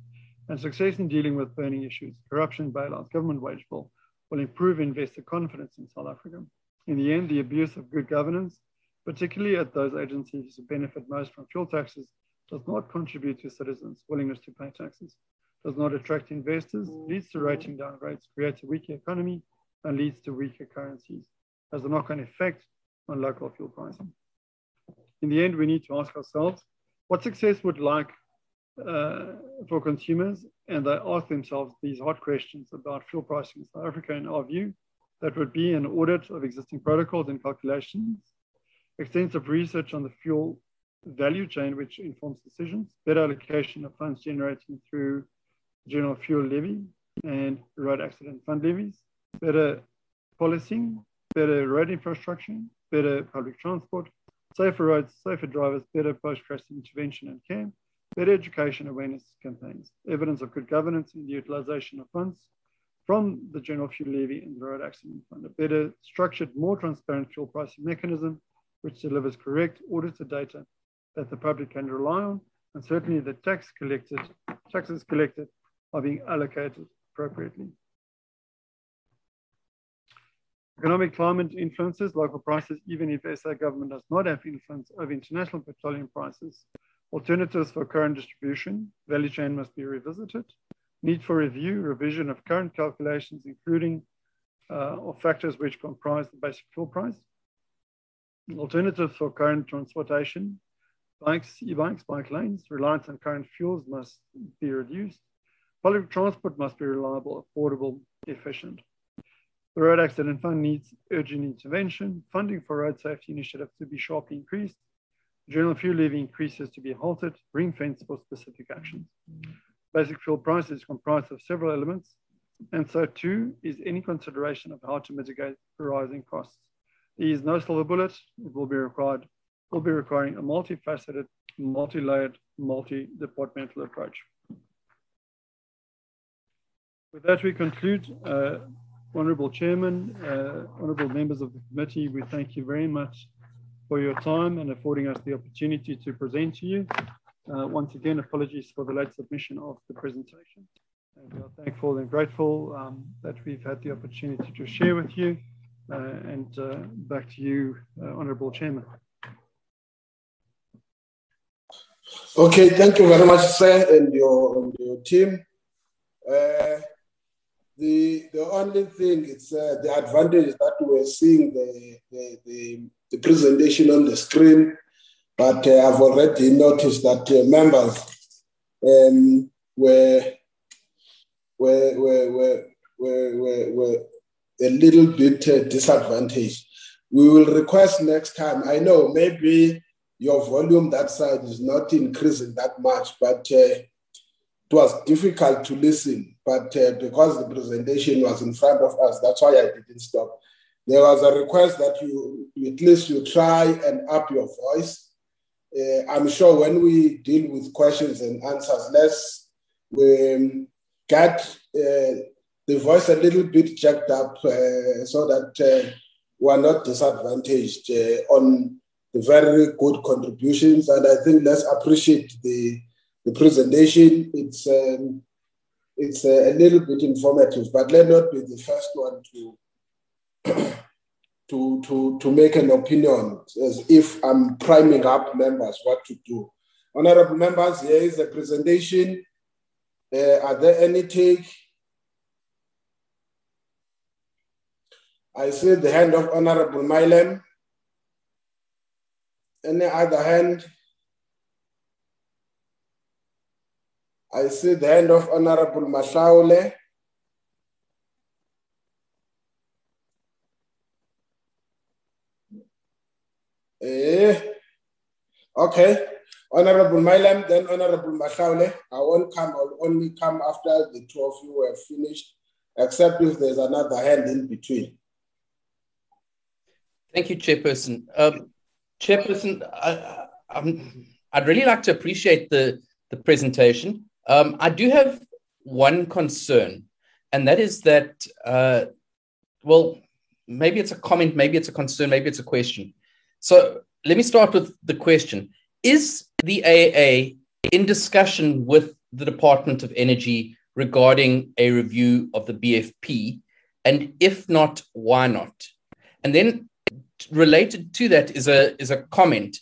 and success in dealing with burning issues, corruption, bailouts, government wage bill will improve investor confidence in South Africa. In the end, the abuse of good governance particularly at those agencies who benefit most from fuel taxes, does not contribute to citizens' willingness to pay taxes, does not attract investors, leads to rating downgrades, creates a weaker economy, and leads to weaker currencies, has a knock-on effect on local fuel pricing. In the end, we need to ask ourselves, what success would like for consumers? And they ask themselves these hard questions about fuel pricing in South Africa. In our view, that would be an audit of existing protocols and calculations, extensive research on the fuel value chain, which informs decisions, better allocation of funds generated through general fuel levy and road accident fund levies, better policing, better road infrastructure, better public transport, safer roads, safer drivers, better post-crash intervention and care, better education awareness campaigns, evidence of good governance in the utilization of funds from the general fuel levy and the road accident fund, a better structured, more transparent fuel pricing mechanism, which delivers correct audited data that the public can rely on, and certainly the taxes collected are being allocated appropriately. Economic climate influences local prices, even if SA government does not have influence over international petroleum prices. Alternatives for current distribution, value chain must be revisited. Need for review, revision of current calculations, including of factors which comprise the basic fuel price. Alternatives for current transportation, bikes, e-bikes, bike lanes, reliance on current fuels must be reduced. Public transport must be reliable, affordable, efficient. The Road Accident Fund needs urgent intervention. Funding for road safety initiatives to be sharply increased. General fuel levy increases to be halted, ring fenced for specific actions. Basic fuel price is comprised of several elements, and so too is any consideration of how to mitigate rising costs. There is no silver bullet. It will be requiring a multifaceted, multi-layered, multi-departmental approach. With that, we conclude. Honourable Chairman, honourable members of the committee, we thank you very much for your time and affording us the opportunity to present to you. Once again, apologies for the late submission of the presentation. And we are thankful and grateful that we've had the opportunity to share with you. And back to you, Honourable Chairman. Okay, thank you very much, sir, and your team. The only thing is the advantage that we're seeing the presentation on the screen, but I've already noticed that members were a little bit disadvantaged. We will request next time. I know maybe your volume that side is not increasing that much, but it was difficult to listen, but because the presentation was in front of us, that's why I didn't stop. There was a request that at least you try and up your voice. I'm sure when we deal with questions and answers, let's get the voice a little bit jacked up so that we are not disadvantaged on the very good contributions. And I think let's appreciate the presentation. It's a little bit informative, but let not be the first one to make an opinion as if I'm priming up members what to do. Honorable members, here is the presentation. Are there any take? I see the hand of Honorable Mylem. Any other hand? I see the hand of Honorable Mashaole. Okay. Honorable Mylem, then Honorable Mashaole. I won't come, I'll only come after the two of you have finished, except if there's another hand in between. Thank you, Chairperson. Chairperson, I'd really like to appreciate the presentation. I do have one concern, and that is that, well, maybe it's a comment, maybe it's a concern, maybe it's a question. So let me start with the question. Is the AA in discussion with the Department of Energy regarding a review of the BFP? And if not, why not? And then related to that is a comment.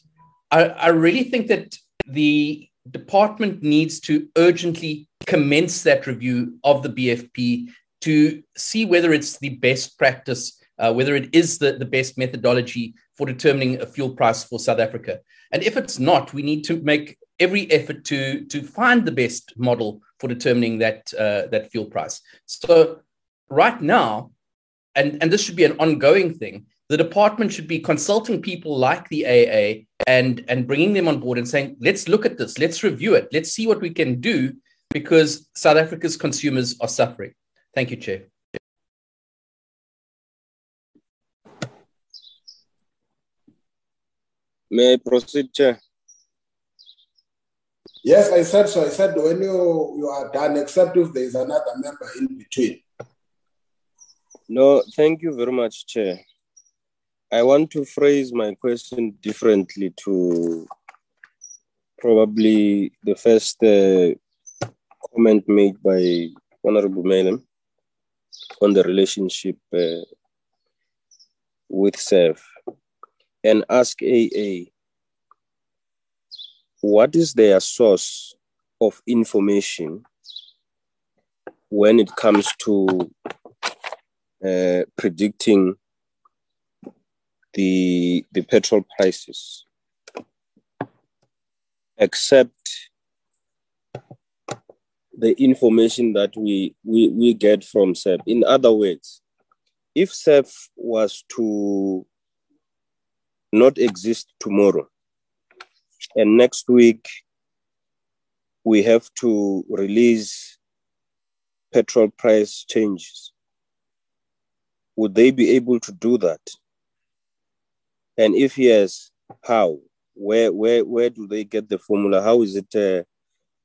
I really think that the department needs to urgently commence that review of the BFP to see whether it's the best practice, whether it is the best methodology for determining a fuel price for South Africa. And if it's not, we need to make every effort to find the best model for determining that fuel price. So right now, and this should be an ongoing thing, the department should be consulting people like the AA and bringing them on board and saying, let's look at this, let's review it, let's see what we can do, because South Africa's consumers are suffering. Thank you, Chair. May I proceed, Chair? Yes, I said so. I said when you are done, except if there is another member in between. No, thank you very much, Chair. I want to phrase my question differently to probably the first comment made by Honorable Melem on the relationship with SARS, and ask AA, what is their source of information when it comes to predicting the petrol prices, except the information that we get from SARS. In other words, if SARS was to not exist tomorrow, and next week we have to release petrol price changes, would they be able to do that? And if yes, how? Where do they get the formula? How is it?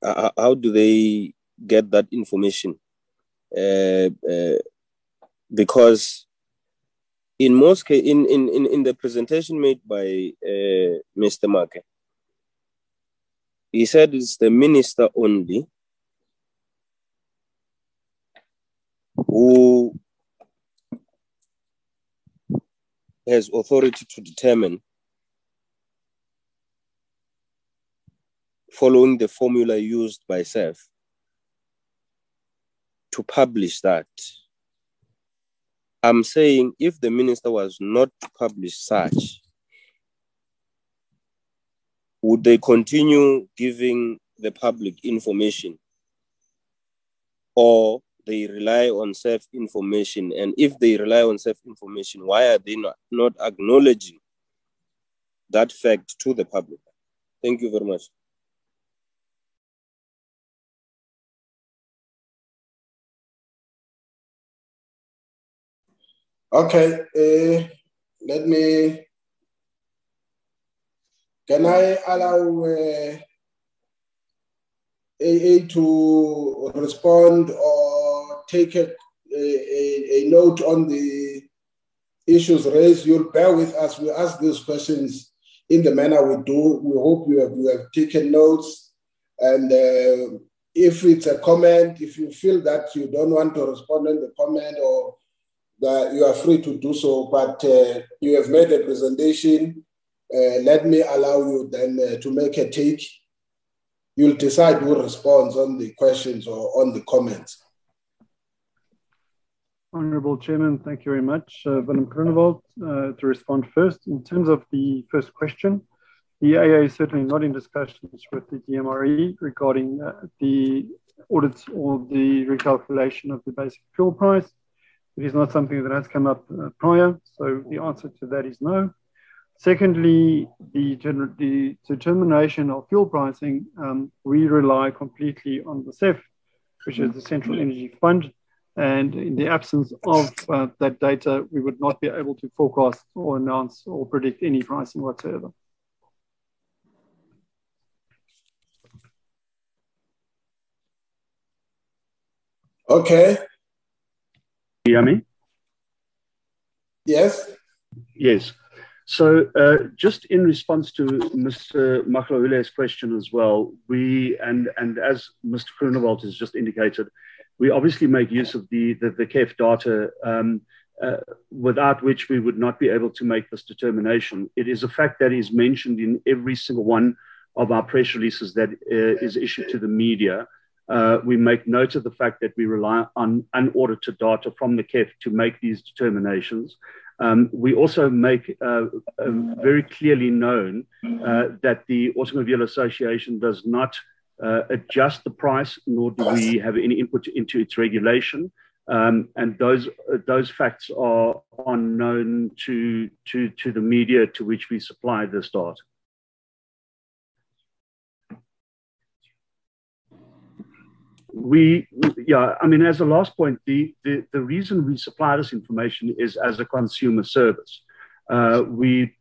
How do they get that information? Because in most cases, in the presentation made by Mr. Marke, he said it's the minister only who has authority to determine, following the formula used by SARS, to publish that. I'm saying if the minister was not to publish such, would they continue giving the public information, or they rely on self-information? And if they rely on self-information, why are they not acknowledging that fact to the public? Thank you very much. Okay, can I allow AA to respond or take a note on the issues raised? You'll bear with us. We ask these questions in the manner we do. We hope you have taken notes. And if it's a comment, if you feel that you don't want to respond on the comment, or that you are free to do so, but you have made a presentation. Let me allow you then to make a take. You'll decide who responds on the questions or on the comments. Honorable Chairman, thank you very much. Willem Groenewald to respond first. In terms of the first question, the AA is certainly not in discussions with the DMRE regarding the audits or the recalculation of the basic fuel price. It is not something that has come up prior, so the answer to that is no. Secondly, the determination of fuel pricing, we rely completely on the CEF, which is the Central Energy Fund. And in the absence of that data, we would not be able to forecast or announce or predict any pricing whatsoever. Okay. You hear me? Yes. Yes. So just in response to Mr. Makhloule's question as well, we, and as Mr. Groenewald has just indicated, we obviously make use of the CEF data without which we would not be able to make this determination. It is a fact that is mentioned in every single one of our press releases that is issued to the media. We make note of the fact that we rely on unaudited data from the CEF to make these determinations. We also make very clearly known that the Automobile Association does not adjust the price, nor do we have any input into its regulation. And those facts are unknown to the media to which we supply this data. As a last point, the reason we supply this information is as a consumer service.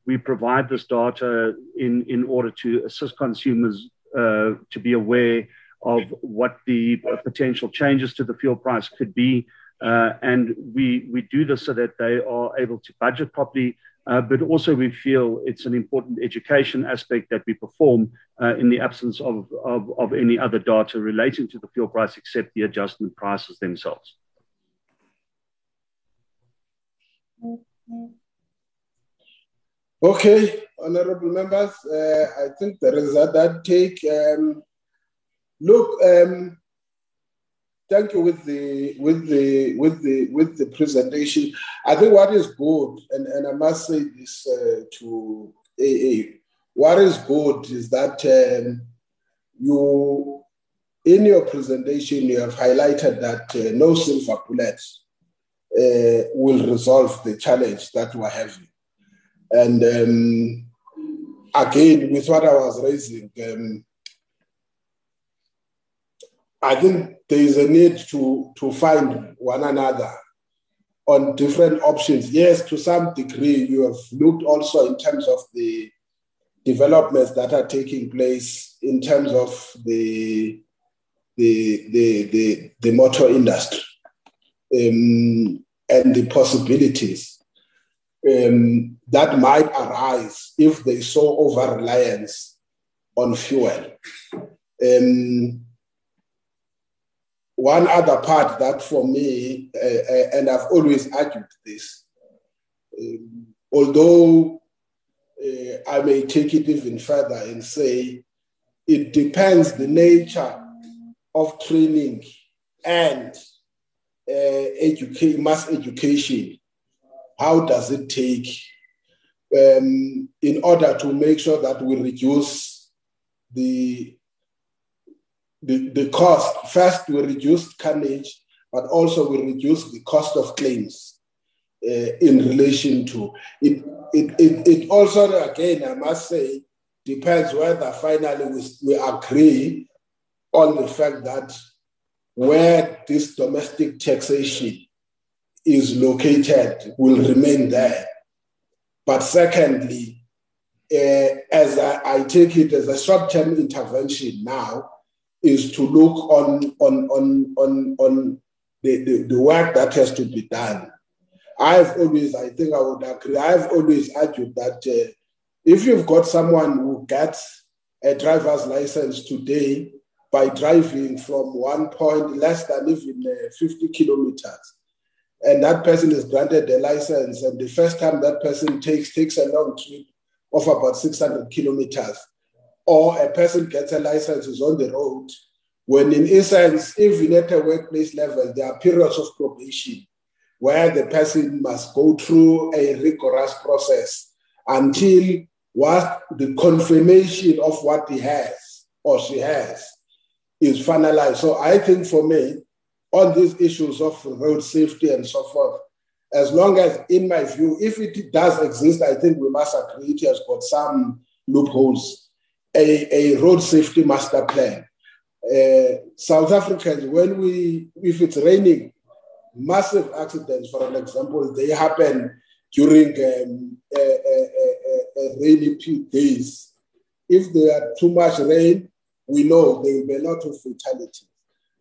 We provide this data in order to assist consumers to be aware of what the potential changes to the fuel price could be. And we do this so that they are able to budget properly, but also we feel it's an important education aspect that we perform in the absence of any other data relating to the fuel price except the adjustment prices themselves. Okay, honorable members, I think the result that take thank you with the presentation. I think what is good, and I must say this to AA, what is good is that you, in your presentation, you have highlighted that no silver bullets will resolve the challenge that we're having. And again, with what I was raising, I think there is a need to find one another on different options. Yes, to some degree, you have looked also in terms of the developments that are taking place in terms of the motor industry and the possibilities that might arise if there is so over-reliance on fuel. One other part that for me, and I've always argued this, although I may take it even further and say it depends the nature of training and mass education. How does it take in order to make sure that we reduce the cost? First, we reduce carnage, but also we reduce the cost of claims in relation to it. It also, again, I must say, depends whether finally we agree on the fact that where this domestic taxation is located will remain there. But secondly, as I take it as a short-term intervention now, is to look on the work that has to be done. I've always argued that if you've got someone who gets a driver's license today by driving from one point less than even 50 kilometers, and that person is granted a license, and the first time that person takes a long trip of about 600 kilometers, or a person gets a license is on the road, when in essence, even at a workplace level, there are periods of probation where the person must go through a rigorous process until what the confirmation of what he has or she has is finalized. So I think for me, on these issues of road safety and so forth, as long as, in my view, if it does exist, I think we must agree it has got some loopholes. A road safety master plan. South Africans, if it's raining, massive accidents, for an example, they happen during rainy peak days. If there are too much rain, we know there will be a lot of fatalities.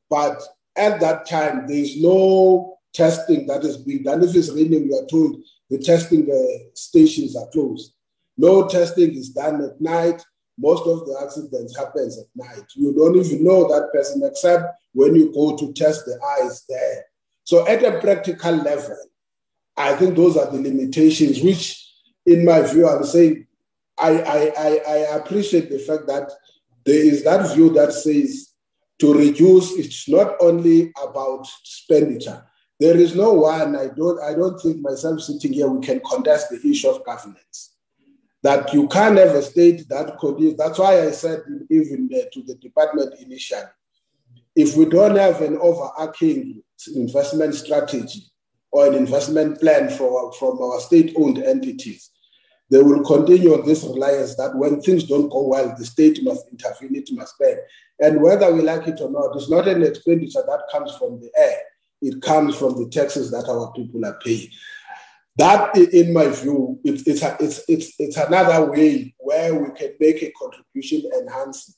But at that time, there is no testing that is being done. If it's raining, we are told the testing stations are closed. No testing is done at night. Most of the accidents happens at night. You don't even know that person except when you go to test the eyes there. So at a practical level, I think those are the limitations, which in my view, I'm saying, I appreciate the fact that there is that view that says to reduce, it's not only about expenditure. There is no one, I don't think myself sitting here, we can contest the issue of governance. That you can't have a state that could, that's why I said even to the department initially, if we don't have an overarching investment strategy or an investment plan from our state-owned entities, they will continue on this reliance that when things don't go well, the state must intervene, it must pay. And whether we like it or not, it's not an expenditure that comes from the air. It comes from the taxes that our people are paying. That, in my view, it's another way where we can make a contribution, enhance it.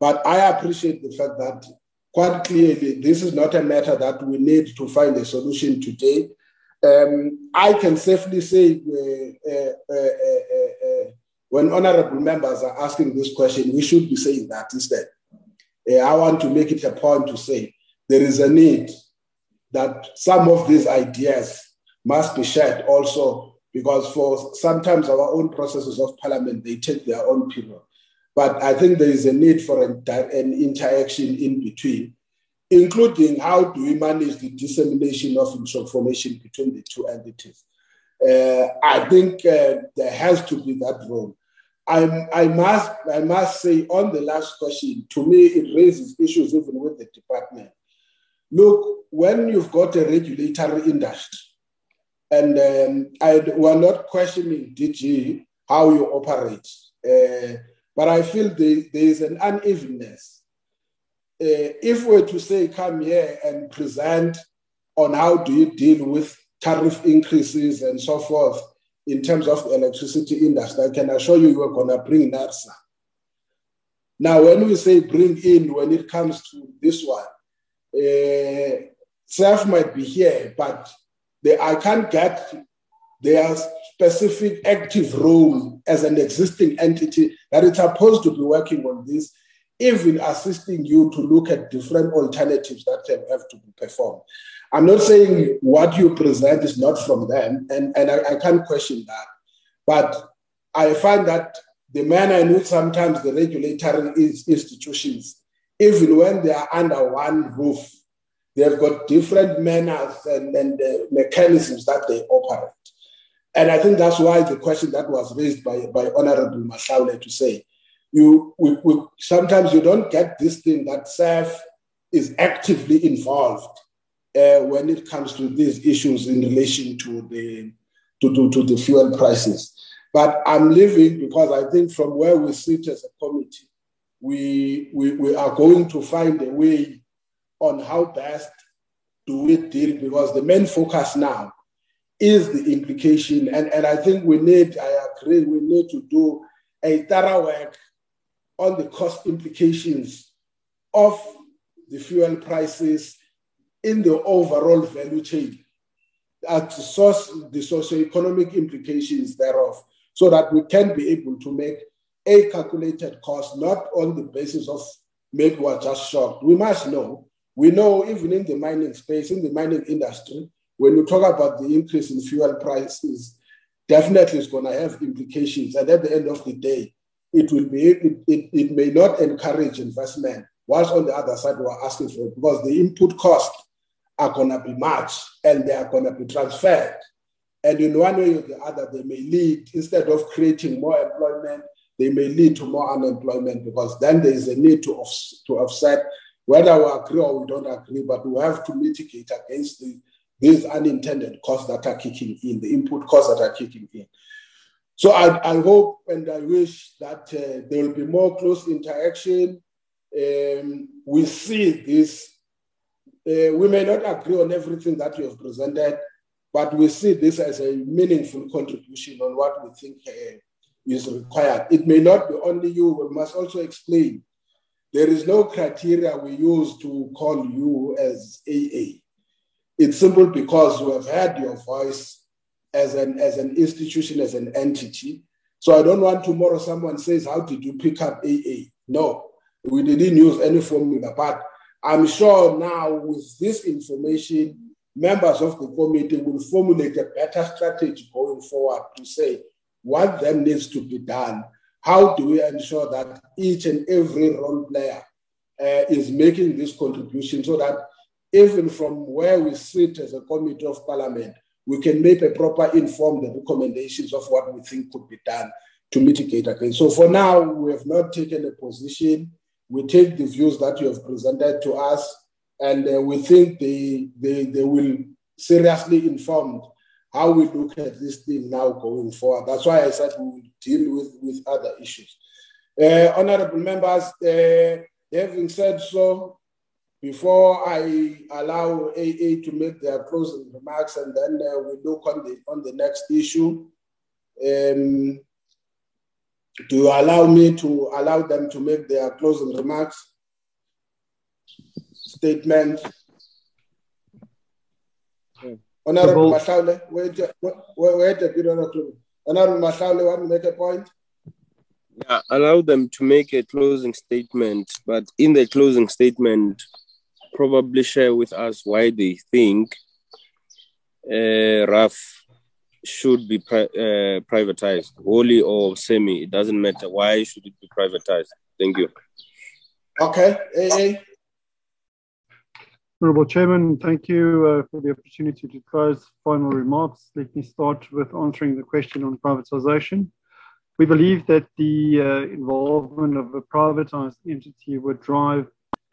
But I appreciate the fact that quite clearly, this is not a matter that we need to find a solution today. I can safely say, when honorable members are asking this question, we should be saying that instead. I want to make it a point to say there is a need that some of these ideas must be shared also, because for sometimes our own processes of parliament, they take their own period. But I think there is a need for an interaction in between, including how do we manage the dissemination of information between the two entities. I think there has to be that role. I must say on the last question, to me, it raises issues even with the department. Look, when you've got a regulatory industry, and we're not questioning DG how you operate, but I feel there is an unevenness. If we're to say, come here and present on how do you deal with tariff increases and so forth in terms of the electricity industry, I can assure you we're going to bring NERSA. Now, when we say bring in, when it comes to this one, SAF might be here, but I can't get their specific active role as an existing entity that is supposed to be working on this, even assisting you to look at different alternatives that can have to be performed. I'm not saying what you present is not from them, and I can't question that, but I find that the manner in which sometimes the regulatory institutions, even when they are under one roof, they've got different manners and mechanisms that they operate. And I think that's why the question that was raised by Honorable Mahlaule to say, sometimes you don't get this thing that SAF is actively involved when it comes to these issues in relation to the fuel prices. But I'm leaving because I think from where we sit as a committee, we are going to find a way on how best do we deal, because the main focus now is the implication. And I think I agree, we need to do a thorough work on the cost implications of the fuel prices in the overall value chain, at the socioeconomic implications thereof, so that we can be able to make a calculated cost, not on the basis of maybe we're just shocked. We must know. We know even in the mining space, in the mining industry, when you talk about the increase in fuel prices, definitely it's going to have implications. And at the end of the day, it may not encourage investment. Whilst on the other side, we're asking for it, because the input costs are going to be much and they are going to be transferred. And in one way or the other, they may lead, instead of creating more employment, they may lead to more unemployment, because then there is a need to offset, whether we agree or we don't agree, but we have to mitigate against these unintended costs that are kicking in, the input costs that are kicking in. So I hope and I wish that there will be more close interaction. We see this, we may not agree on everything that you have presented, but we see this as a meaningful contribution on what we think is required. It may not be only you, we must also explain. There is no criteria we use to call you as AA. It's simple because we have heard your voice as an institution, as an entity. So I don't want tomorrow someone says, how did you pick up AA? No, we didn't use any formula, but I'm sure now with this information, members of the committee will formulate a better strategy going forward to say what then needs to be done. How do we ensure that each and every role player is making this contribution so that even from where we sit as a committee of parliament, we can make a proper informed recommendations of what we think could be done to mitigate against. So for now, we have not taken a position. We take the views that you have presented to us, and we think they will seriously inform how we look at this thing now going forward. That's why I said we will deal with other issues. Honorable members, having said so, before I allow AA to make their closing remarks, and then we look on the next issue, do you allow me to allow them to make their closing remarks, statement? Honorable Masaule, wait a bit, Honorable Masaule, want to make a point? Yeah, allow them to make a closing statement, but in the closing statement, probably share with us why they think RAF should be privatized, wholly or semi. It doesn't matter. Why should it be privatized? Thank you. Okay. Hey. Honourable Chairman, thank you for the opportunity to close final remarks. Let me start with answering the question on privatisation. We believe that the involvement of a privatised entity would drive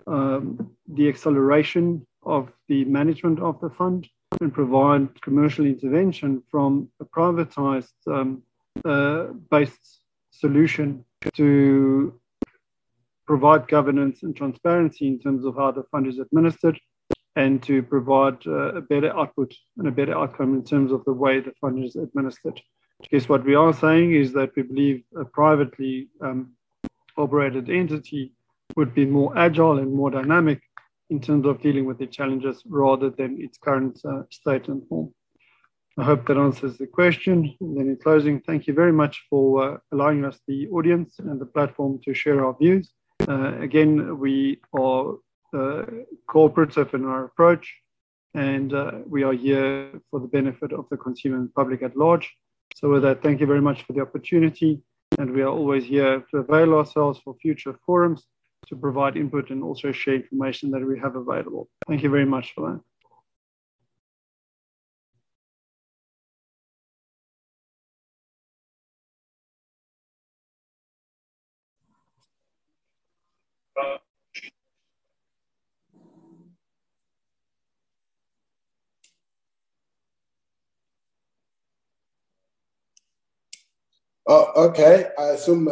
the acceleration of the management of the fund and provide commercial intervention from a privatised based solution to provide governance and transparency in terms of how the fund is administered, and to provide a better output and a better outcome in terms of the way the fund is administered. I guess what we are saying is that we believe a privately operated entity would be more agile and more dynamic in terms of dealing with the challenges rather than its current state and form. I hope that answers the question. And then in closing, thank you very much for allowing us the audience and the platform to share our views. Again, we are cooperative in our approach, and we are here for the benefit of the consumer and public at large. So with that, thank you very much for the opportunity, and we are always here to avail ourselves for future forums to provide input and also share information that we have available. Thank you very much for that. Oh, okay. I assume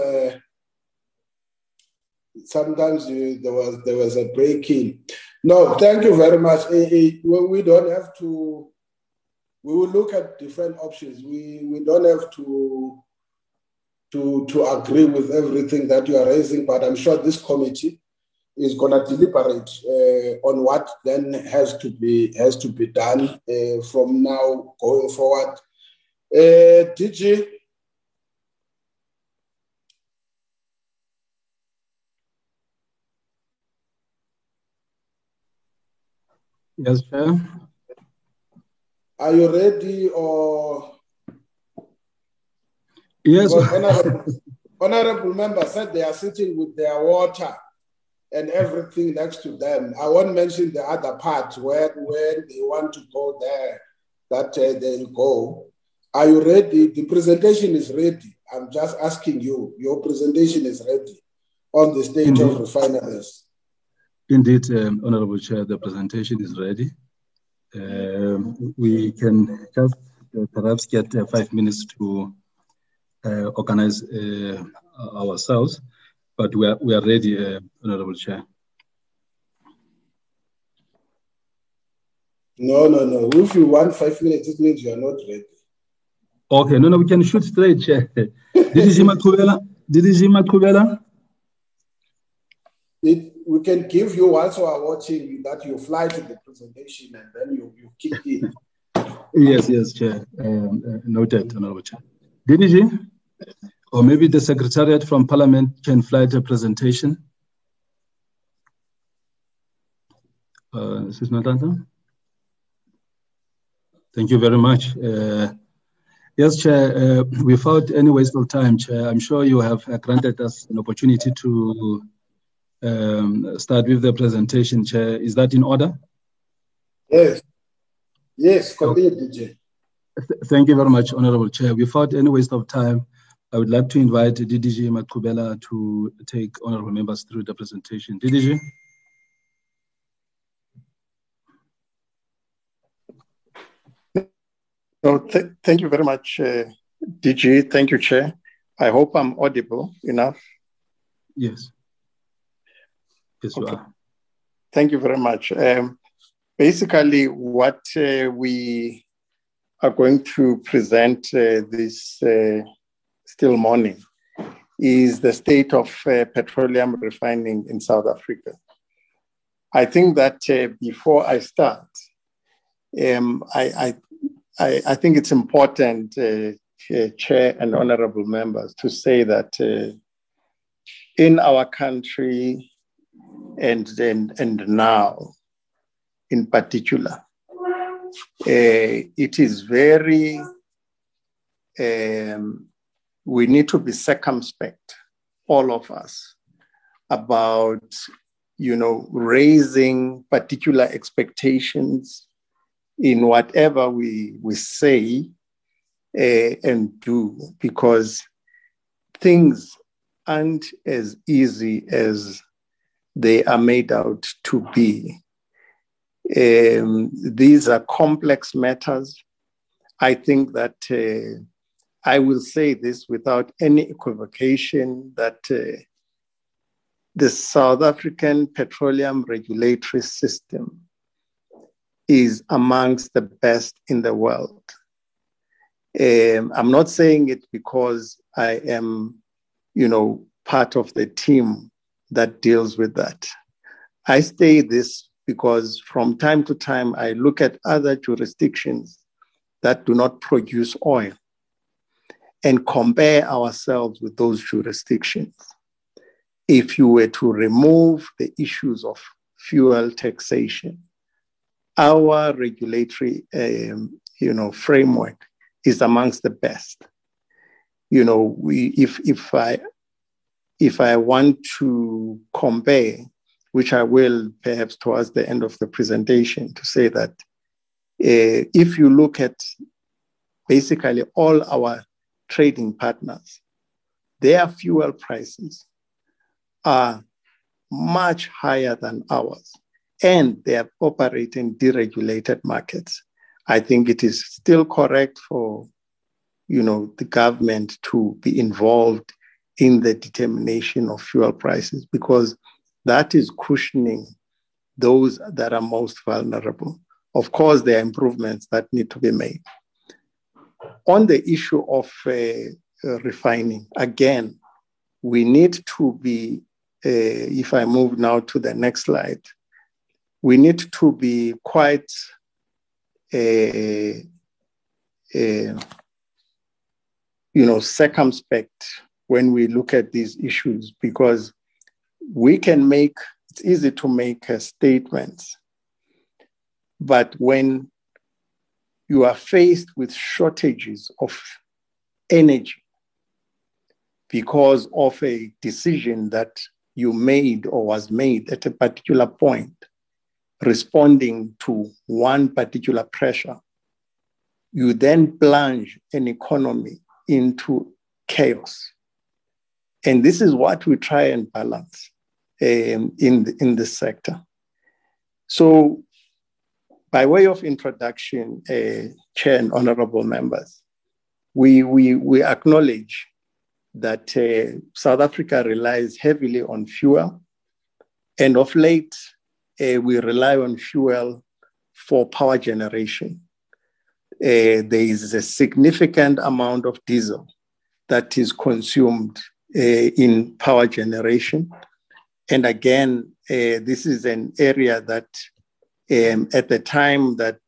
sometimes there was a break in. No, thank you very much. We don't have to. We will look at different options. We don't have to agree with everything that you are raising, but I'm sure this committee is going to deliberate on what then has to be done from now going forward. DG. Yes, sir. Are you ready or? Yes. Honorable members said they are sitting with their water and everything next to them. I won't mention the other part where they want to go there, that they'll go. Are you ready? The presentation is ready. I'm just asking you, your presentation is ready on the state of refineries. Indeed, Honourable Chair, the presentation is ready. We can just perhaps get 5 minutes to organize ourselves, but we are ready, Honourable Chair. No. If you want 5 minutes, it means you are not ready. Okay, no, we can shoot straight, Chair. Did you see my Kubela? We can give you, also are watching, that you fly to the presentation and then you kick in. Yes, Chair. Noted, Honourable Chair. DDG, or maybe the Secretariat from Parliament can fly the presentation. This is not answer. Thank you very much. Yes, Chair, without any waste of time, Chair, I'm sure you have granted us an opportunity to start with the presentation, Chair. Is that in order? Yes. Yes, completely, Chair. Thank you very much, Honorable Chair. Without any waste of time, I would like to invite DDG Makubela to take honorable members through the presentation. DDG? So thank you very much, DG. Thank you, Chair. I hope I'm audible enough. Yes. Yes, okay. You are. Thank you very much. Basically, what we are going to present this still morning is the state of petroleum refining in South Africa. I think that before I start, I think it's important, Chair and honorable members, to say that in our country and now, in particular, it is very, we need to be circumspect, all of us, about, you know, raising particular expectations in whatever we say and do, because things aren't as easy as they are made out to be. These are complex matters. I think that I will say this without any equivocation, that the South African petroleum regulatory system is amongst the best in the world. I'm not saying it because I am, you know, part of the team that deals with that. I say this because from time to time, I look at other jurisdictions that do not produce oil and compare ourselves with those jurisdictions. If you were to remove the issues of fuel taxation, our regulatory, you know, framework is amongst the best. You know, if I want to compare, which I will perhaps towards the end of the presentation, to say that if you look at basically all our trading partners, their fuel prices are much higher than ours, and they are operating deregulated markets. I think it is still correct for, you know, the government to be involved in the determination of fuel prices, because that is cushioning those that are most vulnerable. Of course, there are improvements that need to be made. On the issue of refining, again, we need to be, if I move now to the next slide, we need to be quite you know, circumspect when we look at these issues, because we can make, it's easy to make statements, but when you are faced with shortages of energy because of a decision that you made or was made at a particular point, responding to one particular pressure, you then plunge an economy into chaos. And this is what we try and balance in this sector. So by way of introduction, Chair and honorable members, we acknowledge that South Africa relies heavily on fuel, and of late, we rely on fuel for power generation. There is a significant amount of diesel that is consumed in power generation. And again, this is an area that at the time that,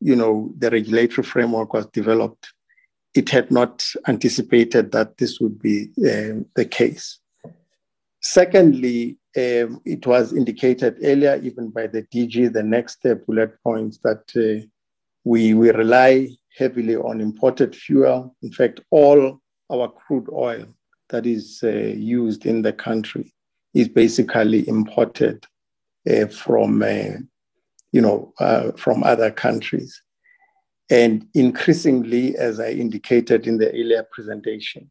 you know, the regulatory framework was developed, it had not anticipated that this would be the case. Secondly, it was indicated earlier, even by the DG, the next bullet points, that We rely heavily on imported fuel. In fact, all our crude oil that is used in the country is basically imported from other countries. And increasingly, as I indicated in the earlier presentation,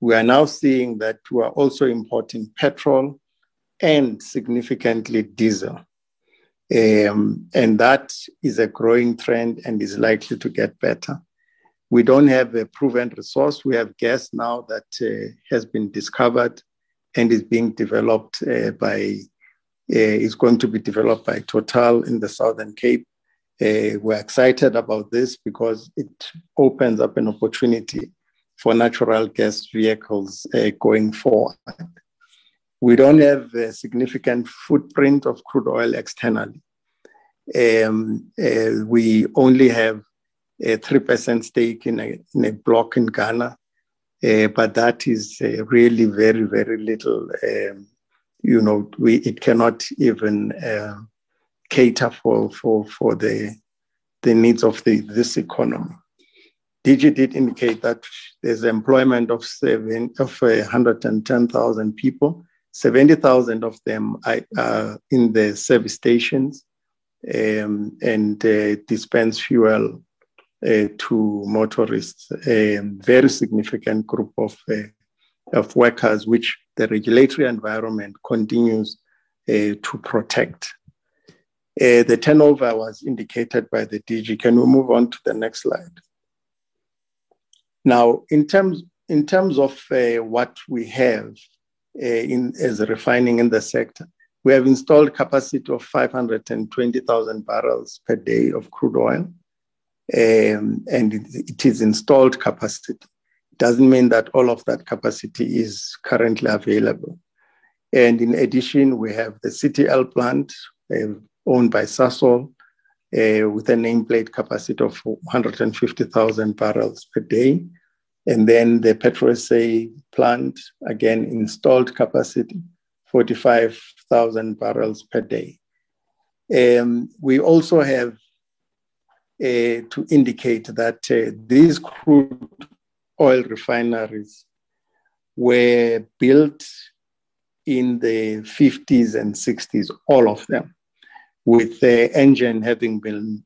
we are now seeing that we are also importing petrol and significantly diesel. And that is a growing trend and is likely to get better. We don't have a proven resource. We have gas now that has been discovered and is being developed is going to be developed by Total in the Southern Cape. We're excited about this because it opens up an opportunity for natural gas vehicles going forward. We don't have a significant footprint of crude oil externally. We only have a 3% stake in a block in Ghana, but that is really very, very little. It cannot even cater for the needs of this economy. DG did indicate that there's employment of 110,000 people. 70,000 of them are in the service stations and dispense fuel to motorists, a very significant group of workers, which the regulatory environment continues to protect. The turnover was indicated by the DG. Can we move on to the next slide? Now, in terms of what we have, as refining in the sector. We have installed capacity of 520,000 barrels per day of crude oil, and it is installed capacity. It doesn't mean that all of that capacity is currently available. And in addition, we have the CTL plant owned by Sasol with a nameplate capacity of 150,000 barrels per day. And then the Petro SA plant, again, installed capacity, 45,000 barrels per day. We also have to indicate that these crude oil refineries were built in the 50s and 60s, all of them, with the engine having been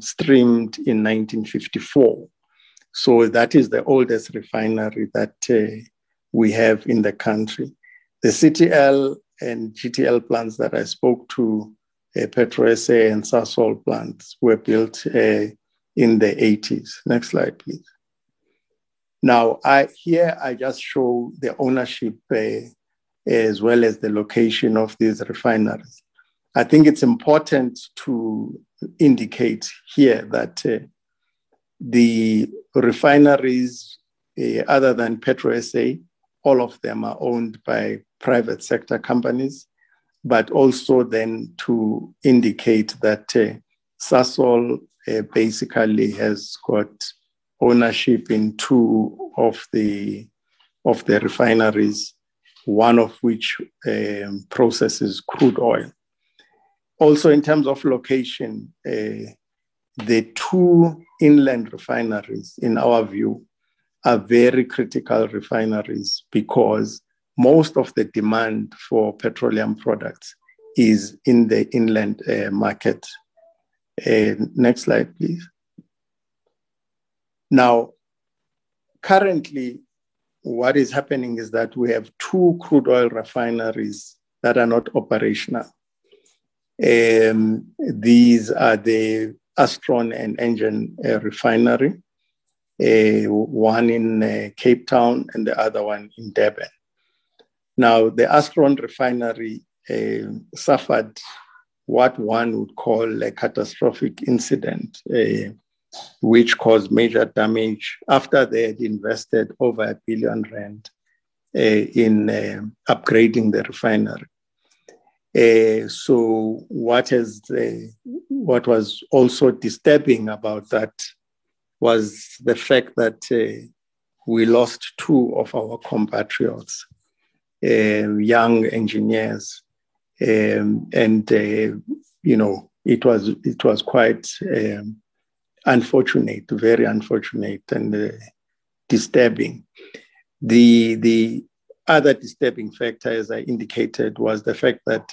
streamed in 1954. So that is the oldest refinery that we have in the country. The CTL and GTL plants that I spoke to, Petro SA and Sasol plants, were built in the 80s. Next slide, please. Now, I just show the ownership as well as the location of these refineries. I think it's important to indicate here that the refineries, other than Petro SA, all of them are owned by private sector companies, but also then to indicate that Sasol basically has got ownership in two of the refineries, one of which processes crude oil. Also, in terms of location, the two inland refineries, in our view, are very critical refineries because most of the demand for petroleum products is in the inland market. Next slide, please. Now, currently, what is happening is that we have two crude oil refineries that are not operational. These are the Astron and Anglo refinery, one in Cape Town and the other one in Durban. Now, the Astron refinery suffered what one would call a catastrophic incident, which caused major damage after they had invested over R1 billion in upgrading the refinery. So what was also disturbing about that was the fact that we lost two of our compatriots, young engineers, it was quite unfortunate, very unfortunate and disturbing. The other disturbing factor, as I indicated, was the fact that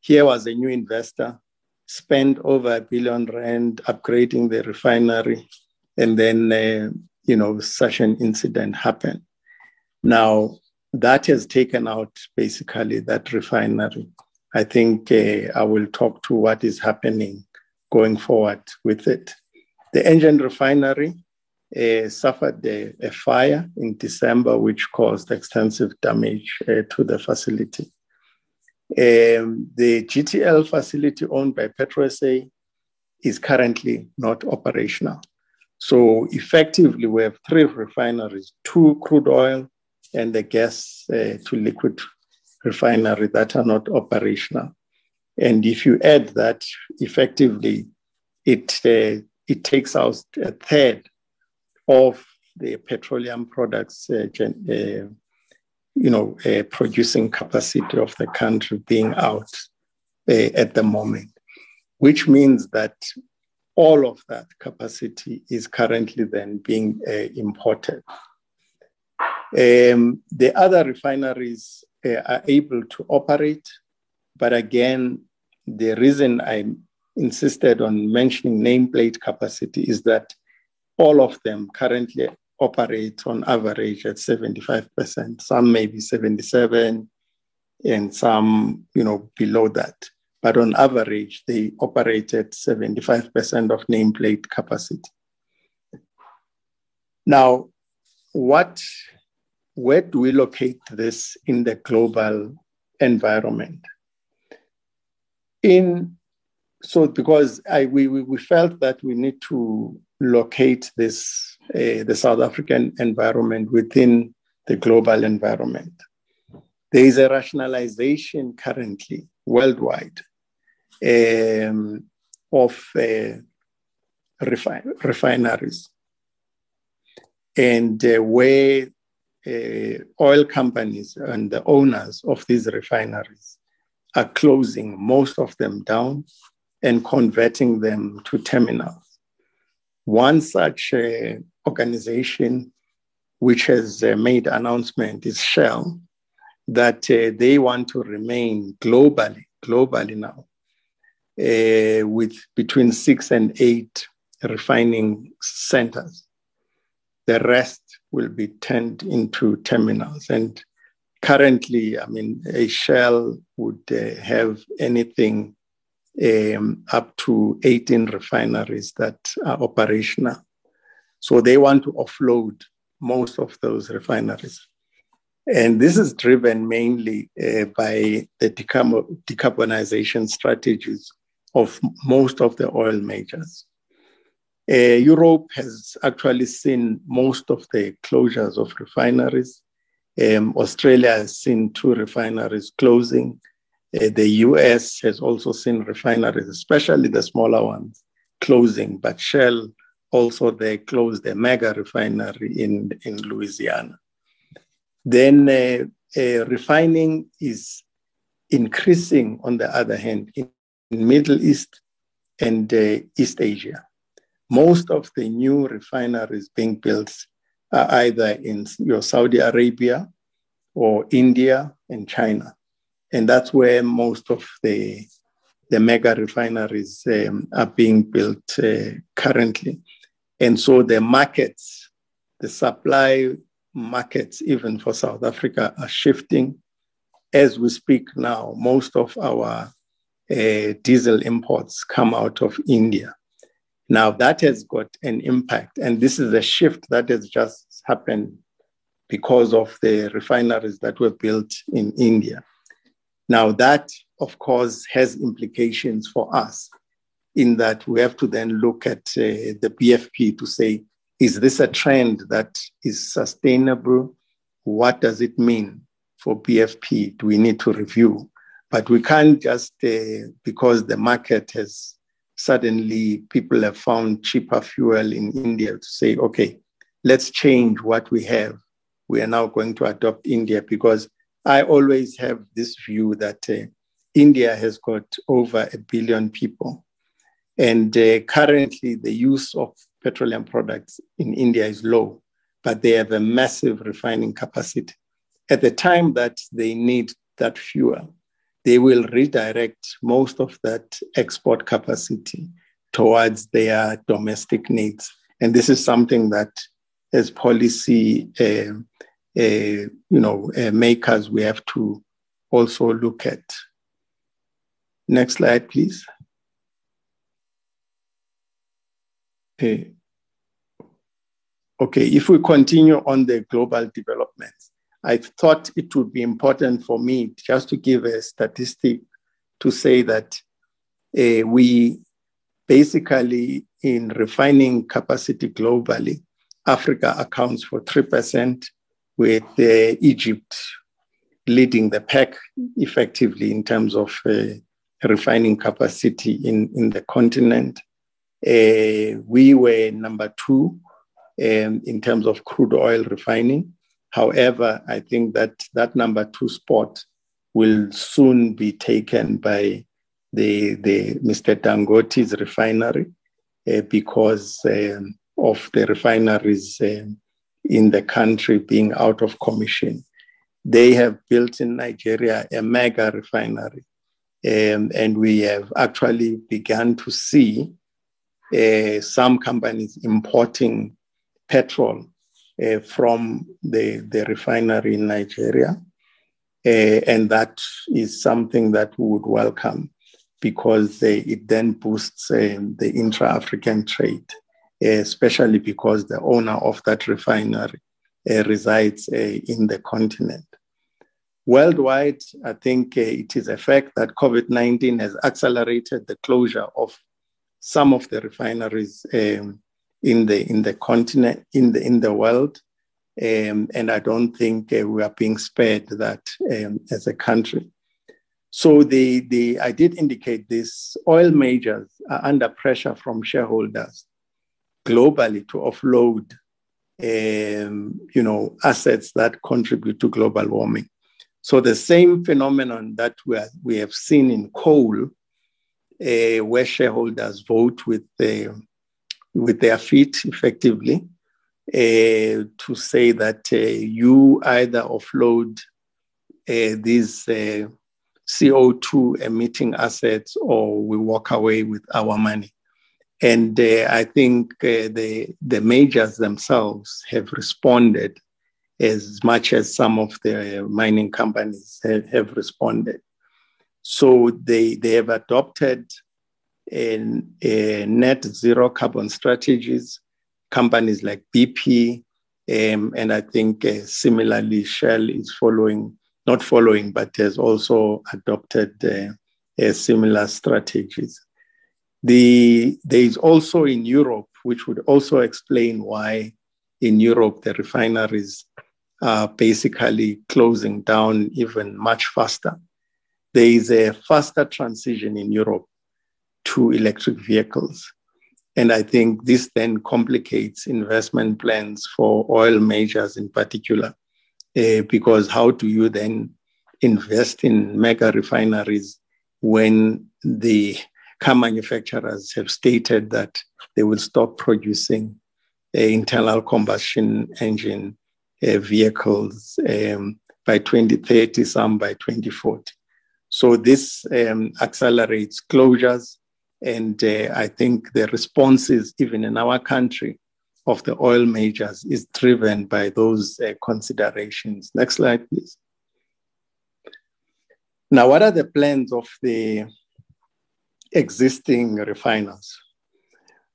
here was a new investor, spent over R1 billion upgrading the refinery, and then such an incident happened. Now, that has taken out basically that refinery. I think I will talk to what is happening going forward with it. The engine refinery suffered a fire in December, which caused extensive damage to the facility. The GTL facility owned by Petro SA is currently not operational. So effectively, we have three refineries, two crude oil and the gas to liquid refinery that are not operational. And if you add that, effectively, it takes out a third of the petroleum products producing capacity of the country being out at the moment, which means that all of that capacity is currently then being imported. The other refineries are able to operate, but again, the reason I insisted on mentioning nameplate capacity is that all of them currently operate on average at 75%, some maybe 77%, and some below that. But on average, they operate at 75% of nameplate capacity. Now, where do we locate this in the global environment? Because we felt that we need to locate this, the South African environment within the global environment. There is a rationalization currently worldwide of refineries. And where oil companies and the owners of these refineries are closing most of them down and converting them to terminals. One such organization which has made announcement is Shell, that they want to remain globally now, with between 6 and 8 refining centers. The rest will be turned into terminals. And currently, I mean, a Shell would have anything up to 18 refineries that are operational. So they want to offload most of those refineries. And this is driven mainly by the decarbonization strategies of most of the oil majors. Europe has actually seen most of the closures of refineries. Australia has seen 2 refineries closing. The US has also seen refineries, especially the smaller ones, closing. But Shell also, they closed a mega refinery in Louisiana. Then refining is increasing, on the other hand, in Middle East and East Asia. Most of the new refineries being built are either in Saudi Arabia or India and China. And that's where most of the mega refineries are being built currently. And so the markets, the supply markets, even for South Africa, are shifting. As we speak now, most of our diesel imports come out of India. Now that has got an impact, and this is a shift that has just happened because of the refineries that were built in India. Now that, of course, has implications for us in that we have to then look at the BFP to say, is this a trend that is sustainable? What does it mean for BFP? Do we need to review? But we can't just, because the market has suddenly people have found cheaper fuel in India, to say, okay, let's change what we have. We are now going to adopt India, because I always have this view that India has got over 1 billion people. And currently, the use of petroleum products in India is low, but they have a massive refining capacity. At the time that they need that fuel, they will redirect most of that export capacity towards their domestic needs. And this is something that as policy makers, we have to also look at. Next slide, please. Okay, if we continue on the global developments, I thought it would be important for me just to give a statistic to say that we basically, in refining capacity globally, Africa accounts for 3%, with Egypt leading the pack effectively in terms of refining capacity in the continent. We were number 2 in terms of crude oil refining. However, I think that number 2 spot will soon be taken by the Mr. Dangote's refinery because of the refineries in the country being out of commission. They have built in Nigeria a mega refinery, and we have actually begun to see some companies importing petrol from the refinery in Nigeria. And that is something that we would welcome because it then boosts the intra-African trade, especially because the owner of that refinery resides in the continent. Worldwide, I think it is a fact that COVID-19 has accelerated the closure of some of the refineries in the continent, in the world. And I don't think we are being spared that as a country. So I did indicate this, oil majors are under pressure from shareholders globally to offload assets that contribute to global warming. So the same phenomenon that we have seen in coal, where shareholders vote with their feet effectively to say that you either offload these CO2 emitting assets or we walk away with our money. And I think the majors themselves have responded as much as some of the mining companies have responded. So they have adopted a net zero carbon strategies, companies like BP, and I think similarly Shell is not following, but has also adopted similar strategies. There is also in Europe, which would also explain why in Europe the refineries are basically closing down even much faster. There is a faster transition in Europe to electric vehicles. And I think this then complicates investment plans for oil majors in particular, because how do you then invest in mega refineries when the car manufacturers have stated that they will stop producing internal combustion engine vehicles by 2030, some by 2040. So this accelerates closures. And I think the responses, even in our country, of the oil majors is driven by those considerations. Next slide, please. Now, what are the plans of the existing refiners?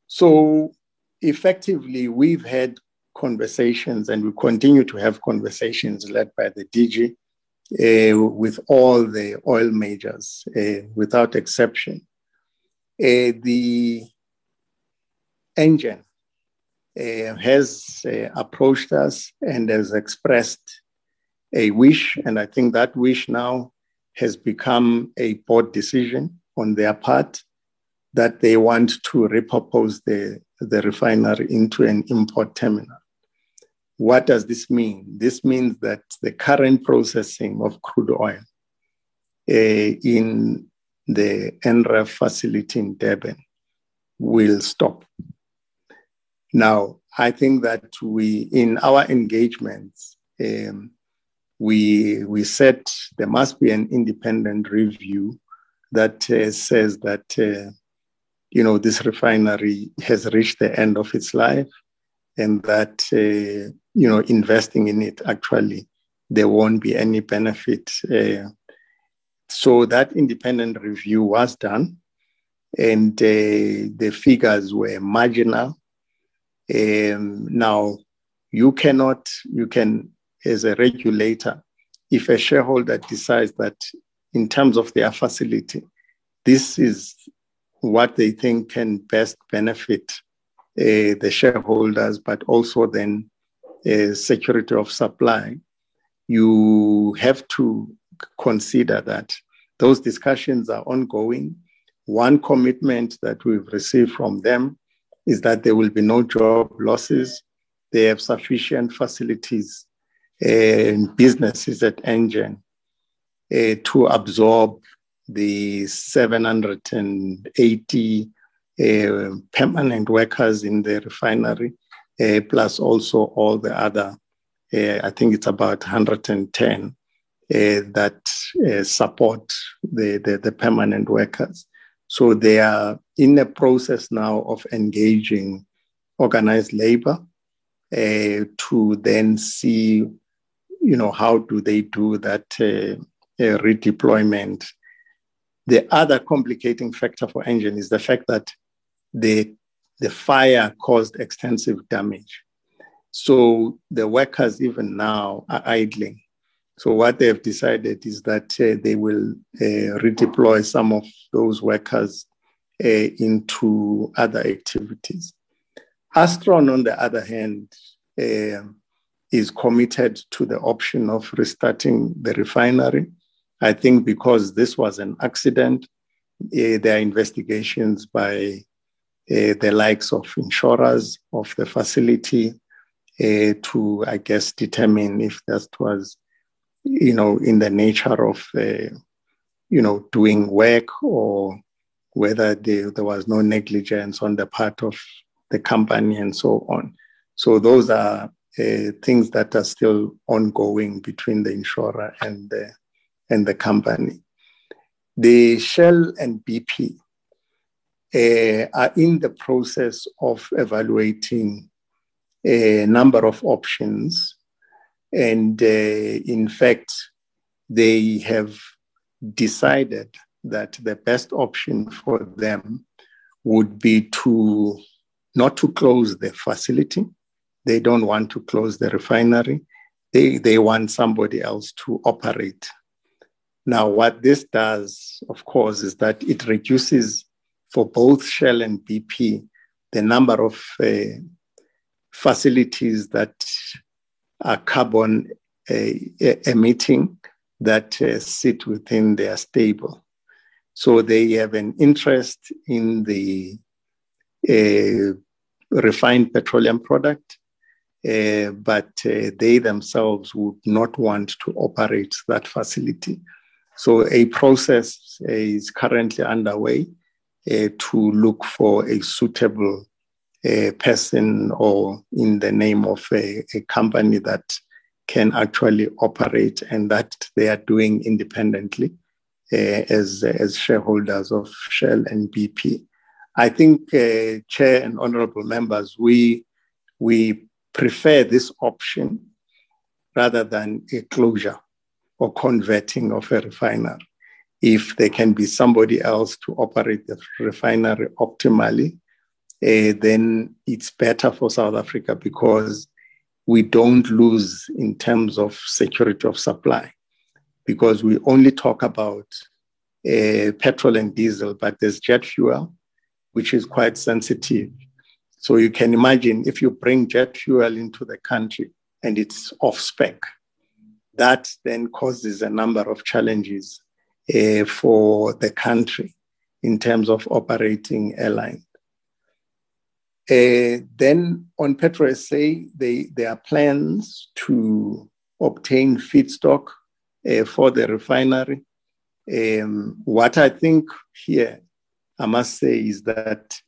So effectively, we've had conversations and we continue to have conversations led by the DG with all the oil majors without exception. The engine has approached us and has expressed a wish, and I think that wish now has become a board decision on their part that they want to repurpose the refinery into an import terminal. What does this mean? This means that the current processing of crude oil in the NREF facility in Durban will stop. Now, I think that we, in our engagements, we said there must be an independent review that says that, you know, this refinery has reached the end of its life and that, you know, investing in it, actually, there won't be any benefit. So that independent review was done, and the figures were marginal. Now, you cannot, you can, as a regulator, if a shareholder decides that in terms of their facility, this is what they think can best benefit the shareholders, but also then security of supply, you have to consider that. Those discussions are ongoing. One commitment that we've received from them is that there will be no job losses. They have sufficient facilities and businesses at Engen to absorb the 780 permanent workers in the refinery, plus also all the other, I think it's about 110 that support the permanent workers. So they are in the process now of engaging organized labor to then see, you know, how do they do that redeployment. The other complicating factor for Engen is the fact that the fire caused extensive damage. So the workers even now are idling. So what they have decided is that they will redeploy some of those workers into other activities. Astron, on the other hand, is committed to the option of restarting the refinery. I think because this was an accident, there are investigations by the likes of insurers of the facility to, I guess, determine if that was, you know, in the nature of, you know, doing work, or whether there was no negligence on the part of the company and so on. So those are things that are still ongoing between the insurer and the company. The Shell and BP are in the process of evaluating a number of options. And in fact, they have decided that the best option for them would be to not to close the facility. They don't want to close the refinery. They want somebody else to operate. Now, what this does, of course, is that it reduces for both Shell and BP the number of facilities that are carbon emitting that sit within their stable. So they have an interest in the refined petroleum product, but they themselves would not want to operate that facility. So a process is currently underway to look for a suitable a person, or in the name of a company that can actually operate, and that they are doing independently as shareholders of Shell and BP. I think, Chair and Honourable Members, we prefer this option rather than a closure or converting of a refinery. If there can be somebody else to operate the refinery optimally, then it's better for South Africa, because we don't lose in terms of security of supply, because we only talk about petrol and diesel, but there's jet fuel, which is quite sensitive. So you can imagine if you bring jet fuel into the country and it's off spec, that then causes a number of challenges for the country in terms of operating airlines. Then on Petro SA, there are plans to obtain feedstock for the refinery. What I think here, I must say, is that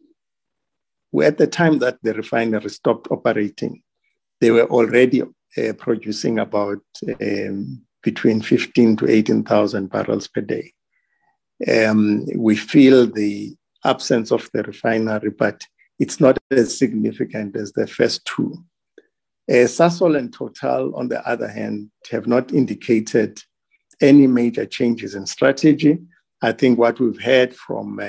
at the time that the refinery stopped operating, they were already producing about between 15 to 18,000 barrels per day. We feel the absence of the refinery, but it's not as significant as the first two. Sasol and Total, on the other hand, have not indicated any major changes in strategy. I think what we've heard from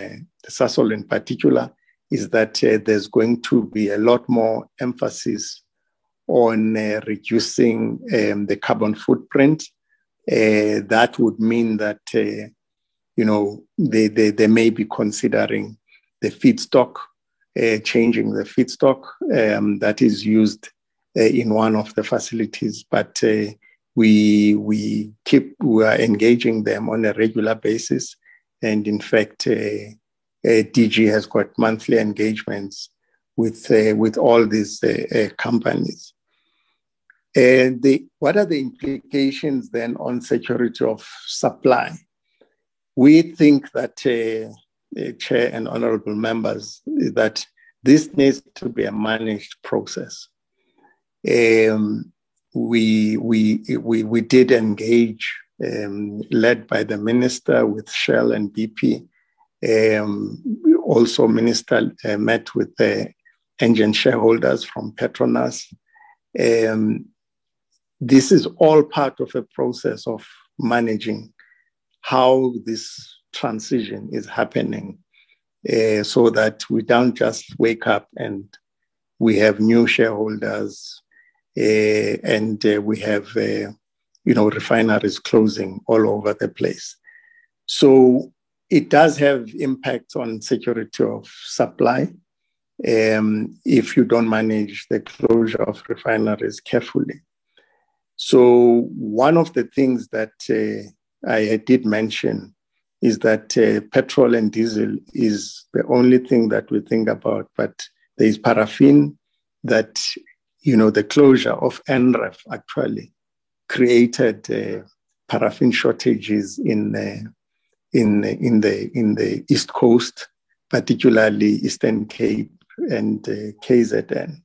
Sasol in particular is that there's going to be a lot more emphasis on reducing the carbon footprint. That would mean that they may be considering the feedstock, changing the feedstock that is used in one of the facilities. But we are engaging them on a regular basis, and in fact, DG has got monthly engagements with all these companies. And what are the implications then on security of supply? We think that, Chair and honorable members, that this needs to be a managed process. We did engage, led by the minister, with Shell and BP. Also, minister met with the engine shareholders from Petronas. This is all part of a process of managing how this transition is happening, so that we don't just wake up and we have new shareholders and we have refineries closing all over the place. So it does have impacts on security of supply if you don't manage the closure of refineries carefully. So one of the things that I did mention is that petrol and diesel is the only thing that we think about, but there is paraffin that, the closure of NREF actually created paraffin shortages in the East Coast, particularly Eastern Cape and KZN.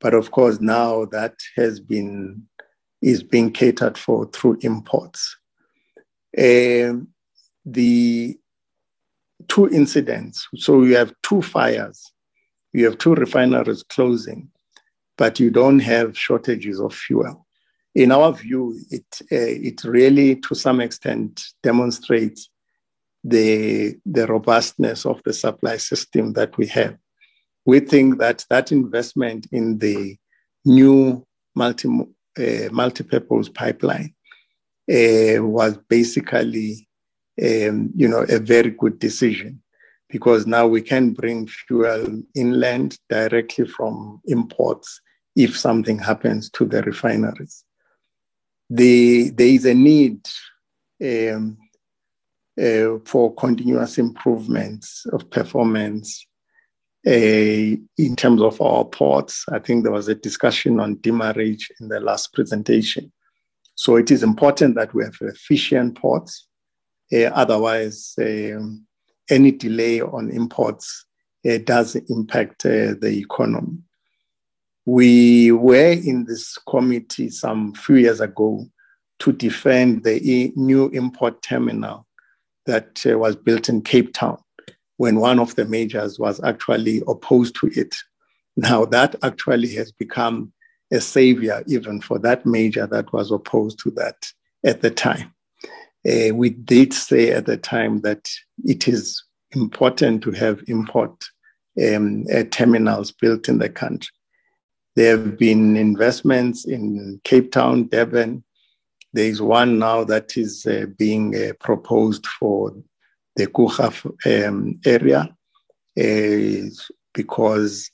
But of course, now that is being catered for through imports. The two incidents, so you have two fires, you have two refineries closing, but you don't have shortages of fuel. In our view, it really, to some extent, demonstrates the robustness of the supply system that we have. We think that investment in the new multi-purpose pipeline was basically a very good decision, because now we can bring fuel inland directly from imports if something happens to the refineries. There is a need for continuous improvements of performance in terms of our ports. I think there was a discussion on demurrage in the last presentation. So it is important that we have efficient ports. Otherwise, any delay on imports does impact the economy. We were in this committee some few years ago to defend the new import terminal that was built in Cape Town, when one of the majors was actually opposed to it. Now that actually has become a savior even for that major that was opposed to that at the time. We did say at the time that it is important to have import terminals built in the country. There have been investments in Cape Town, Durban. There is one now that is being proposed for the Kuchaf area, because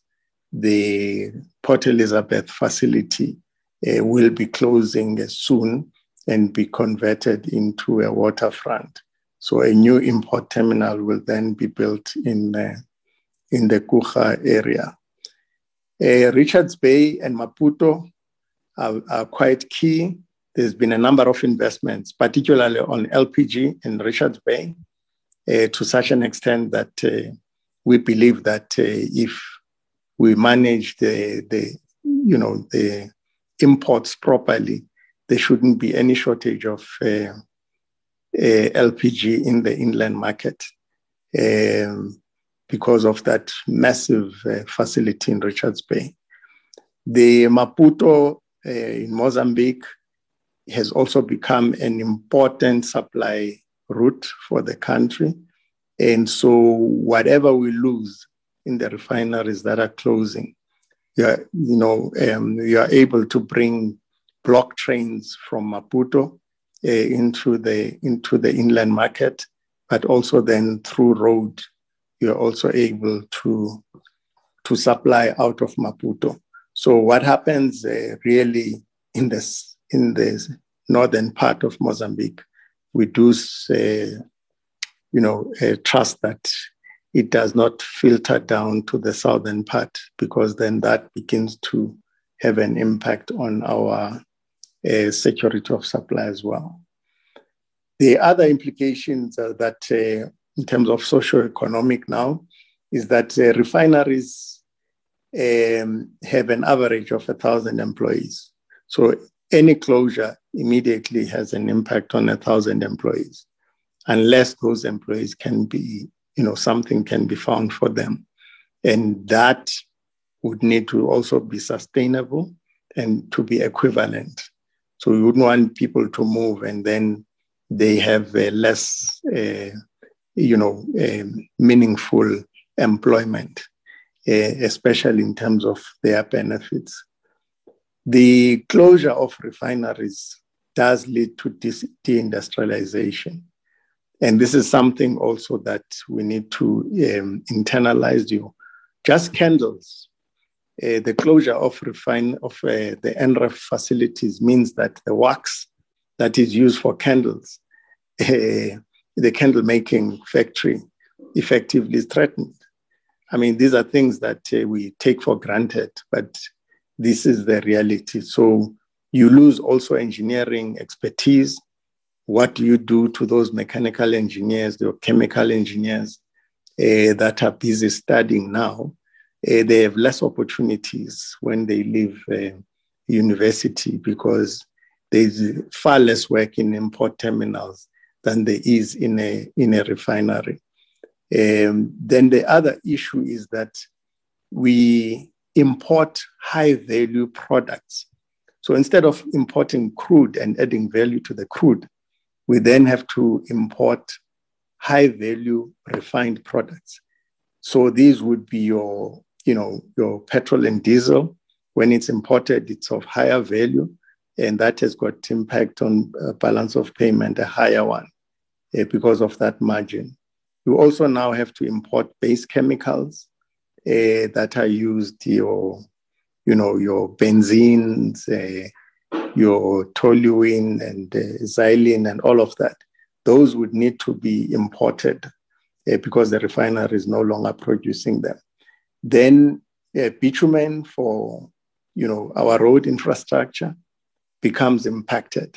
the Port Elizabeth facility will be closing soon and be converted into a waterfront. So a new import terminal will then be built in the Kucha area. Richards Bay and Maputo are quite key. There's been a number of investments, particularly on LPG in Richards Bay, to such an extent that we believe that if we manage the imports properly, there shouldn't be any shortage of LPG in the inland market because of that massive facility in Richards Bay. The Maputo in Mozambique has also become an important supply route for the country. And so whatever we lose in the refineries that are closing, you are able to bring block trains from Maputo into the inland market, but also then through road, you're also able to supply out of Maputo. So what happens really in the northern part of Mozambique, we do trust that it does not filter down to the southern part, because then that begins to have an impact on our security of supply as well. The other implications are that in terms of socio-economic now is that refineries have an average of 1,000 employees. So any closure immediately has an impact on 1,000 employees, unless those employees can be, something can be found for them. And that would need to also be sustainable and to be equivalent. So we wouldn't want people to move and then they have a less, meaningful employment, especially in terms of their benefits. The closure of refineries does lead to deindustrialization. And this is something also that we need to internalize. Just candles. The closure of the NREF facilities means that the wax that is used for candles, the candle making factory, effectively is threatened. I mean, these are things that we take for granted, but this is the reality. So you lose also engineering expertise. What do you do to those mechanical engineers, the chemical engineers that are busy studying now? They have less opportunities when they leave university, because there's far less work in import terminals than there is in a refinery. Then the other issue is that we import high-value products. So instead of importing crude and adding value to the crude, we then have to import high-value refined products. So these would be your petrol and diesel. When it's imported, it's of higher value, and that has got impact on balance of payment, a higher one, because of that margin. You also now have to import base chemicals that are used, your benzines, your toluene and xylene and all of that. Those would need to be imported because the refinery is no longer producing them. Then bitumen for our road infrastructure becomes impacted.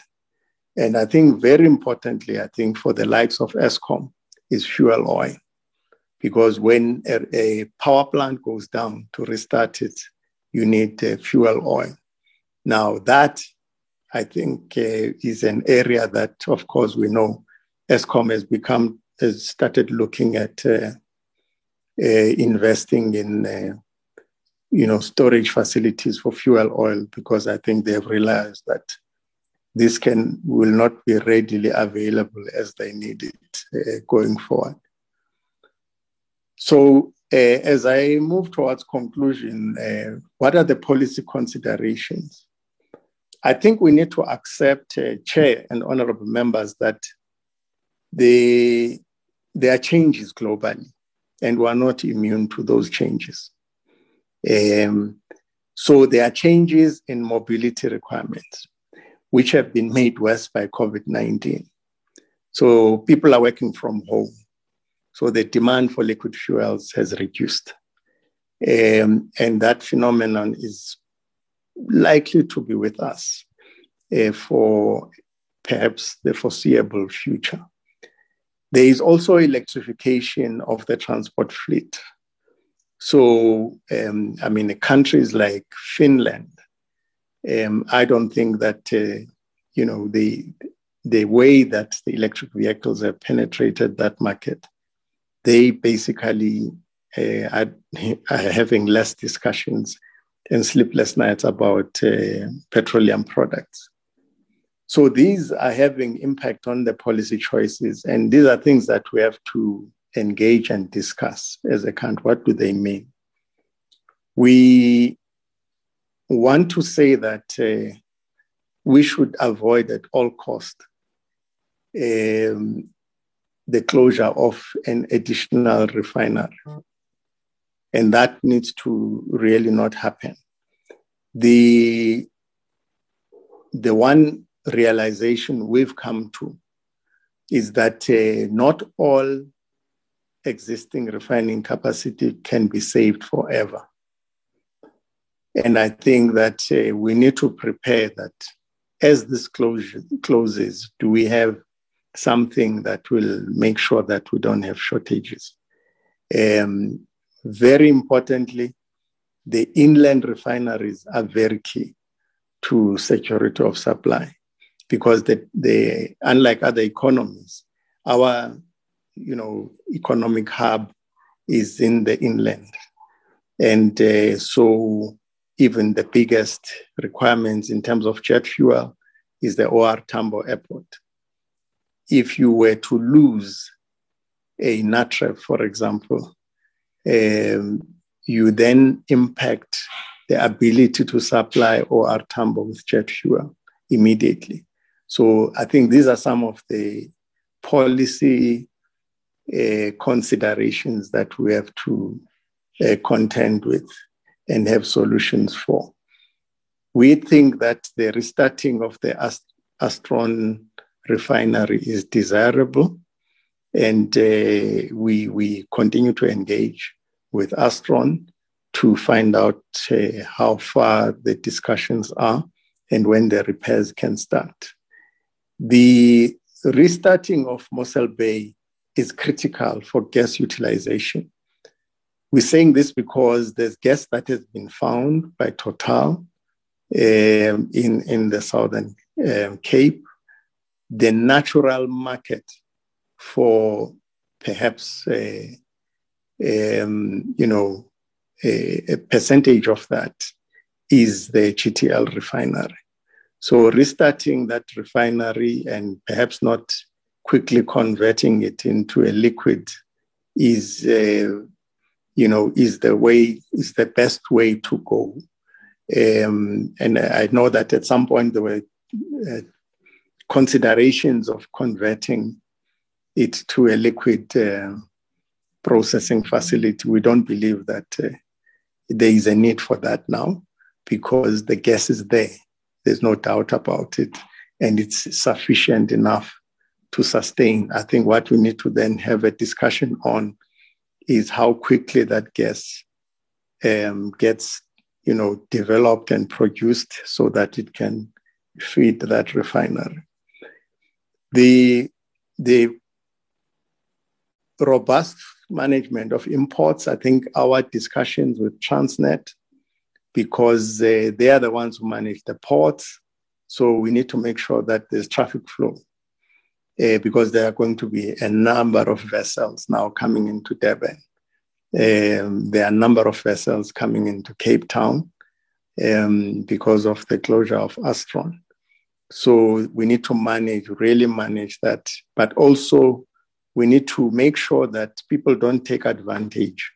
And I think very importantly, for the likes of Eskom is fuel oil. Because when a power plant goes down to restart it, you need fuel oil. Now that, I think, is an area that, of course, we know Eskom has started looking at investing in, storage facilities for fuel oil, because I think they have realized that this will not be readily available as they need it going forward. So as I move towards conclusion, what are the policy considerations? I think we need to accept, Chair and honorable members, that there are changes globally and we are not immune to those changes. So there are changes in mobility requirements, which have been made worse by COVID-19. So people are working from home. So the demand for liquid fuels has reduced. And that phenomenon is likely to be with us for perhaps the foreseeable future. There is also electrification of the transport fleet. So, I mean, countries like Finland, I don't think that, you know, the way that the electric vehicles have penetrated that market, they basically are having less discussions and sleepless nights about petroleum products. So these are having impact on the policy choices. And these are things that we have to engage and discuss as a country. What do they mean? We want to say that we should avoid at all cost the closure of an additional refinery. And that needs to really not happen. The one realization we've come to is that not all existing refining capacity can be saved forever. And I think that we need to prepare that as this closes, do we have something that will make sure that we don't have shortages? Very importantly, the inland refineries are very key to security of supply, because unlike other economies, our economic hub is in the inland. And so even the biggest requirements in terms of jet fuel is the OR Tambo airport. If you were to lose a NREF, for example, you then impact the ability to supply OR Tambo with jet fuel immediately. So I think these are some of the policy considerations that we have to contend with and have solutions for. We think that the restarting of the Astron refinery is desirable, and we continue to engage with Astron to find out how far the discussions are and when the repairs can start. The restarting of Mossel Bay is critical for gas utilization. We're saying this because there's gas that has been found by Total in the Southern Cape. The natural market for perhaps a percentage of that is the GTL refinery. So restarting that refinery and perhaps not quickly converting it into a liquid is, is the best way to go. And I know that at some point there were considerations of converting it to a liquid processing facility. We don't believe that there is a need for that now, because the gas is there. There's no doubt about it. And it's sufficient enough to sustain. I think what we need to then have a discussion on is how quickly that gas gets, developed and produced so that it can feed that refinery. The robust management of imports, I think our discussions with Transnet, because they are the ones who manage the ports. So we need to make sure that there's traffic flow, because there are going to be a number of vessels now coming into Durban. There are a number of vessels coming into Cape Town because of the closure of Astron. So we need to really manage that, but also we need to make sure that people don't take advantage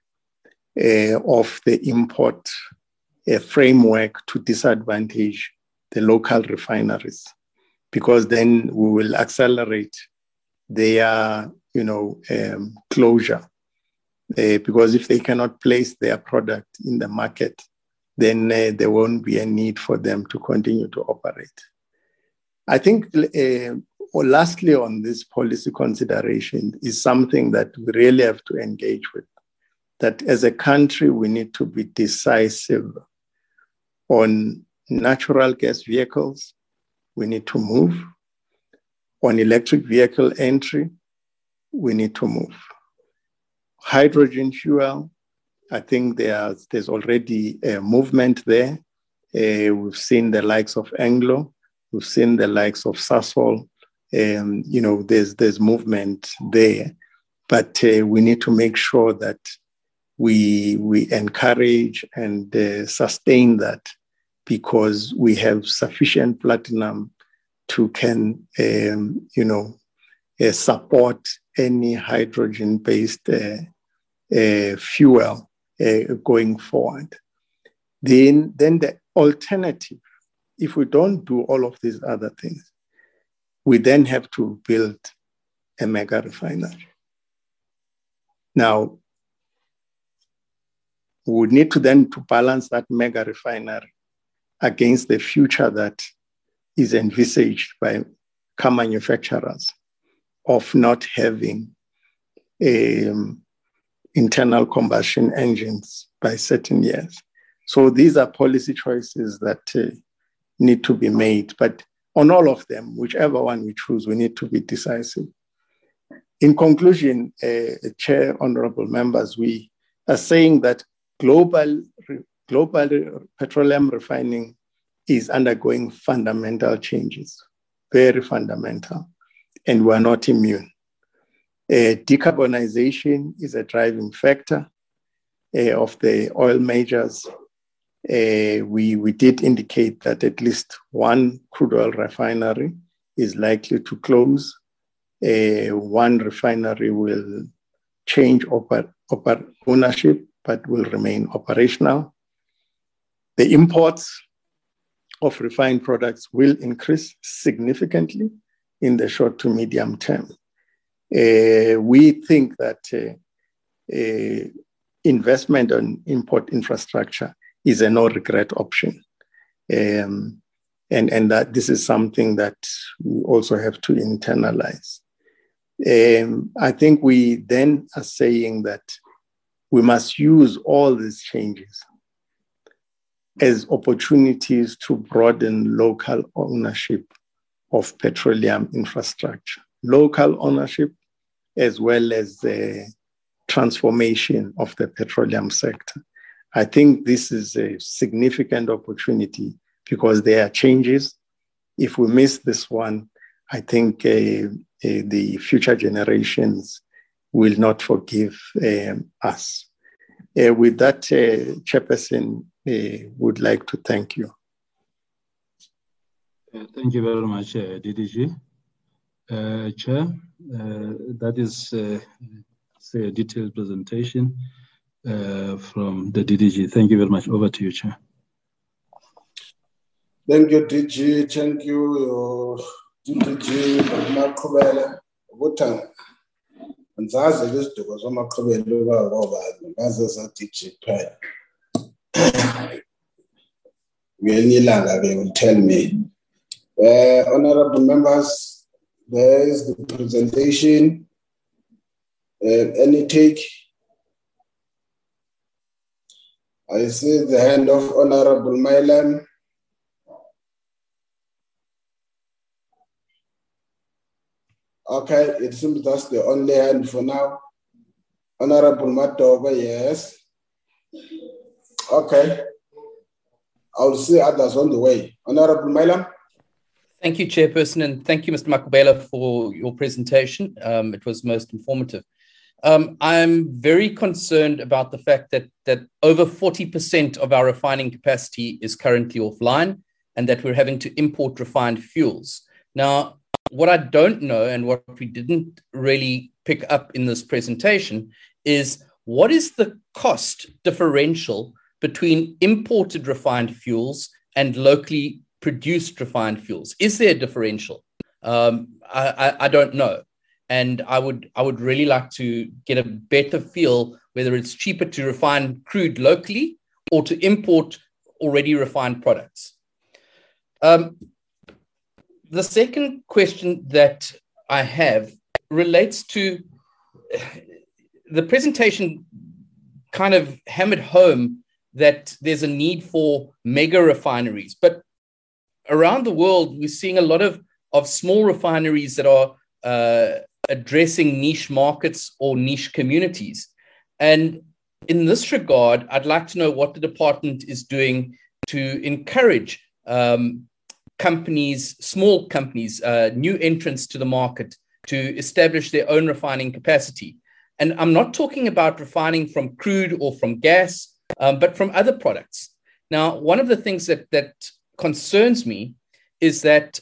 of the import framework to disadvantage the local refineries, because then we will accelerate their closure. Because if they cannot place their product in the market, then there won't be a need for them to continue to operate. I think lastly on this policy consideration is something that we really have to engage with, that as a country, we need to be decisive on natural gas vehicles. We need to move. On electric vehicle entry, we need to move. Hydrogen fuel, I think there's already a movement there. We've seen the likes of Anglo, we've seen the likes of Sasol, and you know, there's movement there. But we need to make sure that we encourage and sustain that, because we have sufficient platinum to can support any hydrogen-based fuel going forward. Then the alternative, if we don't do all of these other things, we then have to build a mega refinery. Now, we would need to then to balance that mega refinery against the future that is envisaged by car manufacturers of not having internal combustion engines by certain years. So these are policy choices that need to be made. But on all of them, whichever one we choose, we need to be decisive. In conclusion, Chair, honorable members, we are saying that global petroleum refining is undergoing fundamental changes, very fundamental, and we're not immune. Decarbonization is a driving factor of the oil majors. We did indicate that at least one crude oil refinery is likely to close. One refinery will change ownership, but will remain operational. The imports of refined products will increase significantly in the short to medium term. We think that investment on import infrastructure is a no-regret option. And that this is something that we also have to internalize. I think we then are saying that we must use all these changes as opportunities to broaden local ownership of petroleum infrastructure. Local ownership, as well as the transformation of the petroleum sector. I think this is a significant opportunity because there are changes. If we miss this one, I think the future generations will not forgive us. With that, Chairperson, would like to thank you. Thank you very much, DDG. Chair, that is a detailed presentation from the DDG. Thank you very much. Over to you, Chair. Thank you, DG. Thank you, DDG. And that's the list of some of the will tell me. Honorable members, there is the presentation. Any take? I see the hand of Honorable Mailam. Okay, it seems that's the only hand for now. Honorable Matoba, yes. Okay. I'll see others on the way. Honorable Mailam. Thank you, Chairperson, and thank you, Mr. Makubela, for your presentation. It was most informative. I'm very concerned about the fact that over 40% of our refining capacity is currently offline and that we're having to import refined fuels. Now, what I don't know and what we didn't really pick up in this presentation is what is the cost differential between imported refined fuels and locally produced refined fuels? Is there a differential? I don't know. And I would really like to get a better feel whether it's cheaper to refine crude locally or to import already refined products. The second question that I have relates to the presentation kind of hammered home that there's a need for mega refineries. But around the world, we're seeing a lot of small refineries that are addressing niche markets or niche communities. And In this regard, I'd like to know what the department is doing to encourage companies, small companies, new entrants to the market to establish their own refining capacity. And I'm not talking about refining from crude or from gas, but from other products. Now, one of the things that concerns me is that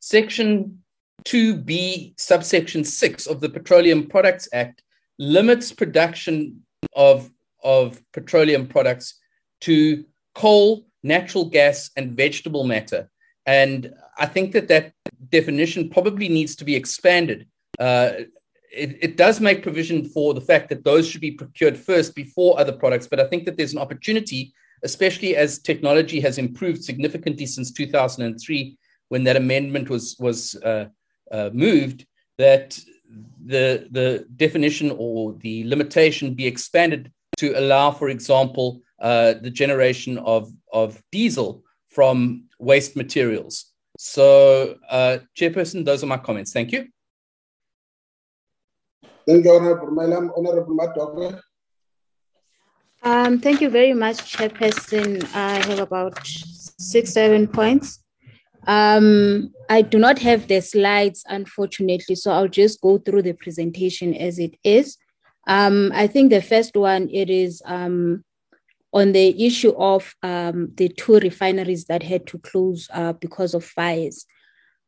Section 2B, subsection 6 of the Petroleum Products Act limits production of petroleum products to coal, natural gas, and vegetable matter. And I think that definition probably needs to be expanded. It does make provision for the fact that those should be procured first before other products, but I think that there's an opportunity, especially as technology has improved significantly since 2003, when that amendment was moved, that the definition or the limitation be expanded to allow, for example, the generation of diesel from waste materials. So, Chairperson, those are my comments. Thank you. Thank you, Honourable Madam. Thank you very much, Chairperson. I have about 6-7 points. I do not have the slides, unfortunately, so I'll just go through the presentation as it is. I think the first one, it is on the issue of the two refineries that had to close because of fires.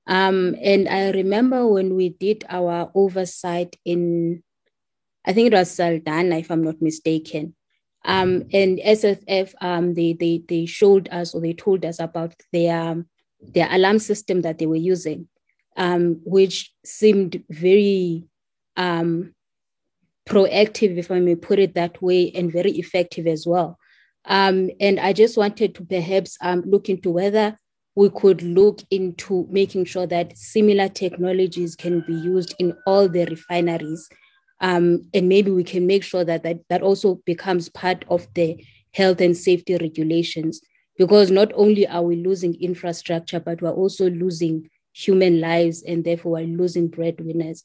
And I remember when we did our oversight in, I think it was Saldanha, if I'm not mistaken. And SFF, they showed us, or they told us about their alarm system that they were using, which seemed very proactive, if I may put it that way, and very effective as well. And I just wanted to perhaps look into whether we could look into making sure that similar technologies can be used in all the refineries. And maybe we can make sure that also becomes part of the health and safety regulations, because not only are we losing infrastructure, but we're also losing human lives, and therefore we're losing breadwinners.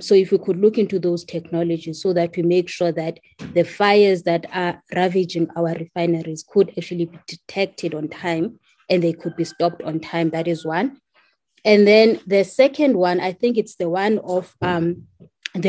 So if we could look into those technologies so that we make sure that the fires that are ravaging our refineries could actually be detected on time and they could be stopped on time. That is one. And then the second one, I think it's the one of the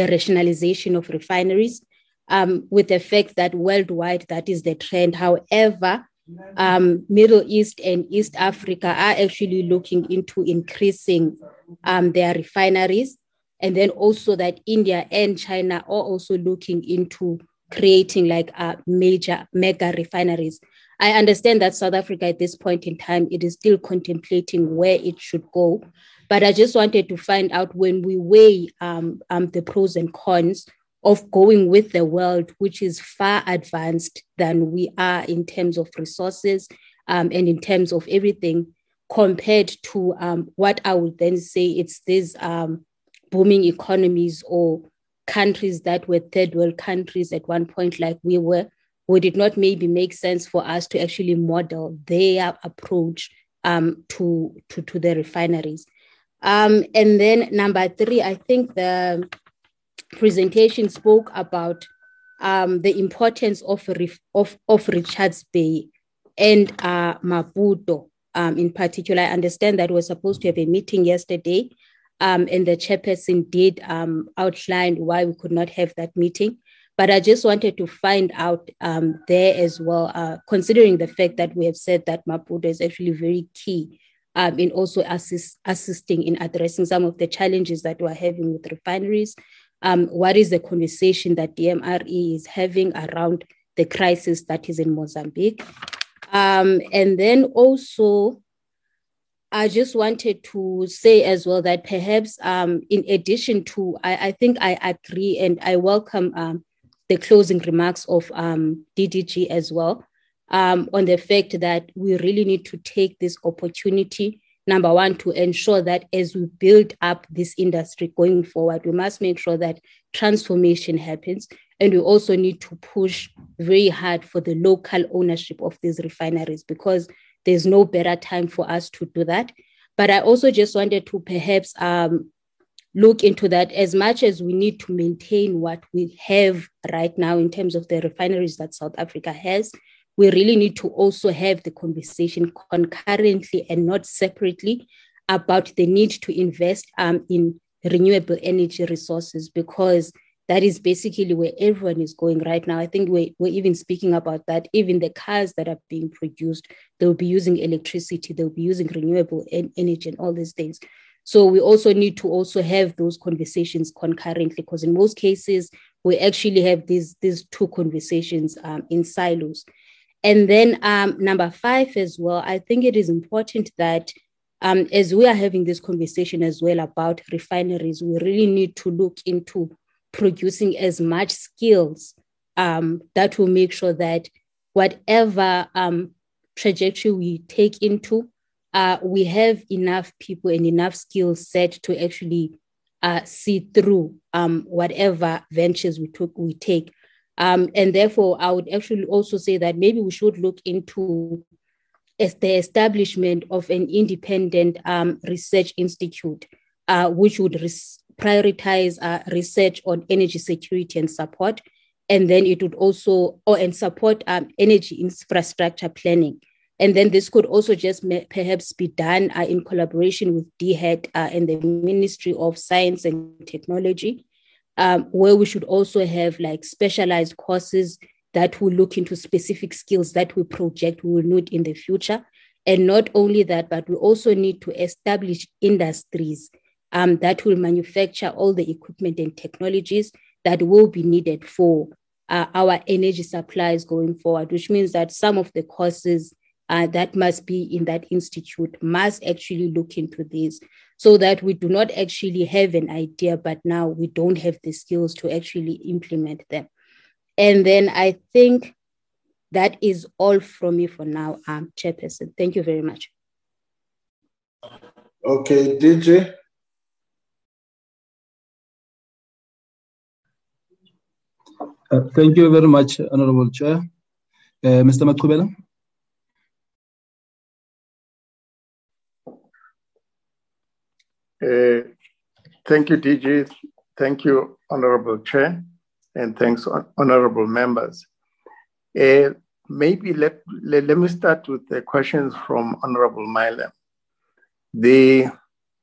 rationalization of refineries, with the fact that worldwide, that is the trend. However, Middle East and East Africa are actually looking into increasing their refineries. And then also that India and China are also looking into creating like major mega refineries. I understand that South Africa at this point in time, it is still contemplating where it should go. But I just wanted to find out, when we weigh the pros and cons of going with the world, which is far advanced than we are in terms of resources and in terms of everything, compared to what I would then say it's these booming economies or countries that were third world countries at one point like we were, would it not maybe make sense for us to actually model their approach to the refineries? And then number three, I think the presentation spoke about the importance of Richards Bay and Maputo in particular. I understand that we're supposed to have a meeting yesterday, and the chairperson did outline why we could not have that meeting. But I just wanted to find out there as well, considering the fact that we have said that Maputo is actually very key in also assisting in addressing some of the challenges that we're having with refineries. What is the conversation that the MRE is having around the crisis that is in Mozambique? And then also, I just wanted to say as well that perhaps in addition to, I think I agree and I welcome the closing remarks of DDG as well, on the fact that we really need to take this opportunity, number one, to ensure that as we build up this industry going forward, we must make sure that transformation happens. And we also need to push very hard for the local ownership of these refineries, because there's no better time for us to do that. But I also just wanted to perhaps look into that as much as we need to maintain what we have right now in terms of the refineries that South Africa has. We really need to also have the conversation concurrently and not separately about the need to invest in renewable energy resources, because that is basically where everyone is going right now. I think we're even speaking about that. Even the cars that are being produced, they'll be using electricity, they'll be using renewable energy and all these things. So we also need to also have those conversations concurrently, because in most cases, we actually have these two conversations in silos. And then number five as well, I think it is important that as we are having this conversation as well about refineries, we really need to look into producing as much skills that will make sure that whatever trajectory we take into, we have enough people and enough skill set to actually see through whatever ventures we take. And therefore, I would actually also say that maybe we should look into the establishment of an independent research institute, which would prioritize research on energy security and support. And then it would also, and support energy infrastructure planning. And then this could also just perhaps be done in collaboration with DHET and the Ministry of Science and Technology, where we should also have like specialized courses that will look into specific skills that we project we will need in the future. And not only that, but we also need to establish industries that will manufacture all the equipment and technologies that will be needed for our energy supplies going forward, which means that some of the courses that must be in that institute must actually look into this, so that we do not actually have an idea, but now we don't have the skills to actually implement them. And then I think that is all from me for now, Chairperson. Thank you very much. Okay, DJ. Thank you very much, Honorable Chair. Mr. Matkubela? Thank you, DG. Thank you, Honorable Chair. And thanks, Honorable Members. Maybe let me start with the questions from Honorable Mailer.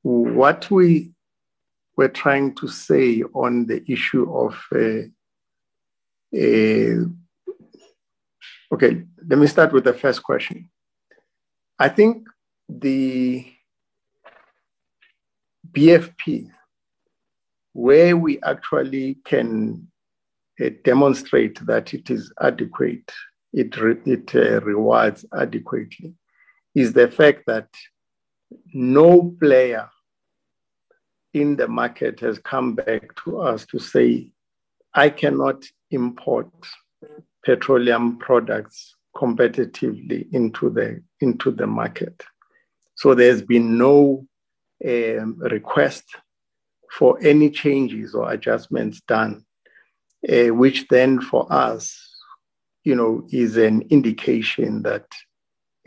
What we were trying to say on the issue of okay, let me start with the first question. I think the BFP, where we actually can demonstrate that it is adequate, it rewards adequately, is the fact that no player in the market has come back to us to say, I cannot import petroleum products competitively into the market. So there's been no request for any changes or adjustments done, which then for us, is an indication that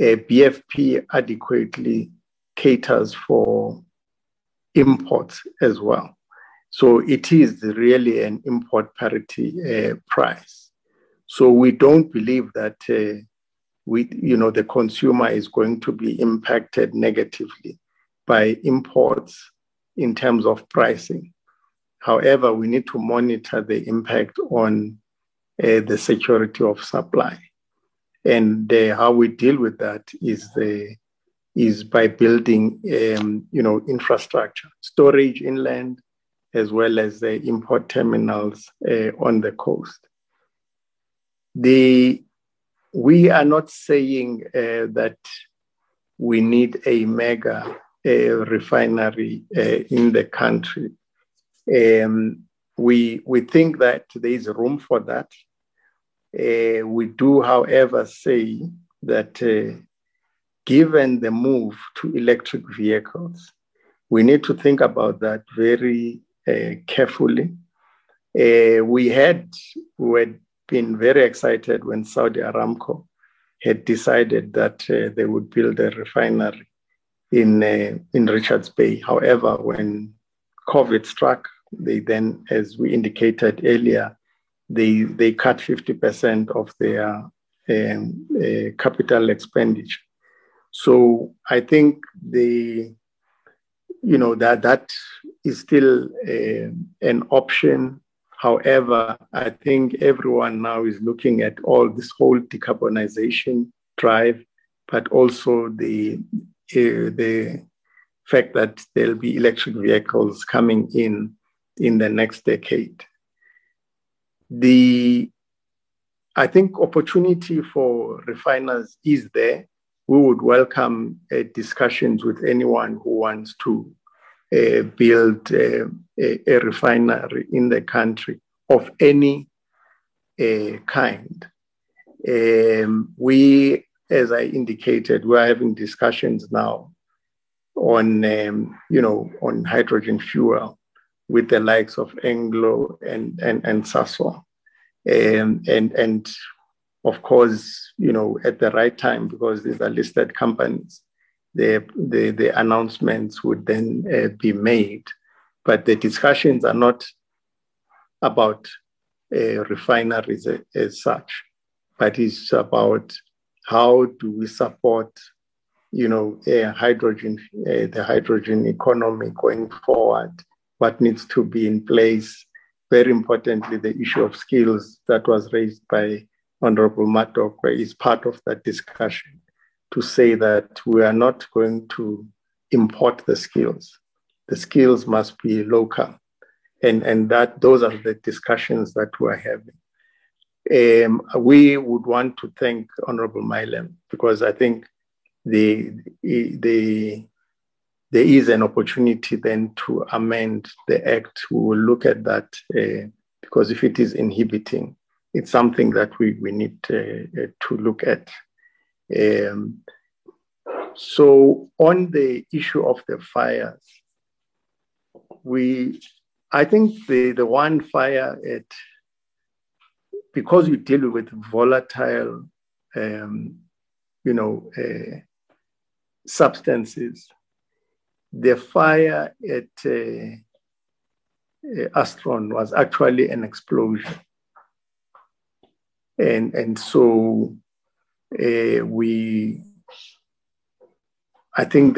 BFP adequately caters for imports as well. So it is really an import parity price. So we don't believe that the consumer is going to be impacted negatively by imports in terms of pricing. However, we need to monitor the impact on the security of supply, and how we deal with that is by building infrastructure, storage inland, as well as the import terminals on the coast. We are not saying that we need a mega refinery in the country. We think that there is room for that. We do, however, say that given the move to electric vehicles, we need to think about that very carefully. We had been very excited when Saudi Aramco had decided that they would build a refinery in Richards Bay. However, when COVID struck, they then, as we indicated earlier, they cut 50% of their capital expenditure. So I think that is still an option. However, I think everyone now is looking at all this whole decarbonization drive, but also the fact that there'll be electric vehicles coming in the next decade. I think opportunity for refiners is there. We would welcome discussions with anyone who wants to build a refinery in the country of any kind. We, as I indicated, we are having discussions now on hydrogen fuel with the likes of Anglo and Sasol. And of course, at the right time, because these are listed companies, the announcements would then be made. But the discussions are not about refineries as such, but it's about how do we support, the hydrogen economy going forward, what needs to be in place. Very importantly, the issue of skills that was raised by Honorable Matokwe is part of that discussion, to say that we are not going to import the skills. The skills must be local. And that those are the discussions that we're having. We would want to thank Honorable Mailem, because I think there is an opportunity then to amend the Act. We will look at that because if it is inhibiting, it's something that we need to look at. So on the issue of the fires, I think the one fire, because you deal with volatile, substances, the fire at Astron was actually an explosion. And so I think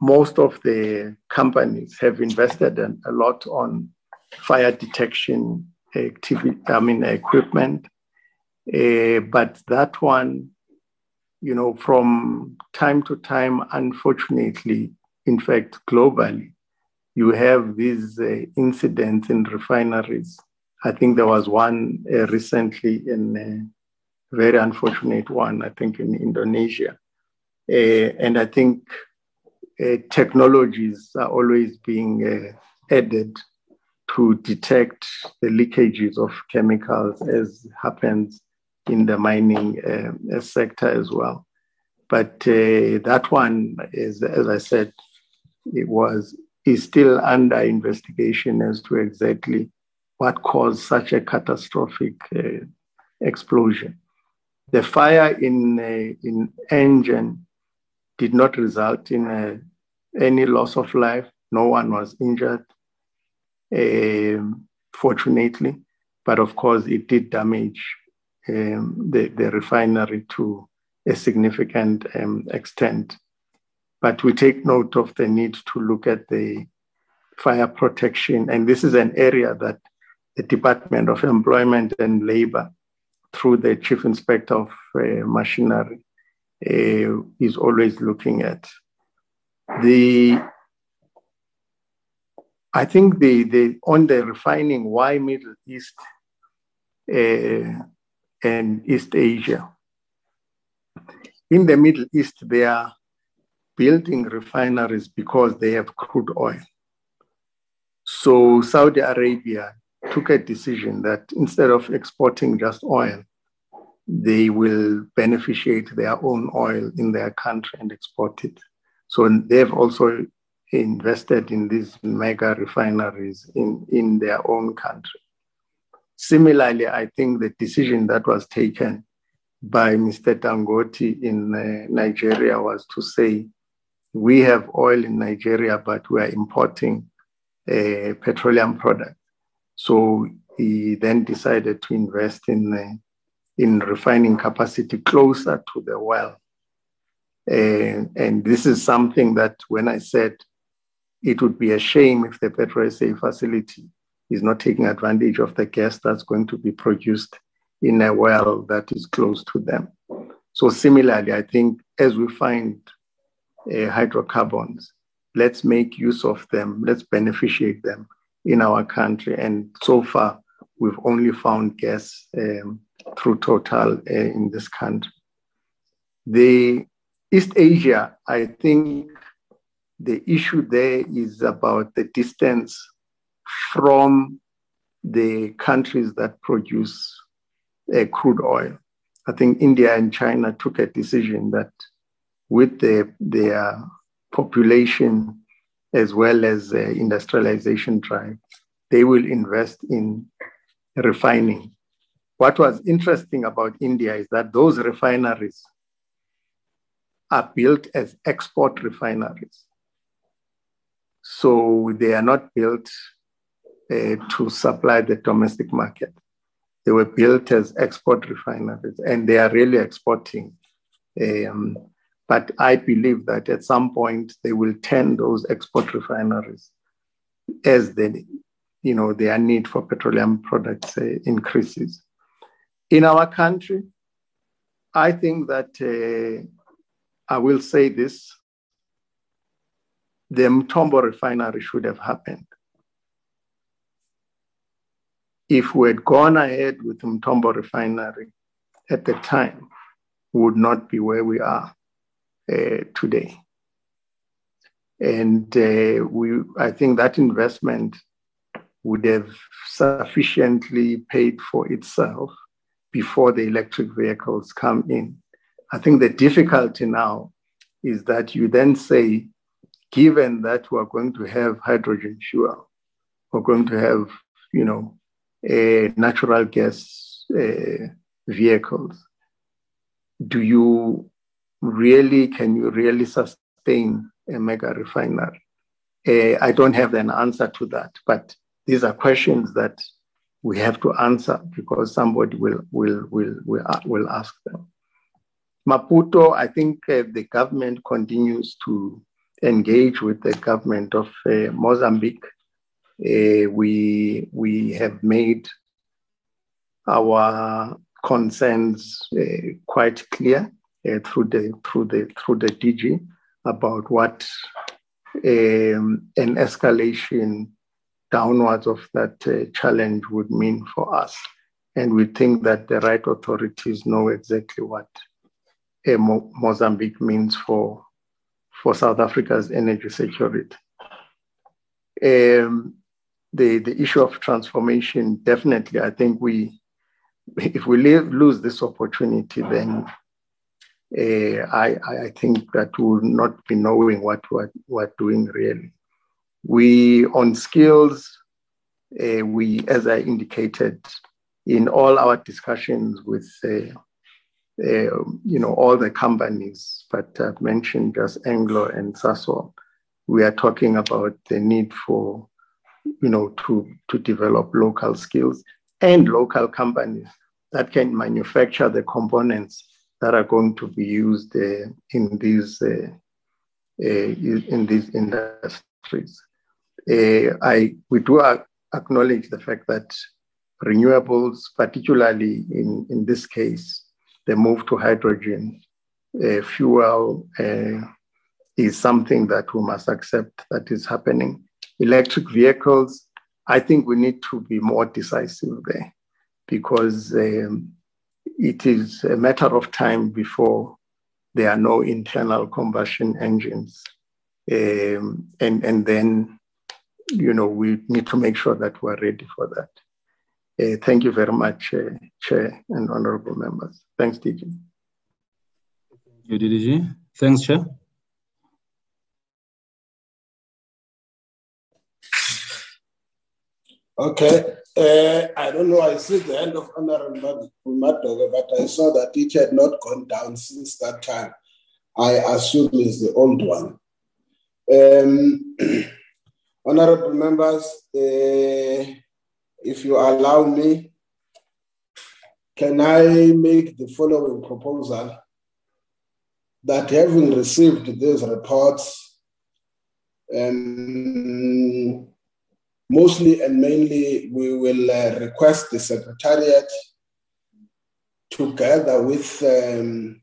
most of the companies have invested a lot on fire detection activity, equipment. But that one, from time to time, unfortunately, in fact, globally, you have these incidents in refineries. I think there was one recently, in a very unfortunate one, I think in Indonesia. And I think technologies are always being added to detect the leakages of chemicals, as happens in the mining sector as well. But that one, as I said, is still under investigation as to exactly what caused such a catastrophic explosion. The fire in Engine did not result in any loss of life. No one was injured, fortunately. But of course, it did damage the refinery to a significant extent. But we take note of the need to look at the fire protection. And this is an area that the Department of Employment and Labor, through the Chief Inspector of Machinery, is always looking at. On the refining, why Middle East and East Asia? In the Middle East, they are building refineries because they have crude oil. So Saudi Arabia took a decision that instead of exporting just oil, they will beneficiate their own oil in their country and export it. So they've also invested in these mega refineries in their own country. Similarly, I think the decision that was taken by Mr. Dangote in Nigeria was to say, we have oil in Nigeria, but we are importing petroleum products. So he then decided to invest in refining capacity closer to the well. And this is something that when I said it would be a shame if the Petro SA facility is not taking advantage of the gas that's going to be produced in a well that is close to them. So similarly, I think as we find hydrocarbons, let's make use of them, let's beneficiate them in our country. And so far, we've only found gas through Total in this country. The East Asia, I think the issue there is about the distance from the countries that produce crude oil. I think India and China took a decision that with their population as well as industrialization drive, they will invest in refining. What was interesting about India is that those refineries are built as export refineries. So they are not built to supply the domestic market. They were built as export refineries, and they are really exporting. But I believe that at some point they will turn those export refineries as their need for petroleum products increases. In our country, I think that I will say this: the Mthombo refinery should have happened. If we had gone ahead with Mthombo refinery at the time, we would not be where we are today. And I think that investment would have sufficiently paid for itself before the electric vehicles come in. I think the difficulty now is that you then say, given that we're going to have hydrogen fuel, we're going to have, natural gas vehicles. Can you really sustain a mega refinery? I don't have an answer to that, but these are questions that we have to answer because somebody will ask them. Maputo, I think the government continues to engage with the government of Mozambique. We have made our concerns quite clear through the DG about what an escalation downwards of that challenge would mean for us, and we think that the right authorities know exactly what Mozambique means for South Africa's energy security. The issue of transformation, definitely, I think if we lose this opportunity, then I think that we will not be knowing what we're doing really. On skills, as I indicated, in all our discussions with all the companies, but I've mentioned just Anglo and Sasol, we are talking about the need for, to develop local skills and local companies that can manufacture the components that are going to be used in these industries. We do acknowledge the fact that renewables, particularly in this case, the move to hydrogen fuel, is something that we must accept that is happening. Electric vehicles, I think we need to be more decisive there because it is a matter of time before there are no internal combustion engines. And then, we need to make sure that we're ready for that. Thank you very much, Chair and Honorable Members. Thanks, DG. Thank you, DDG. Thanks, Chair. Okay, I don't know, I see the end of Honorable Madoga, but I saw that it had not gone down since that time. I assume it's the old one. Honorable members, if you allow me, can I make the following proposal that having received these reports, mostly and mainly we will request the Secretariat together with the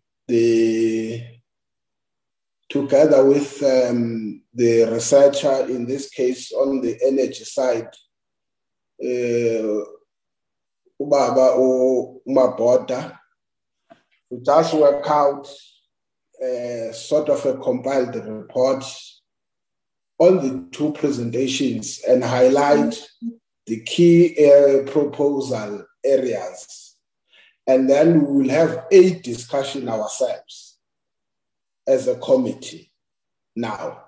researcher, in this case on the energy side, Ubaba Umaboda, to just work out sort of a compiled report on the two presentations and highlight the key proposal areas. And then we will have a discussion ourselves as a committee now,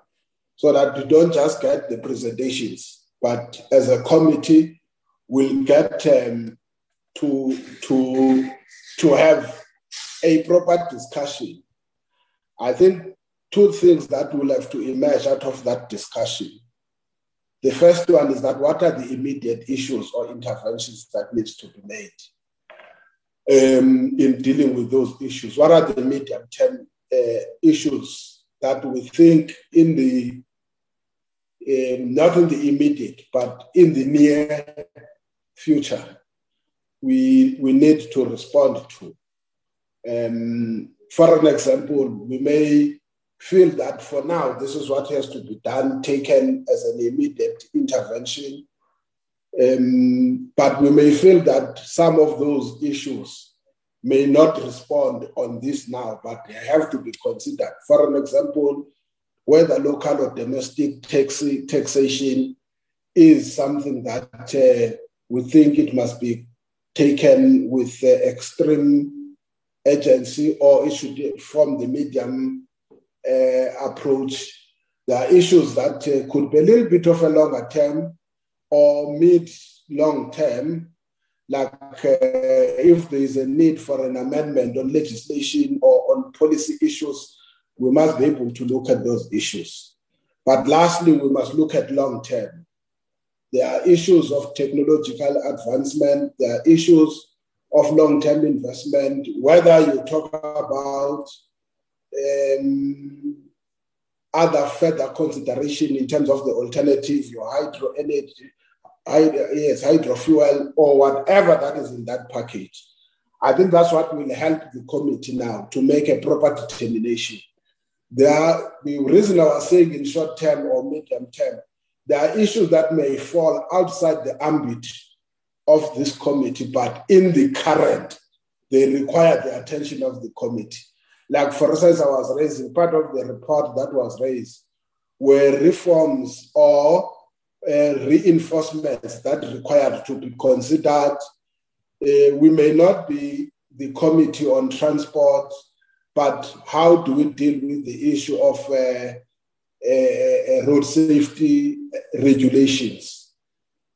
so that we don't just get the presentations, but as a committee, we'll get to have a proper discussion. I think two things that will have to emerge out of that discussion. The first one is that what are the immediate issues or interventions that needs to be made in dealing with those issues? What are the medium-term issues that we think in the, not in the immediate, but in the near future, we need to respond to? For an example, we may feel that for now, this is what has to be done, taken as an immediate intervention. But we may feel that some of those issues may not respond on this now, but they have to be considered. For an example, whether local or domestic taxation is something that we think it must be taken with extreme urgency, or it should form the medium approach. There are issues that could be a little bit of a longer term or mid-long term, like if there is a need for an amendment on legislation or on policy issues, we must be able to look at those issues. But lastly, we must look at long term. There are issues of technological advancement, there are issues of long-term investment, whether you talk about other further consideration in terms of the alternative, your hydro energy, hydro fuel, or whatever that is in that package. I think that's what will help the committee now to make a proper determination. The reason I was saying in short term or medium term, there are issues that may fall outside the ambit of this committee, but in the current, they require the attention of the committee. Like, for instance, I was raising, part of the report that was raised were reforms or reinforcements that required to be considered. We may not be the committee on transport, but how do we deal with the issue of road safety regulations,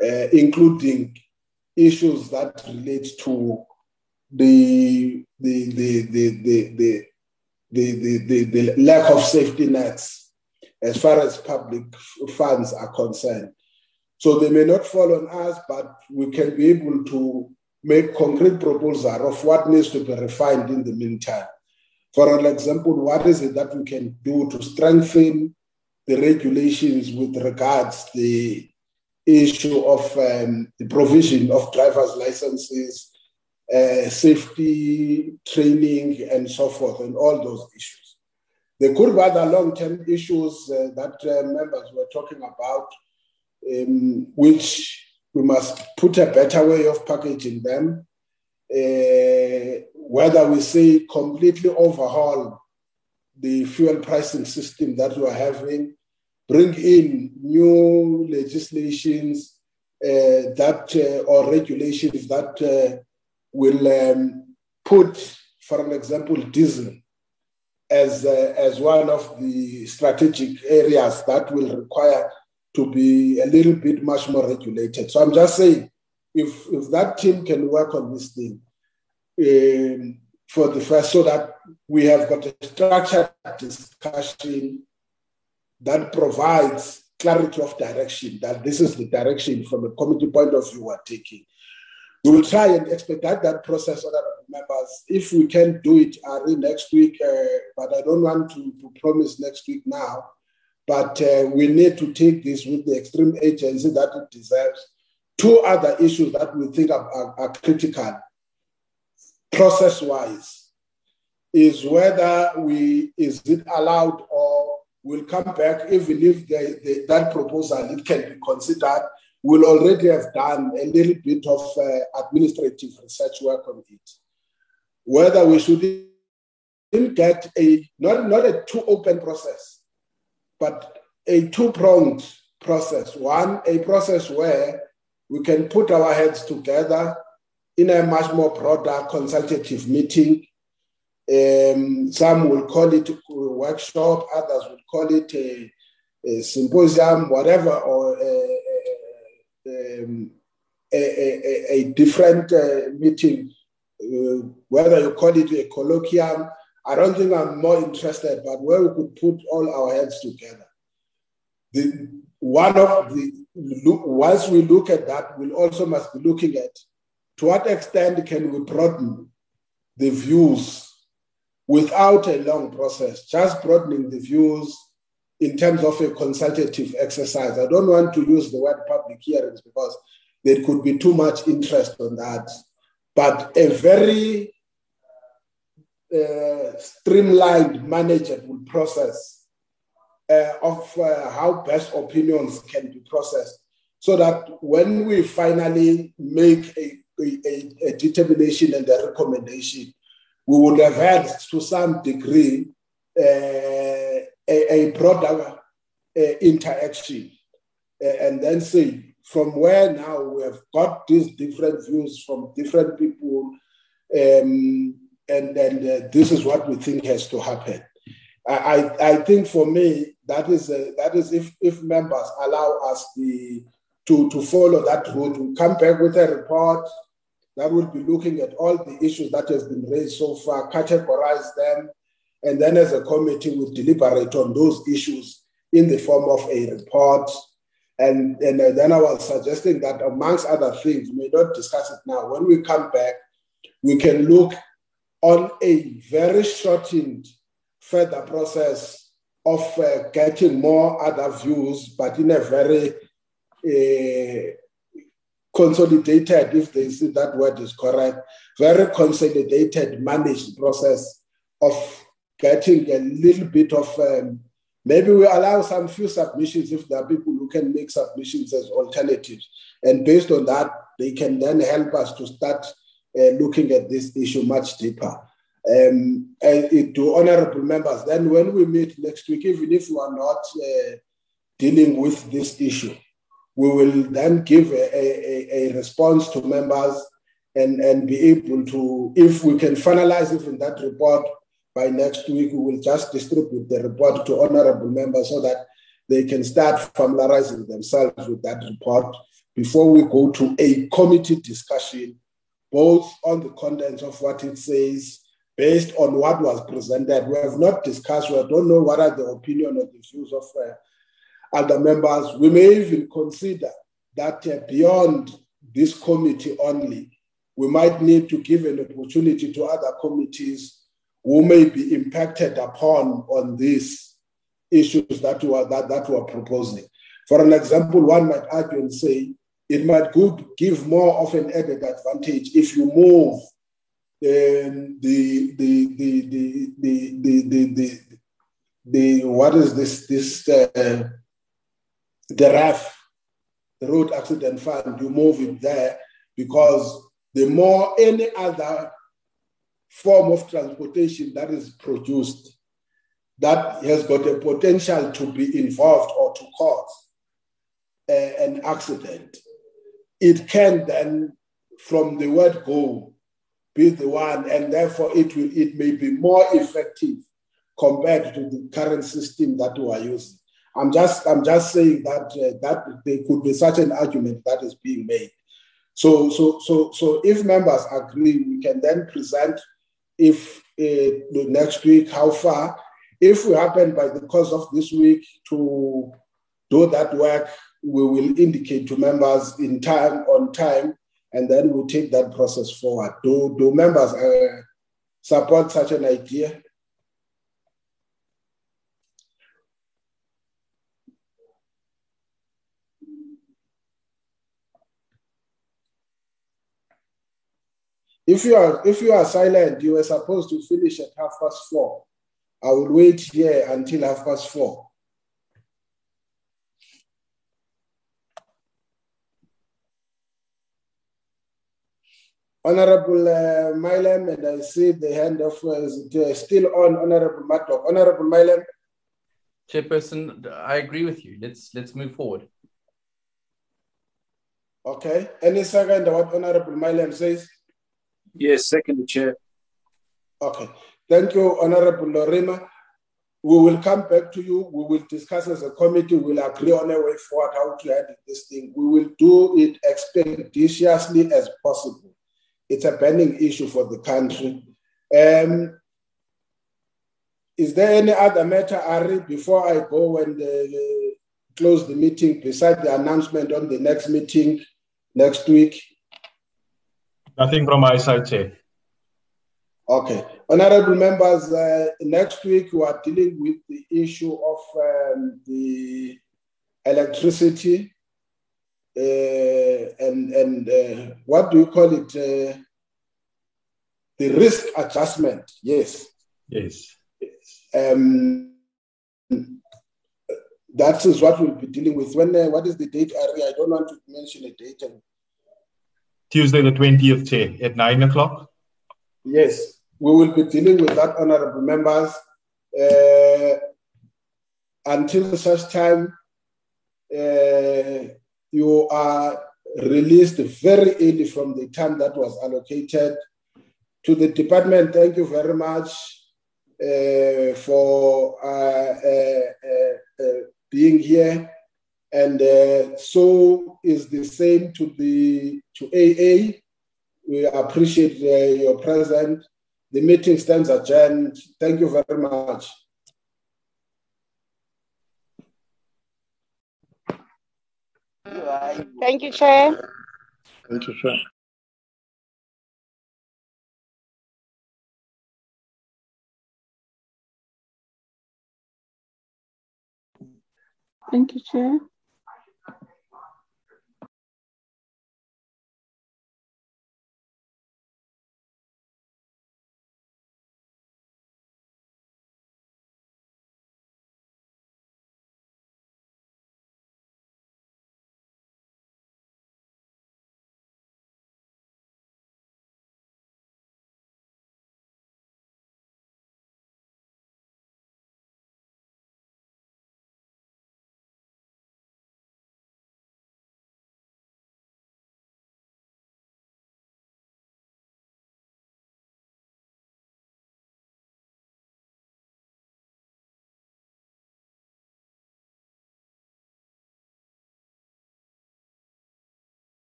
including issues that relate to the lack of safety nets as far as public funds are concerned. So they may not fall on us, but we can be able to make concrete proposal of what needs to be refined in the meantime. For an example, what is it that we can do to strengthen the regulations with regards to the issue of the provision of driver's licenses, safety training, and so forth, and all those issues. There could be other long-term issues that members were talking about, which we must put a better way of packaging them. Whether we say completely overhaul the fuel pricing system that we are having, bring in new legislations or regulations that will put, for an example, diesel as one of the strategic areas that will require to be a little bit much more regulated. So I'm just saying, if that team can work on this thing for the first, so that we have got a structured discussion that provides clarity of direction, that this is the direction from a committee point of view we're taking. We will try and expedite that process, honorable members. If we can do it early next week, but I don't want to promise next week now, but we need to take this with the extreme urgency that it deserves. Two other issues that we think are critical, process-wise, is whether is it allowed or will come back, even if that proposal, it can be considered. We'll already have done a little bit of administrative research work on it. Whether we should get not a too open process, but a two-pronged process. One, a process where we can put our heads together in a much more broader consultative meeting. Some will call it a workshop, others will call it a symposium, whatever, or a different meeting, whether you call it a colloquium. I don't think I'm more interested, but where we could put all our heads together. Once we look at that, we also must be looking at to what extent can we broaden the views without a long process, just broadening the views in terms of a consultative exercise. I don't want to use the word public hearings because there could be too much interest on that, but a very streamlined, manageable process of how best opinions can be processed, so that when we finally make a determination and a recommendation, we would have had to some degree a broader interaction, and then see from where now we have got these different views from different people, and this is what we think has to happen. I think for me that is if members allow us to follow that route, we'll come back with a report that will be looking at all the issues that have been raised so far, categorize them, and then as a committee, we deliberate on those issues in the form of a report. And then I was suggesting that amongst other things, we don't discuss it now. When we come back, we can look on a very shortened further process of getting more other views, but in a very consolidated, if they see that word is correct, very consolidated, managed process of getting a little bit of, maybe we allow some few submissions if there are people who can make submissions as alternatives. And based on that, they can then help us to start looking at this issue much deeper. And to honorable members, then when we meet next week, even if we are not dealing with this issue, we will then give a response to members and be able to, if we can finalize even that report, by next week, we will just distribute the report to honorable members so that they can start familiarizing themselves with that report before we go to a committee discussion, both on the contents of what it says, based on what was presented. We have not discussed, we don't know what are the opinion or the views of other members. We may even consider that beyond this committee only, we might need to give an opportunity to other committees who may be impacted upon on these issues that we are proposing. For an example, one might argue and say it might give more of an added advantage if you move the RAF, the Road Accident Fund, you move it there, because the more any other form of transportation that is produced that has got a potential to be involved or to cause an accident, it can then, from the word go, be the one, and therefore it may be more effective compared to the current system that we are using. I'm just saying that there could be such an argument that is being made. So if members agree, we can then present. If next week, how far? If we happen by the course of this week to do that work. We will indicate to members in time, on time, and then we'll take that process forward. Do members support such an idea? If you are silent, you were supposed to finish at 4:30. I will wait here until 4:30. Honorable Mylem, and I see the hand of still on Honorable Matok. Honorable Mylem. Chairperson, I agree with you. Let's move forward. Okay. Any second what Honorable Mylem says? Yes, second, Chair. Okay. Thank you, Honorable Lorima. We will come back to you. We will discuss as a committee. We will agree on a way forward how to handle this thing. We will do it expeditiously as possible. It's a burning issue for the country. Is there any other matter, Ari, before I go and close the meeting, besides the announcement on the next meeting next week? Nothing from my side, Chair. Okay. Honorable members, next week we are dealing with the issue of the electricity and what do you call it? The risk adjustment. Yes. Yes. That is what we'll be dealing with. When? What is the date, Ari? I don't want to mention a date. Tuesday the 20th, Chair, at 9 o'clock. Yes, we will be dealing with that, honorable members. Until such time, you are released very early from the time that was allocated. To the department, thank you very much for being here. And so is the same to AA. We appreciate your presence. The meeting stands adjourned. Thank you very much. Thank you, Chair. Thank you, Chair. Thank you, Chair.